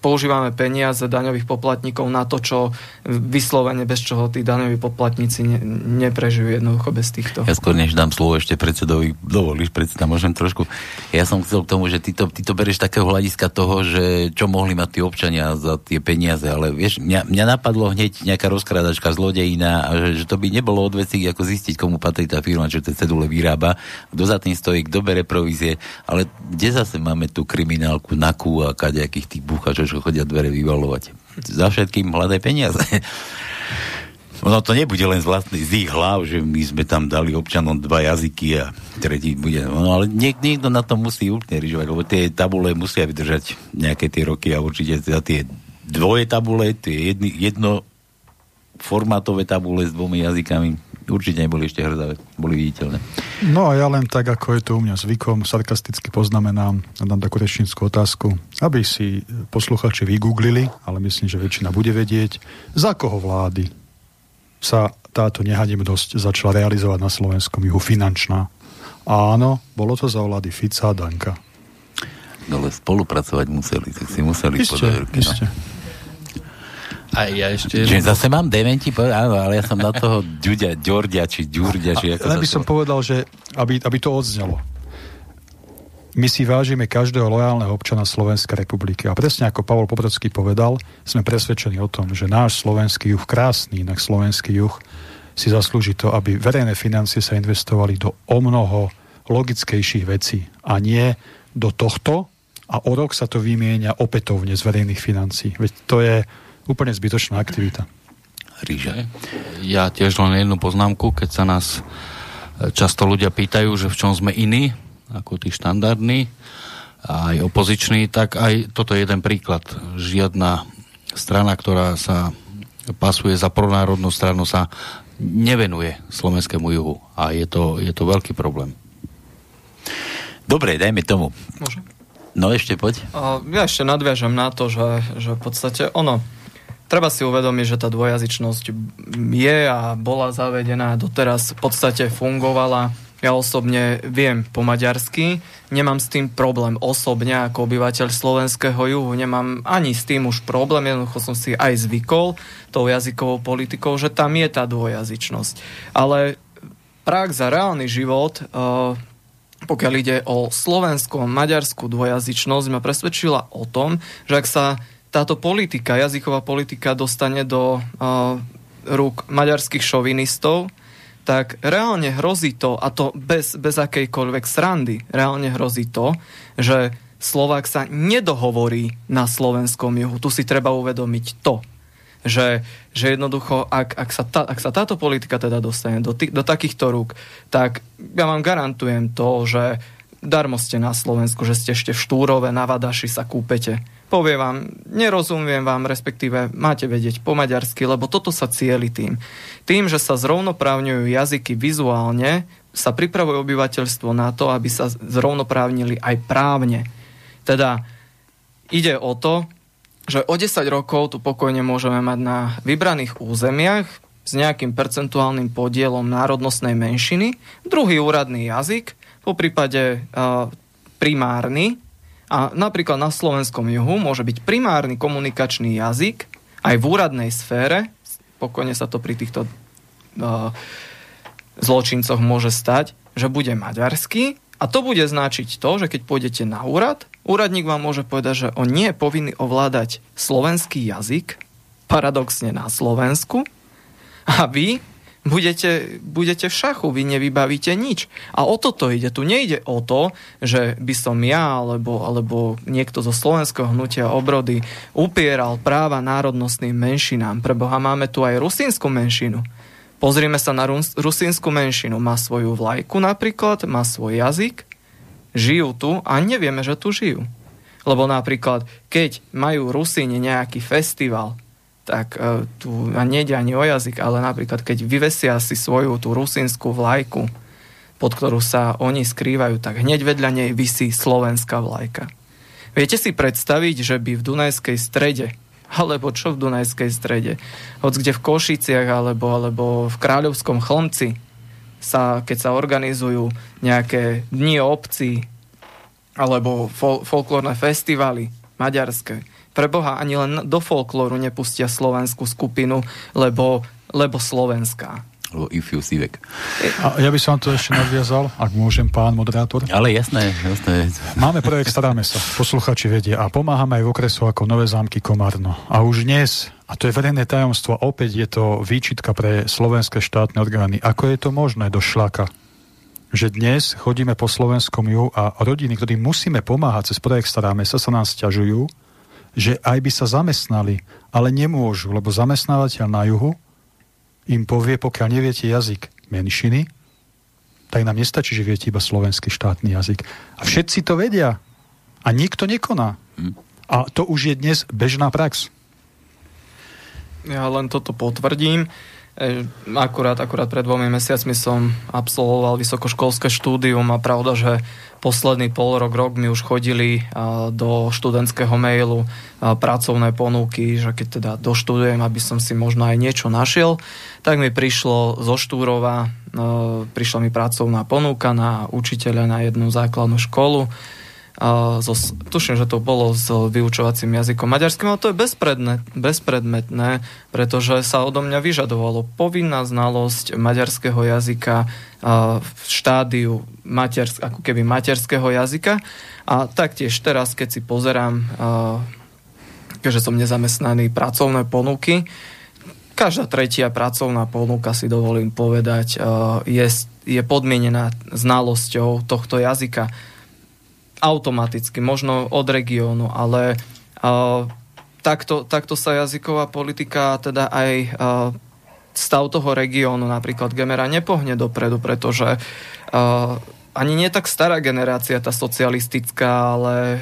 používame peniaze daňových poplatníkov na to, čo vyslovene bez čoho tí daňoví poplatníci neprežijú jednoducho bez týchto. Ja skôr než dám slovo ešte predsedovi, dovolíš predseda, môžem trošku. Ja som chcel k tomu, že ty to bereš takého hľadiska toho, že čo mohli mať tí občania za tie peniaze, ale vieš, mňa napadlo hneď nejaká rozkrádačka, zlodejina a že to by nebolo od vecí, ako zistiť, komu patrí tá firma, čo tie cedule vyrába, kto za tým stojí, kto bere provízie, ale kde zase máme tú kriminálku NAKU a kadejakých tých búchačov, čo chodia dvere vyvalovať. Za všetkým hľadaj peniaze. Ono to nebude len z ich hlav, že my sme tam dali občanom dva jazyky a tretí bude. No ale niekto na to musí úplne rižovať, lebo tie tabule musia vydržať nejaké tie roky a určite za tie dvoje tabule, tie jednoformátové tabule s dvomi jazykami určite neboli ešte hrdavé, boli viditeľné. No a ja len tak, ako je to u mňa zvykom, sarkasticky poznamenám a dám takú rečnícku otázku, aby si posluchači vygooglili, ale myslím, že väčšina bude vedieť, za koho vlády sa táto nehanebnosť začala realizovať na slovenskom juhu finančná. Áno, bolo to za vlády Fica a Danka. No ale spolupracovať museli, tak si museli podať ruky. A ja ešte... Čiže zase mám dementi, áno, ale ja som na toho Ďurďa, či ako... Len by som povedal, že aby to odznelo. My si vážime každého lojálneho občana Slovenskej republiky. A presne ako Pavol Popradský povedal, sme presvedčení o tom, že náš slovenský juh, krásny inak slovenský juh, si zaslúži to, aby verejné financie sa investovali do omnoho logickejších vecí a nie do tohto. A o rok sa to vymieňa opätovne z verejných financií. Veď to je úplne zbytočná aktivita. Ríža. Ja tiež len jednu poznámku, keď sa nás často ľudia pýtajú, že v čom sme iní, ako tí štandardní, aj opoziční, tak aj toto je jeden príklad. Žiadna strana, ktorá sa pasuje za pronárodnú stranu, sa nevenuje slovenskému juhu. A je to veľký problém. Dobre, dajme tomu. Môžem? No ešte poď. Ja ešte nadviažem na to, že v podstate ono, treba si uvedomiť, že tá dvojazyčnosť je a bola zavedená, doteraz v podstate fungovala. Ja osobne viem po maďarsky, nemám s tým problém osobne ako obyvateľ slovenského juhu, nemám ani s tým už problém, jednoducho som si aj zvykol tou jazykovou politikou, že tam je tá dvojazyčnosť. Ale prax za reálny život, pokiaľ ide o slovenskú a maďarskú dvojazyčnosť, ma presvedčila o tom, že ak sa táto politika, jazyková politika dostane do rúk maďarských šovinistov, tak reálne hrozí to, a to bez akejkoľvek srandy, reálne hrozí to, že Slovák sa nedohovorí na slovenskom juhu. Tu si treba uvedomiť to, že jednoducho, ak sa táto politika teda dostane do takýchto rúk, tak ja vám garantujem to, že darmo ste na Slovensku, že ste ešte v Štúrove, na Vadaši sa kúpete. Povie vám, nerozumiem vám, respektíve máte vedieť po maďarsky, lebo toto sa cieli tým. Tým, že sa zrovnoprávňujú jazyky vizuálne, sa pripravuje obyvateľstvo na to, aby sa zrovnoprávnili aj právne. Teda ide o to, že o 10 rokov tu pokojne môžeme mať na vybraných územiach s nejakým percentuálnym podielom národnostnej menšiny, druhý úradný jazyk, poprípade primárny, a napríklad na slovenskom juhu môže byť primárny komunikačný jazyk aj v úradnej sfére, pokojne sa to pri týchto zločincoch môže stať, že bude maďarský, a to bude značiť to, že keď pôjdete na úrad, úradník vám môže povedať, že on nie je povinný ovládať slovenský jazyk, paradoxne na Slovensku, a vy budete v šachu, vy nevybavíte nič. A o toto ide. Tu nejde o to, že by som ja alebo niekto zo slovenského hnutia obrody upieral práva národnostným menšinám. Preboha, máme tu aj rusínsku menšinu. Pozrime sa na rusínsku menšinu. Má svoju vlajku napríklad, má svoj jazyk, žijú tu a nevieme, že tu žijú. Lebo napríklad, keď majú Rusíni nejaký festival, tak tu nejde ani o jazyk, ale napríklad, keď vyvesia si svoju tú rusínsku vlajku, pod ktorú sa oni skrývajú, tak hneď vedľa nej visí slovenská vlajka. Viete si predstaviť, že by v Dunajskej strede, alebo čo v Dunajskej strede, hockde v Košiciach alebo v Kráľovskom Chlmci, keď sa organizujú nejaké dni obcí alebo folklórne festivaly maďarské, pre Boha, ani len do folklóru nepustia slovenskú skupinu, lebo slovenská. Lebo Ifjusivek. Ja by som to ešte nadviazal, ak môžem, pán moderátor. Ale jasné. Máme projekt Staráme sa, posluchači vedia, a pomáhame aj v okresu ako Nové Zámky, Komárno. A už dnes, a to je verejné tajomstvo, opäť je to výčitka pre slovenské štátne orgány. Ako je to možné do šlaka? Že dnes chodíme po slovenskom juhu a rodiny, ktorým musíme pomáhať cez projekt Staráme sa nám sťažujú, že aj by sa zamestnali, ale nemôžu, lebo zamestnávateľ na juhu im povie, pokiaľ neviete jazyk menšiny, tak nám nestačí, že viete iba slovenský štátny jazyk. A všetci to vedia. A nikto nekoná. A to už je dnes bežná prax. Ja len toto potvrdím. Akurát pred 2 mesiacmi som absolvoval vysokoškolské štúdium a pravda, že posledný pol rok mi už chodili do študentského mailu pracovné ponuky, že keď teda doštudujem, aby som si možno aj niečo našiel, tak mi prišlo zo Štúrova, prišla mi pracovná ponuka na učiteľa na jednu základnú školu. Tuším, že to bolo s vyučovacím jazykom maďarským, ale to je bezpredmetné, pretože sa odo mňa vyžadovalo povinná znalosť maďarského jazyka v štádiu materského jazyka. A taktiež teraz, keď si pozerám, že som nezamestnaný, pracovné ponuky, každá tretia pracovná ponuka, si dovolím povedať, je podmienená znalosťou tohto jazyka. Automaticky, možno od regiónu, ale takto sa jazyková politika, teda aj stav toho regiónu, napríklad Gemera, nepohne dopredu, pretože ani nie tak stará generácia, tá socialistická, ale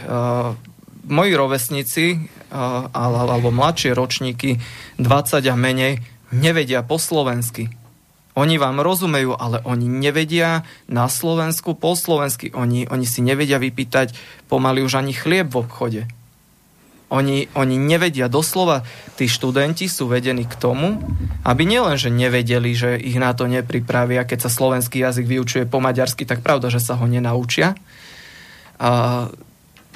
moji rovesníci alebo mladšie ročníky 20 a menej nevedia po slovensky. Oni vám rozumejú, ale oni nevedia na Slovensku po slovensky. Oni si nevedia vypýtať pomaly už ani chlieb v obchode. Oni nevedia doslova. Tí študenti sú vedení k tomu, aby nielenže nevedeli, že ich na to nepripravia. Keď sa slovenský jazyk vyučuje po maďarsky, tak pravda, že sa ho nenaučia.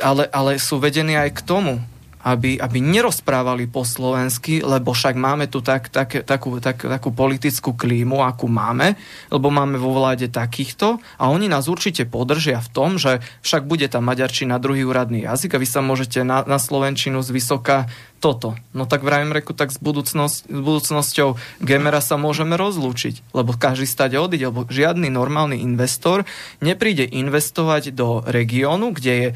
Ale sú vedení aj k tomu, aby nerozprávali po slovensky, lebo však máme tu takú politickú klímu, akú máme, lebo máme vo vláde takýchto a oni nás určite podržia v tom, že však bude tá maďarčina druhý úradný jazyk a vy sa môžete na slovenčinu zvysoka toto. No tak vrajím, reku, tak s budúcnosťou Gemera sa môžeme rozlúčiť, lebo každý stade odíde, lebo žiadny normálny investor nepríde investovať do regiónu, kde je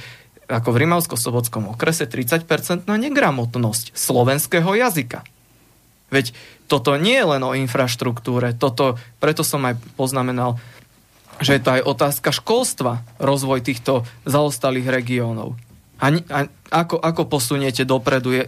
ako v Rimavsko-Sobotskom okrese 30% negramotnosť slovenského jazyka. Veď toto nie je len o infraštruktúre, preto som aj poznamenal, že je to aj otázka školstva, rozvoj týchto zaostalých regiónov. A ako posuniete dopredu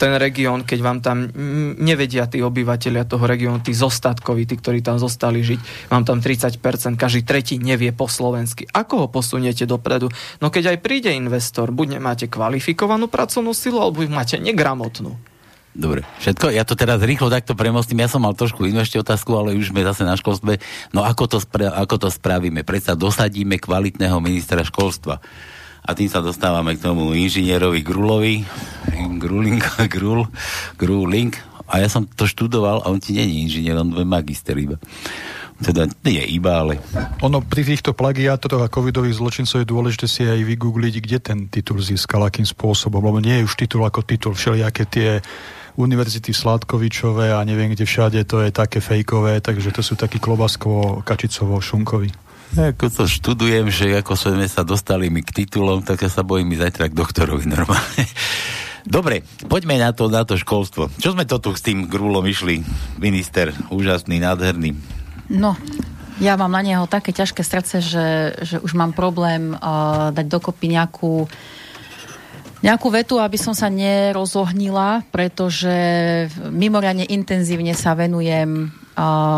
ten región, keď vám tam nevedia tí obyvateľia toho regiónu, tí zostatkoví, tí, ktorí tam zostali žiť, vám tam 30%, každý tretí nevie po slovensky. Ako ho posuniete dopredu? No keď aj príde investor, buď nemáte kvalifikovanú pracovnú silu, alebo máte negramotnú. Dobre, všetko. Ja to teraz rýchlo takto premostím. Ja som mal trošku inú ešte otázku, ale už sme zase na školstve. No ako to spravíme? Predsa dosadíme kvalitného ministra školstva. A tým sa dostávame k tomu inžinierovi Gruling. A ja som to študoval a on ti nie je inžinier, on je magister iba. Teda nie iba, ale... Ono pri týchto plagiátoroch a covidových zločincov je dôležité si aj vygoogliť, kde ten titul získal, akým spôsobom, lebo nie je už titul ako titul, všelijaké tie univerzity Sládkovičové a neviem kde všade, to je také fejkové, takže to sú takí klobaskovo-kačicovo-šunkovi. Ako to študujem, že ako sme sa dostali mi k titulom, tak ja sa bojím ísť zajtra k doktorovi normálne. Dobre, poďme na to školstvo. Čo sme to tu s tým Grúlom išli? Minister, úžasný, nádherný. No, ja mám na neho také ťažké srdce, že už mám problém dať dokopy nejakú vetu, aby som sa nerozohnila, pretože mimoriadne intenzívne sa venujem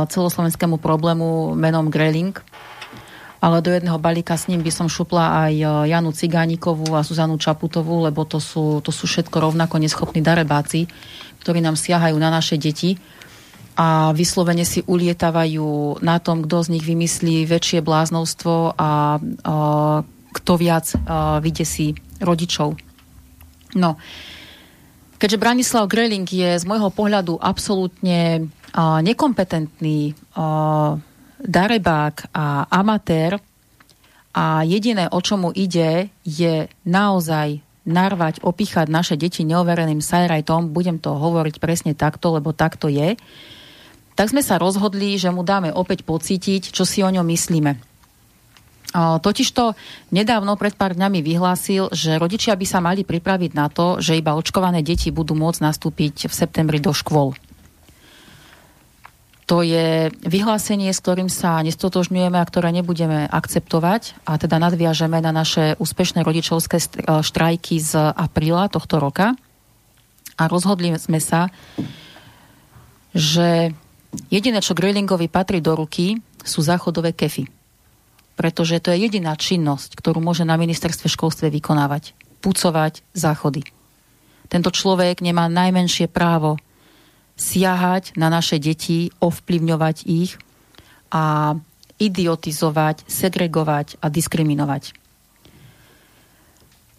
celoslovenskému problému menom Gröling, ale do jedného balíka s ním by som šupla aj Janu Cigánikovú a Zuzanu Čaputovú, lebo to sú všetko rovnako neschopní darebáci, ktorí nám siahajú na naše deti a vyslovene si ulietávajú na tom, kto z nich vymyslí väčšie bláznovstvo a kto viac vydesí rodičov. No, keďže Branislav Gröling je z môjho pohľadu absolútne nekompetentný darebák a amatér a jediné, o čo mu ide, je naozaj narvať, opíchať naše deti neovereným sajrajtom, budem to hovoriť presne takto, lebo takto je, tak sme sa rozhodli, že mu dáme opäť pocítiť, čo si o ňom myslíme. Totižto nedávno pred pár dňami vyhlásil, že rodičia by sa mali pripraviť na to, že iba očkované deti budú môcť nastúpiť v septembri do škôl. To je vyhlásenie, s ktorým sa nestotožňujeme a ktoré nebudeme akceptovať a teda nadviažeme na naše úspešné rodičovské štrajky z apríla tohto roka. A rozhodli sme sa, že jediné, čo Grölingovi patrí do ruky, sú záchodové kefy. Pretože to je jediná činnosť, ktorú môže na ministerstve školstva vykonávať. Pucovať záchody. Tento človek nemá najmenšie právo siahať na naše deti, ovplyvňovať ich a idiotizovať, segregovať a diskriminovať.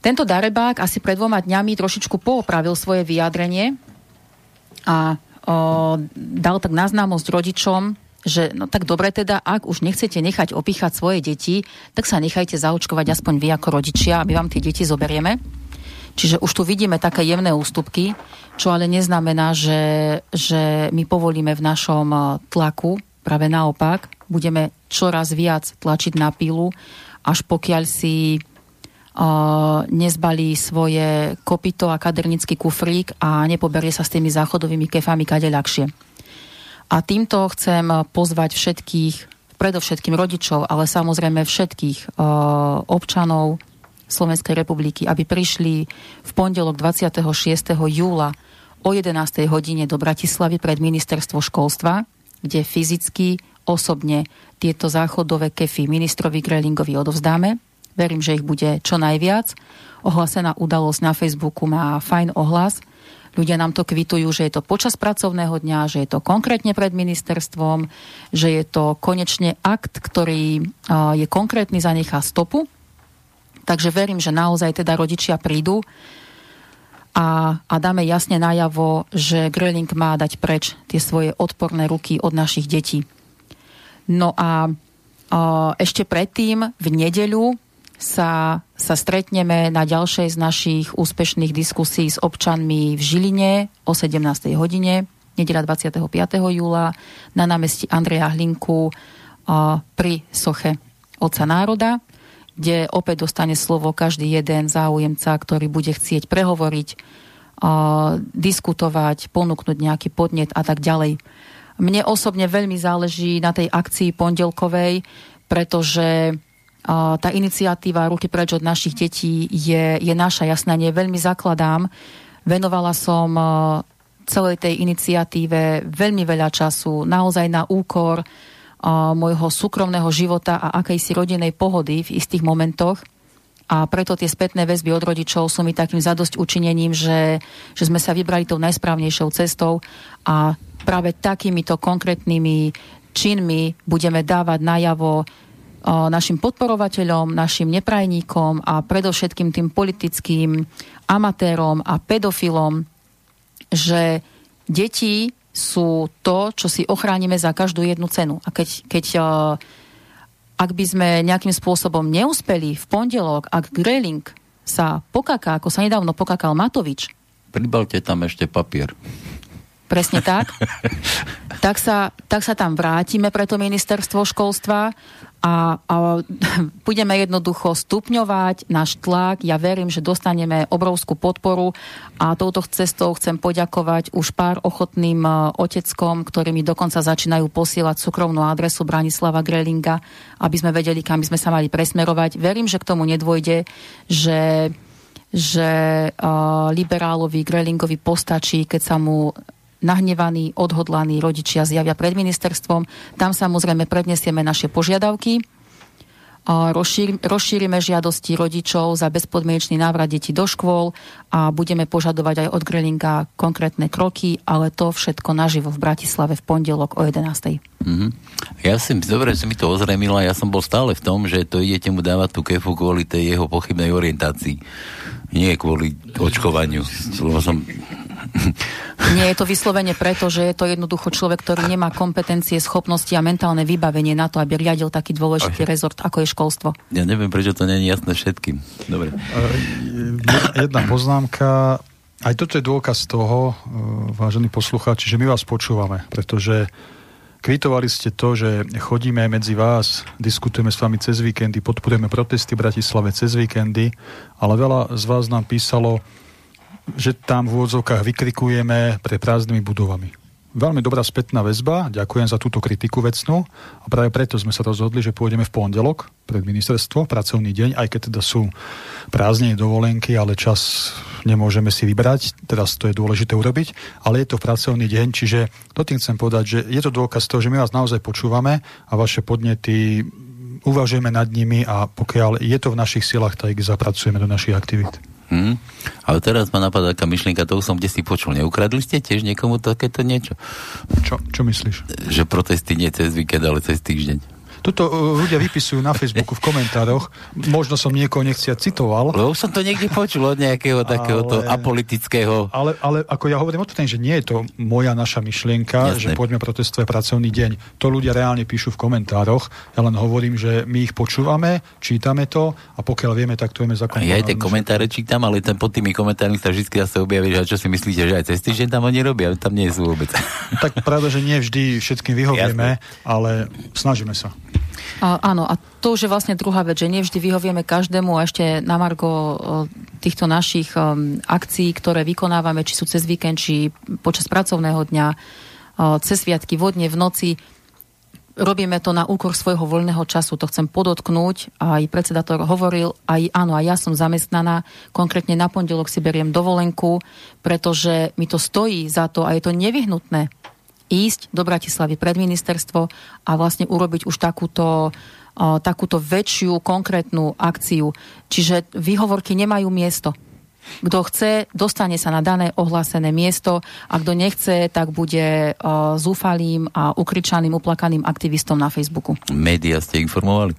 Tento darebák asi pred 2 dňami trošičku poopravil svoje vyjadrenie a dal tak na známosť rodičom, že no tak dobre teda, ak už nechcete nechať opíchať svoje deti, tak sa nechajte zaočkovať aspoň vy ako rodičia, aby vám tie deti zoberieme. Čiže už tu vidíme také jemné ústupky, čo ale neznamená, že my povolíme v našom tlaku, práve naopak, budeme čoraz viac tlačiť na pilu, až pokiaľ si nezbalí svoje kopito a kadernický kufrík a nepoberie sa s tými záchodovými kefami kade ľahšie. A týmto chcem pozvať všetkých, predovšetkým rodičov, ale samozrejme všetkých občanov Slovenskej republiky, aby prišli v pondelok 26. júla o 11. hodine do Bratislavy pred ministerstvo školstva, kde fyzicky, osobne tieto záchodové kefy ministrovi Grölingovi odovzdáme. Verím, že ich bude čo najviac. Ohlásená udalosť na Facebooku má fajn ohlas. Ľudia nám to kvitujú, že je to počas pracovného dňa, že je to konkrétne pred ministerstvom, že je to konečne akt, ktorý je konkrétny, zanechá stopu. Takže verím, že naozaj teda rodičia prídu a dáme jasne najavo, že Gröling má dať preč tie svoje odporné ruky od našich detí. No a ešte predtým v nedeľu sa stretneme na ďalšej z našich úspešných diskusí s občanmi v Žiline o 17. hodine, nedeľa 25. júla, na námestí Andreja Hlinku pri soche Otca národa, kde opäť dostane slovo každý jeden záujemca, ktorý bude chcieť prehovoriť, diskutovať, ponúknuť nejaký podnet a tak ďalej. Mne osobne veľmi záleží na tej akcii pondelkovej, pretože tá iniciatíva Ruky preč od našich detí je naša, jasná, nie veľmi zakladám Venovala som celej tej iniciatíve veľmi veľa času, naozaj na úkor môjho súkromného života a akejsi rodinnej pohody v istých momentoch. A preto tie spätné väzby od rodičov sú mi takým zadosťučinením, že sme sa vybrali tou najsprávnejšou cestou a práve takýmito konkrétnymi činmi budeme dávať najavo našim podporovateľom, našim neprajníkom a predovšetkým tým politickým amatérom a pedofilom, že deti sú to, čo si ochránime za každú jednu cenu. A ak by sme nejakým spôsobom neúspeli v pondelok, ak Gröling sa pokaká, ako sa nedávno pokakal Matovič. Pribalte tam ešte papier. Presne tak. tak sa tam vrátime pre to ministerstvo školstva a budeme jednoducho stupňovať náš tlak. Ja verím, že dostaneme obrovskú podporu a touto cestou chcem poďakovať už pár ochotným oteckom, ktorí mi dokonca začínajú posielať súkromnú adresu Branislava Grölinga, aby sme vedeli, kam by sme sa mali presmerovať. Verím, že k tomu nedôjde, že liberálovi Grölingovi postačí, keď sa mu nahnevaní, odhodlaní rodičia zjavia pred ministerstvom. Tam samozrejme prednesieme naše požiadavky. Rozšírime žiadosti rodičov za bezpodmienečný návrat detí do škôl a budeme požadovať aj od Grölinga konkrétne kroky, ale to všetko naživo v Bratislave v pondelok o 11:00. Mm-hmm. Ja som, dobre, že mi to ozremila, ja som bol stále v tom, že to idete mu dávať tú kefu kvôli tej jeho pochybnej orientácii. Nie kvôli očkovaniu. Nie je to vyslovene preto, že je to jednoducho človek, ktorý nemá kompetencie, schopnosti a mentálne vybavenie na to, aby riadil taký dôležitý rezort, ako je školstvo. Ja neviem, prečo to nie je jasné všetkým. Dobre. Jedna poznámka. Aj toto je dôkaz toho, vážení poslucháči, že my vás počúvame, pretože kvitovali ste to, že chodíme medzi vás, diskutujeme s vami cez víkendy, podporujeme protesty v Bratislave cez víkendy, ale veľa z vás nám písalo, že tam v úvodzovkách vykrikujeme pre prázdnymi budovami. Veľmi dobrá spätná väzba, ďakujem za túto kritiku vecnú a práve preto sme sa rozhodli, že pôjdeme v pondelok pred ministerstvo, pracovný deň, aj keď teda sú prázdniny, dovolenky, ale čas nemôžeme si vybrať, teraz to je dôležité urobiť, ale je to pracovný deň, čiže to tým chcem povedať, že je to dôkaz toho, že my vás naozaj počúvame a vaše podnety uvažujeme nad nimi a pokiaľ je to v našich silách, tak ich zapracujeme do našich aktivít. Ale teraz ma napadá taká myšlienka, to už som kde si počul, neukradli ste tiež niekomu takéto niečo? Čo myslíš? Že protesty nie cez víkend, ale cez týždeň. Tuto ľudia vypisujú na Facebooku v komentároch. Možno som niekoho nechcia citoval. Lebo som to niekde počul od nejakého takéhoto apolitického. Ale ako ja hovorím o tom, že nie je to moja naša myšlienka, jasne, že poďme protestovať pracovný deň. To ľudia reálne píšu v komentároch. Ja len hovorím, že my ich počúvame, čítame to a pokiaľ vieme, tak to vieme zakomponovať. Ja aj tie komentáre čítam, ale tam pod tými komentármi sa vždy zase objaví, že čo si myslíte, že aj cez týždeň tam oni robia, tam nie sú vôbec. Tak pravda, že nie vždy všetkým vyhovieme, ale snažíme sa. Áno, a to už je vlastne druhá vec, že nevždy vyhovieme každému a ešte na margo týchto našich akcií, ktoré vykonávame, či sú cez víkend, či počas pracovného dňa, cez sviatky, vodne, v noci, robíme to na úkor svojho voľného času, to chcem podotknúť, aj predseda to hovoril, aj áno, aj ja som zamestnaná, konkrétne na pondelok si beriem dovolenku, pretože mi to stojí za to a je to nevyhnutné ísť do Bratislavy pred ministerstvo a vlastne urobiť už takúto väčšiu, konkrétnu akciu. Čiže výhovorky nemajú miesto. Kto chce, dostane sa na dané ohlásené miesto a kto nechce, tak bude zúfalým a ukričaným, uplakaným aktivistom na Facebooku. Média ste informovali?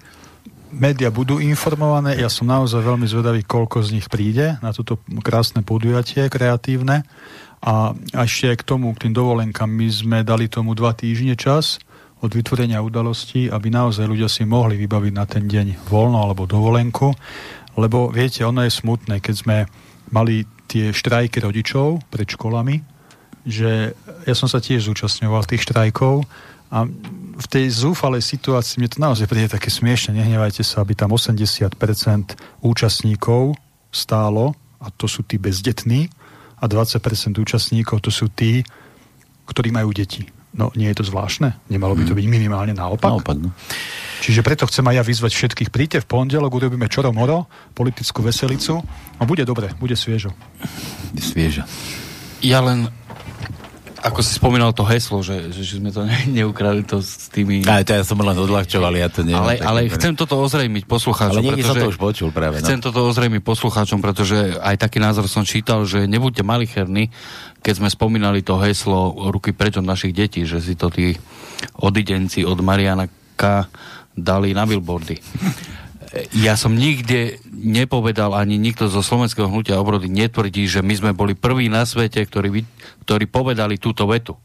Média budú informované. Ja som naozaj veľmi zvedavý, koľko z nich príde na toto krásne podujatie kreatívne. A ešte k tomu, k tým dovolenkám, my sme dali tomu 2 týždne čas od vytvorenia udalostí, aby naozaj ľudia si mohli vybaviť na ten deň voľno alebo dovolenku, lebo viete, ono je smutné, keď sme mali tie štrajky rodičov pred školami, že ja som sa tiež zúčastňoval tých štrajkov a v tej zúfalej situácii mne to naozaj príde také smiešne, nehnevajte sa, aby tam 80% účastníkov stálo, a to sú tí bezdetní, a 20% účastníkov to sú tí, ktorí majú deti. No, nie je to zvláštne? Nemalo by to byť minimálne naopak? Naopak, no. Čiže preto chcem aj ja vyzvať všetkých. Príďte v pondelok, urobíme čoromoro, politickú veselicu a bude dobre, bude sviežo. Bude sviežo. Ja len, ako si spomínal to heslo, že sme to neukradli to s tými... Ale to ja som len odľahčoval, ja to neviem. Ale chcem toto ozrejmiť poslucháčom. Ale niekde som to už počul práve. Chcem toto ozrejmiť poslucháčom, pretože aj taký názor som čítal, že nebuďte malicherní, keď sme spomínali to heslo ruky preč od našich detí, že si to tí odidenci od Mariana K. dali na billboardy. Ja som nikde nepovedal, ani nikto zo Slovenského hnutia obrody netvrdí, že my sme boli prví na svete, ktorí povedali túto vetu.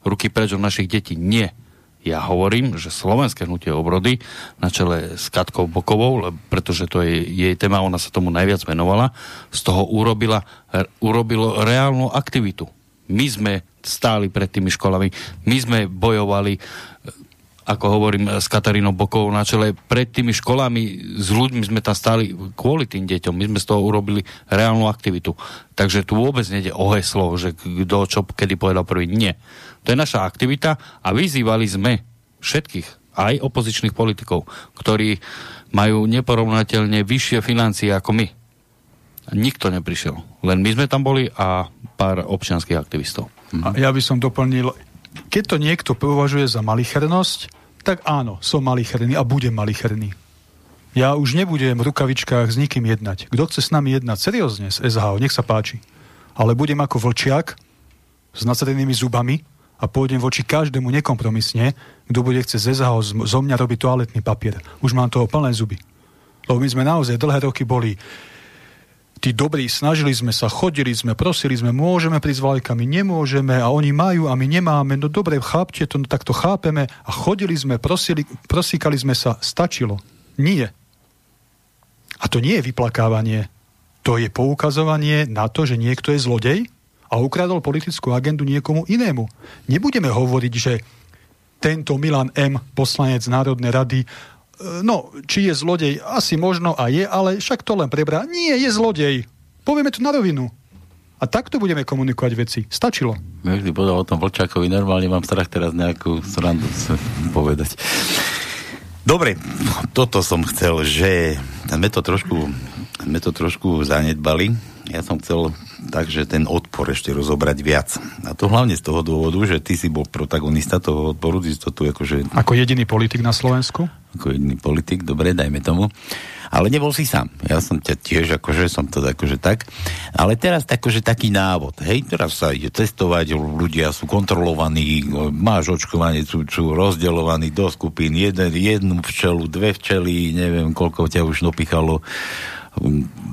Ruky preč od našich detí. Nie. Ja hovorím, že Slovenské hnutie obrody na čele s Katkou Bokovou, pretože to je jej téma, ona sa tomu najviac venovala, z toho urobilo reálnu aktivitu. My sme stáli pred tými školami, my sme bojovali, ako hovorím s Katarínou Bokovou na čele, pred tými školami s ľuďmi sme tam stáli kvôli tým deťom. My sme z toho urobili reálnu aktivitu. Takže tu vôbec nejde o heslo, že kto čo kedy povedal prvý. Nie. To je naša aktivita a vyzývali sme všetkých, aj opozičných politikov, ktorí majú neporovnateľne vyššie financie ako my. Nikto neprišiel. Len my sme tam boli a pár občianskych aktivistov. A ja by som doplnil... Keď to niekto považuje za malichernosť, tak áno, som malicherný a budem malicherný. Ja už nebudem v rukavičkách s nikým jednať. Kto chce s nami jednať seriózne z SHO, nech sa páči. Ale budem ako vlčiak s nacrenými zubami a pôjdem voči každému nekompromisne, kto bude chce z SHO zo mňa robiť toaletný papier. Už mám toho plné zuby. Lebo my sme naozaj dlhé roky boli tí dobrí, snažili sme sa, chodili sme, prosili sme, môžeme prísť vlajkami, nemôžeme a oni majú a my nemáme, no dobre, chápte to, no tak to chápeme a chodili sme, prosili, prosíkali sme sa, stačilo. Nie. A to nie je vyplakávanie. To je poukazovanie na to, že niekto je zlodej a ukradol politickú agendu niekomu inému. Nebudeme hovoriť, že tento Milan M., poslanec Národnej rady, no, či je zlodej, asi možno a je, ale však to len prebrá. Nie, je zlodej. Povieme to na rovinu. A takto budeme komunikovať veci. Stačilo. Ja vždy povedal o tom Vlčákovi. Normálne mám strach teraz nejakú srandu povedať. Dobre, toto som chcel, že sme to trošku zanedbali. Ja som chcel takže ten odpor ešte rozobrať viac. A to hlavne z toho dôvodu, že ty si bol protagonista toho odporu. Tu akože... Ako jediný politik na Slovensku? Ako jediný politik, dobre, dajme tomu. Ale nebol si sám. Ja som ťa tiež, akože som to akože tak. Ale teraz akože taký návod, hej, teraz sa ide testovať, ľudia sú kontrolovaní, máš očkovanie, sú rozdeľovaní do skupín, jednu včelu, dve včely, neviem, koľko ťa už dopichalo,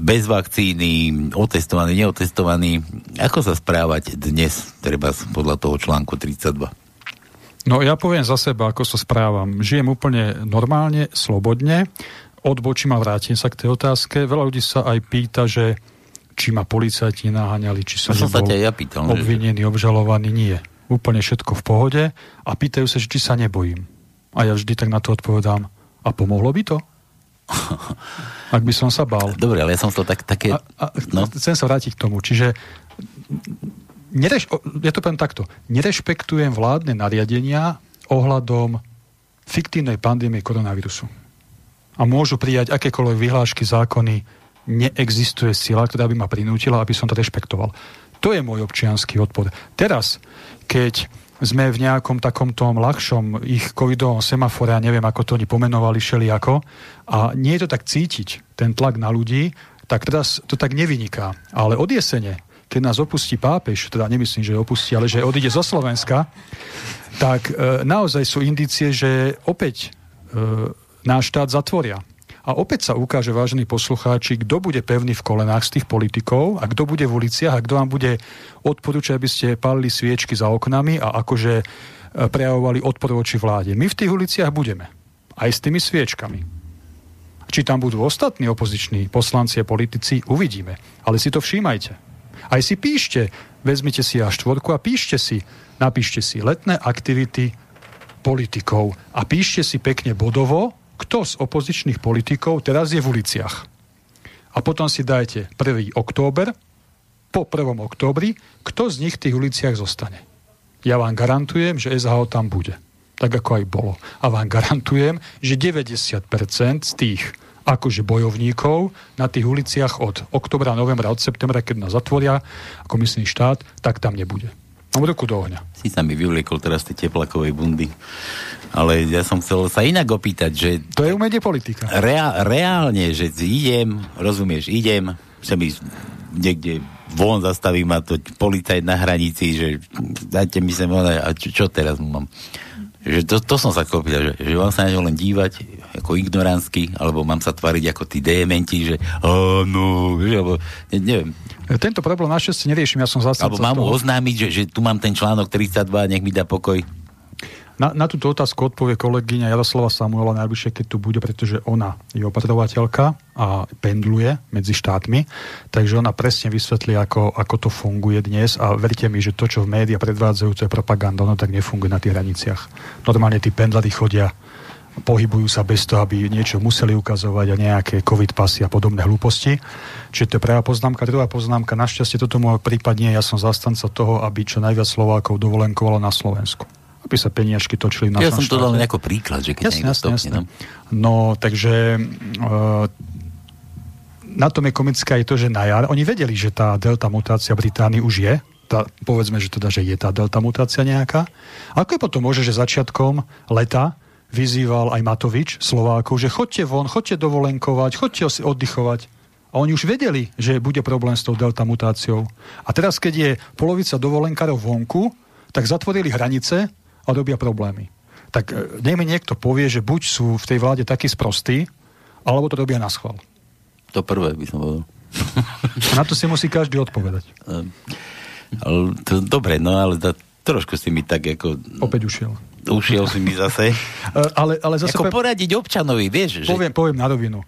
bez vakcíny, otestovaní, neotestovaní. Ako sa správať dnes, treba podľa toho článku 32? No ja poviem za seba, ako sa správam. Žijem úplne normálne, slobodne. Odbočím a vrátim sa k tej otázke. Veľa ľudí sa aj pýta, že či ma policajti naháňali, či som nebol obvinený, obžalovaný. Nie. Úplne všetko v pohode. A pýtajú sa, či sa nebojím. A ja vždy tak na to odpovedám. A pomohlo by to? Ak by som sa bál. Dobre, ale ja som to také... Chcem sa vrátiť k tomu. Čiže ja to poviem takto. Nerešpektujem vládne nariadenia ohľadom fiktívnej pandémie koronavírusu. A môžu prijať akékoľvek vyhlášky, zákony. Neexistuje sila, ktorá by ma prinútila, aby som to rešpektoval. To je môj občiansky odpor. Teraz, keď sme v nejakom takomto ľahšom ich covidovom semafore, a neviem, ako to oni pomenovali všelijako, a nie je to tak cítiť, ten tlak na ľudí, tak teraz to tak nevyniká. Ale od jesene, keď nás opustí pápež, teda nemyslím, že opustí, ale že odíde zo Slovenska, tak naozaj sú indície, že opäť náš štát zatvoria. A opäť sa ukáže, vážení poslucháči, kto bude pevný v kolenách z tých politikov a kto bude v uliciach a kto vám bude odporúčať, aby ste palili sviečky za oknami a akože prejavovali odpor voči vláde. My v tých uliciach budeme. Aj s tými sviečkami. Či tam budú ostatní opoziční poslanci a politici, uvidíme. Ale si to všímajte. Aj si píšte, vezmite si A4 a napíšte si letné aktivity politikov a píšte si pekne bodovo, kto z opozičných politikov teraz je v uliciach. A potom si dajte 1. október, po 1. októbri, kto z nich v tých uliciach zostane. Ja vám garantujem, že SHO tam bude. tak ako aj bolo. A vám garantujem, že 90% z tých akože bojovníkov na tých uliciach od oktobra, novembra, od septembra, keď nás zatvoria ako komisný štát, tak tam nebude. Mám ruku do ohňa. Si sa mi vyvliekol teraz tie teplakovej bundy. Ale ja som chcel sa inak opýtať, že... To je umenie politika. Reálne, že idem, rozumieš, idem, sa mi niekde von zastaví ma to policajt na hranici, že dajte mi sem a čo teraz mám? Že to som sa kopil, že mám sa na ňo len dívať ako ignorantsky, alebo mám sa tvariť ako tí dementi, že áno, alebo neviem. Tento problém našťastie neriešim, ja som zástanca. Alebo mám mu oznámiť, že tu mám ten článok 32, nech mi dá pokoj. Na túto otázku odpovie kolegyňa Jaroslava Samuela najbližšie, keď tu bude, pretože ona je opatrovateľka a pendluje medzi štátmi, takže ona presne vysvetlí, ako to funguje dnes a verte mi, že to, čo v médiách predvádzajú, to je propaganda, ono tak nefunguje na tých hraniciach. Normálne tí pendlári chodia, pohybujú sa bez toho, aby niečo museli ukazovať a nejaké covid pasy a podobné hlúposti. Čiže to je prvá poznámka. Druhá poznámka, našťastie toto môj prípad nie, ja som zastanca toho, aby čo najviac Slovákov dovolenkovalo na Slovensku. Aby sa peniažky točili na našom štáte. Ja som to dal nejako príklad, že keď niekto stopne. No, takže na tom je komické aj to, že na jar, oni vedeli, že tá delta mutácia Británii už je, povedzme, že je tá delta mutácia nejaká. A ako je potom možné, že začiatkom leta vyzýval aj Matovič Slovákov, že chodte von, chodte dovolenkovať, chodte si oddychovať. A oni už vedeli, že bude problém s tou delta mutáciou. A teraz, keď je polovica dovolenkárov vonku, tak zatvorili hranice a robia problémy. Tak nech mi niekto povie, že buď sú v tej vláde takí sprostí, alebo to robia naschvál. To prvé by som povedal. Na to si musí každý odpovedať. Dobre, no ale trošku si mi tak ako... Opäť ušiel. Ušiel si mi zase. ale zase... Ako poradiť občanovi, vieš? Že... Poviem na rovinu.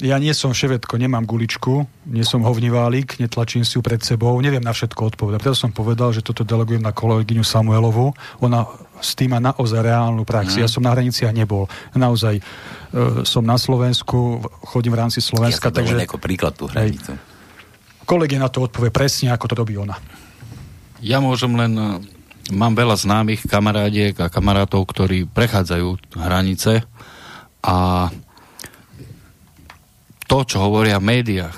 Ja nie som ševetko, nemám guličku, nie som hovniválik, netlačím si ju pred sebou, neviem na všetko odpovedať. Preto som povedal, že toto delegujem na kolegyňu Samuelovu. Ona s tým má naozaj reálnu prax. Ja som na hraniciach nebol. Naozaj som na Slovensku, chodím v rámci Slovenska. Ja takže ako príklad tú hranicu. Kolegyňa na to odpovie presne, ako to robí ona. Ja môžem len... Mám veľa známych kamarádiek a kamarátov, ktorí prechádzajú hranice a to, čo hovoria v médiách,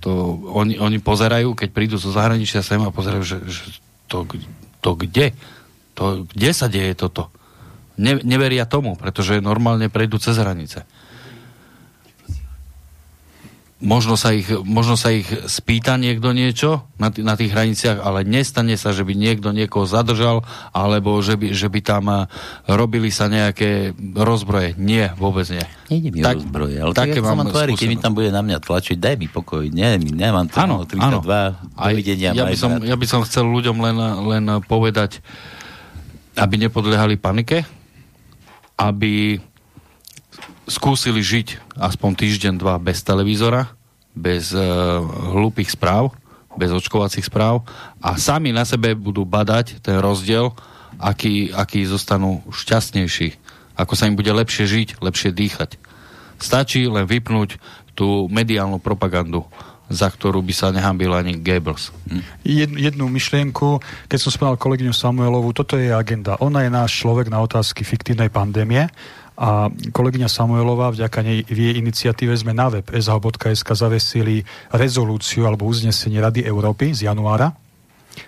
to oni pozerajú, keď prídu zo zahraničia sem a pozerajú, že to kde? To, kde sa deje toto? Neveria tomu, pretože normálne prejdú cez hranice. Možno sa ich spýta niekto niečo na tých hraniciach, ale nestane sa, že by niekto niekoho zadržal, alebo že by tam robili sa nejaké rozbroje. Nie, vôbec nie. Nejde mi rozbroje, ale také ja mám skúsenosť. Keď mi tam bude na mňa tlačiť, daj mi pokoj, nemám to. Áno, 32, dovidenia. Ja by som chcel ľuďom len povedať, aby nepodliehali panike, aby... skúsili žiť aspoň týždeň, dva bez televízora, bez hlúpých správ, bez očkovacích správ a sami na sebe budú badať ten rozdiel, aký zostanú šťastnejší, ako sa im bude lepšie žiť, lepšie dýchať. Stačí len vypnúť tú mediálnu propagandu, za ktorú by sa nehambil ani Goebbels. Jednu myšlienku, keď som spomínal kolegyňu Samuelovu, toto je agenda. Ona je náš človek na otázky fiktívnej pandémie a kolegyňa Samuelová, vďaka nej v jej iniciatíve sme na web sh.sk zavesili rezolúciu alebo uznesenie Rady Európy z januára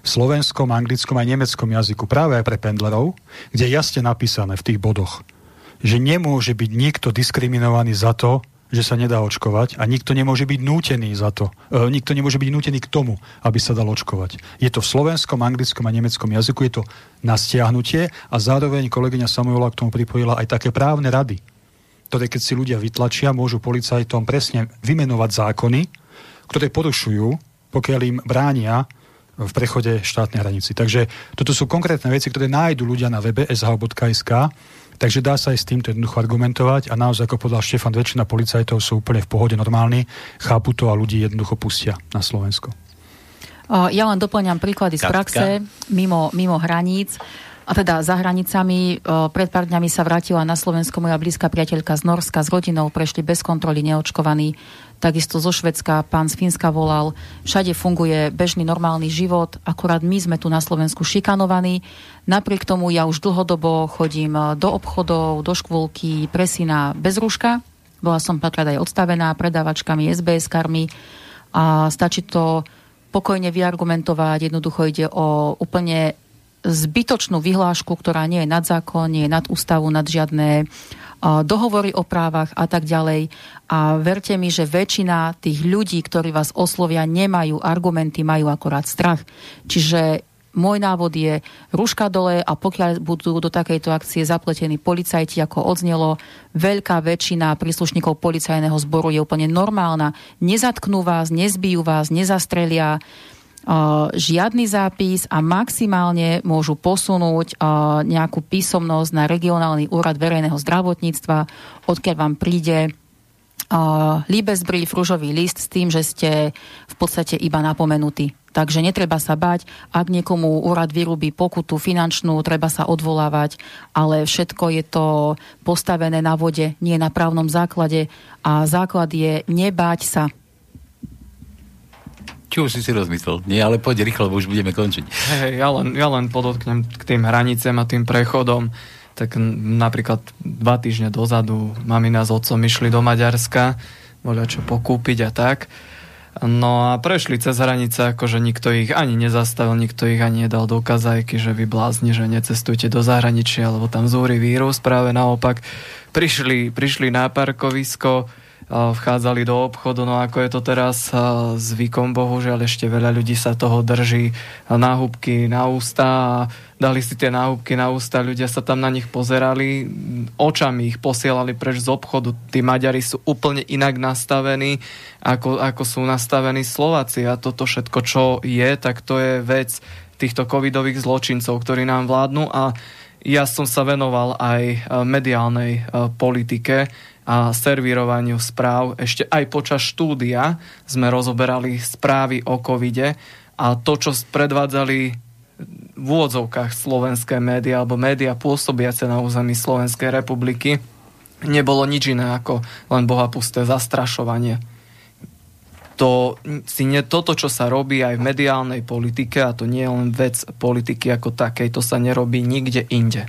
v slovenskom, anglickom aj nemeckom jazyku práve aj pre pendlerov, kde je jasne napísané v tých bodoch, že nemôže byť nikto diskriminovaný za to, že sa nedá očkovať a nikto nemôže byť nútený za to. Nikto nemôže byť nútený k tomu, aby sa dal očkovať. Je to v slovenskom, anglickom a nemeckom jazyku, je to na stiahnutie a zároveň kolegyňa Samuelová k tomu pripojila aj také právne rady, ktoré keď si ľudia vytlačia, môžu policajtom presne vymenovať zákony, ktoré porušujú, pokiaľ im bránia v prechode štátnej hranici. Takže toto sú konkrétne veci, ktoré nájdu ľudia na webe sh.sk. Takže dá sa aj s týmto jednoducho argumentovať a naozaj, ako podľa Štefan, väčšina policajtov sú úplne v pohode normálni, chápu to a ľudí jednoducho pustia na Slovensko. Ja len doplňam príklady z praxe mimo hraníc. A teda za hranicami, pred pár dňami sa vrátila na Slovensko moja blízka priateľka z Norska s rodinou, prešli bez kontroly neočkovaní takisto zo Švédska, pán z Fínska volal. Všade funguje bežný normálny život, akurát my sme tu na Slovensku šikanovaní. Napriek tomu ja už dlhodobo chodím do obchodov, do škôlky, presína bez rúška. Bola som párkrát aj odstavená predávačkami, SBS-kármi a stačí to pokojne vyargumentovať. Jednoducho ide o úplne zbytočnú vyhlášku, ktorá nie je nad zákon, nie je nad ústavu, nad žiadne dohovory o právach a tak ďalej. A verte mi, že väčšina tých ľudí, ktorí vás oslovia, nemajú argumenty, majú akorát strach. Čiže môj návod je ruška dole a pokiaľ budú do takejto akcie zapletení policajti, ako odznelo, veľká väčšina príslušníkov policajného zboru je úplne normálna. Nezatknú vás, nezbijú vás, nezastrelia, žiadny zápis a maximálne môžu posunúť nejakú písomnosť na regionálny úrad verejného zdravotníctva, odkiaľ vám príde Liebesbrief, ružový list s tým, že ste v podstate iba napomenutí. Takže netreba sa bať, ak niekomu úrad vyrúbi pokutu finančnú, treba sa odvolávať, ale všetko je to postavené na vode, nie na právnom základe a základ je nebáť sa. Čo už si rozmyslel? Nie, ale poď rýchlo, bo už budeme končiť. Hej, ja len podotknem k tým hranicem a tým prechodom. Tak napríklad 2 týždne dozadu mamina s otcom išli do Maďarska, voľa čo pokúpiť a tak. No a prešli cez hranice, akože nikto ich ani nezastavil, nikto ich ani nedal do kazajky, že vy blázni, že necestujte do zahraničia, lebo tam zúri vírus, práve naopak. Prišli na parkovisko, vchádzali do obchodu, no ako je to teraz zvykom, bohužiaľ ešte veľa ľudí sa toho drží, náhubky na ústa a dali si tie náhubky na ústa, ľudia sa tam na nich pozerali, očami ich posielali preč z obchodu. Tí Maďari sú úplne inak nastavení, ako sú nastavení Slováci a toto všetko, čo je, tak to je vec týchto covidových zločincov, ktorí nám vládnu a ja som sa venoval aj mediálnej politike a servírovaniu správ. Ešte aj počas štúdia sme rozoberali správy o covide a to, čo predvádzali v úvodzovkách slovenské médiá alebo médiá pôsobiace na území Slovenskej republiky, nebolo nič iné ako len bohapusté zastrašovanie. Toto, čo sa robí aj v mediálnej politike, a to nie je len vec politiky ako takej, to sa nerobí nikde inde.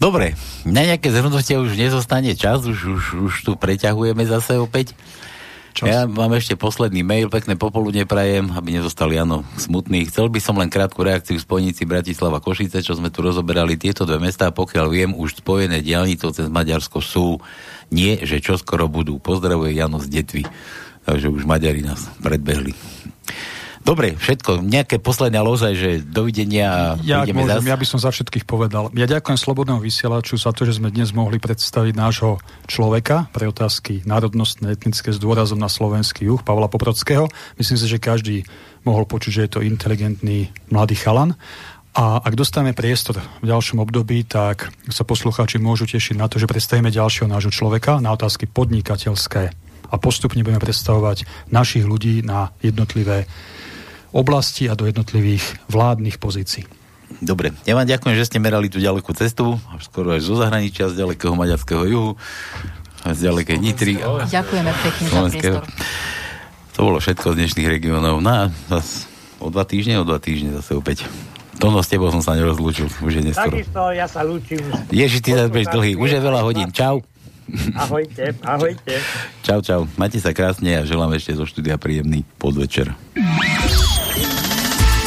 Dobre, na nejaké zhrnutie už nezostane čas, už tu preťahujeme zase opäť. Ja mám ešte posledný mail, pekné popoludne prajem, aby nezostali áno smutný. Chcel by som len krátku reakciu v spojnici Bratislava Košice, čo sme tu rozoberali tieto dve mestá, pokiaľ viem, už spojené diaľnicou cez Maďarsko sú, nie, že čoskoro budú. Pozdravuje Jano z Detvy, takže už Maďari nás predbehli. Dobre, všetko. Nejaké posledná loza, že dovidenia. Ja by som za všetkých povedal. Ja ďakujem Slobodnému vysielaču za to, že sme dnes mohli predstaviť nášho človeka pre otázky národnostné, etnické s dôrazom na slovenský juh, Pavla Poprockého. Myslím si, že každý mohol počuť, že je to inteligentný mladý chalan. A ak dostaneme priestor v ďalšom období, tak sa poslucháči môžu tešiť na to, že predstavíme ďalšieho nášho človeka na otázky podnikateľské a postupne budeme predstavovať našich ľudí na jednotlivé oblasti a do jednotlivých vládnych pozícií. Dobre, ja vám ďakujem, že ste merali tú ďalekú cestu, skoro až zo zahraničia, z ďalekého maďarského juhu, z ďalekej Nitry. Ďakujeme pekne za priestor. To bolo všetko z dnešných regionov. No a o dva týždne zase opäť. Tono, s tebou som sa nerozlúčil. Už je neskoro. Takisto, ja sa lúčim. Ježiš, ty zase budeš dlhý. Už je veľa hodín. Čau. Ahojte. Čau. Majte sa krásne a želám ešte zo štúdia príjemný podvečer.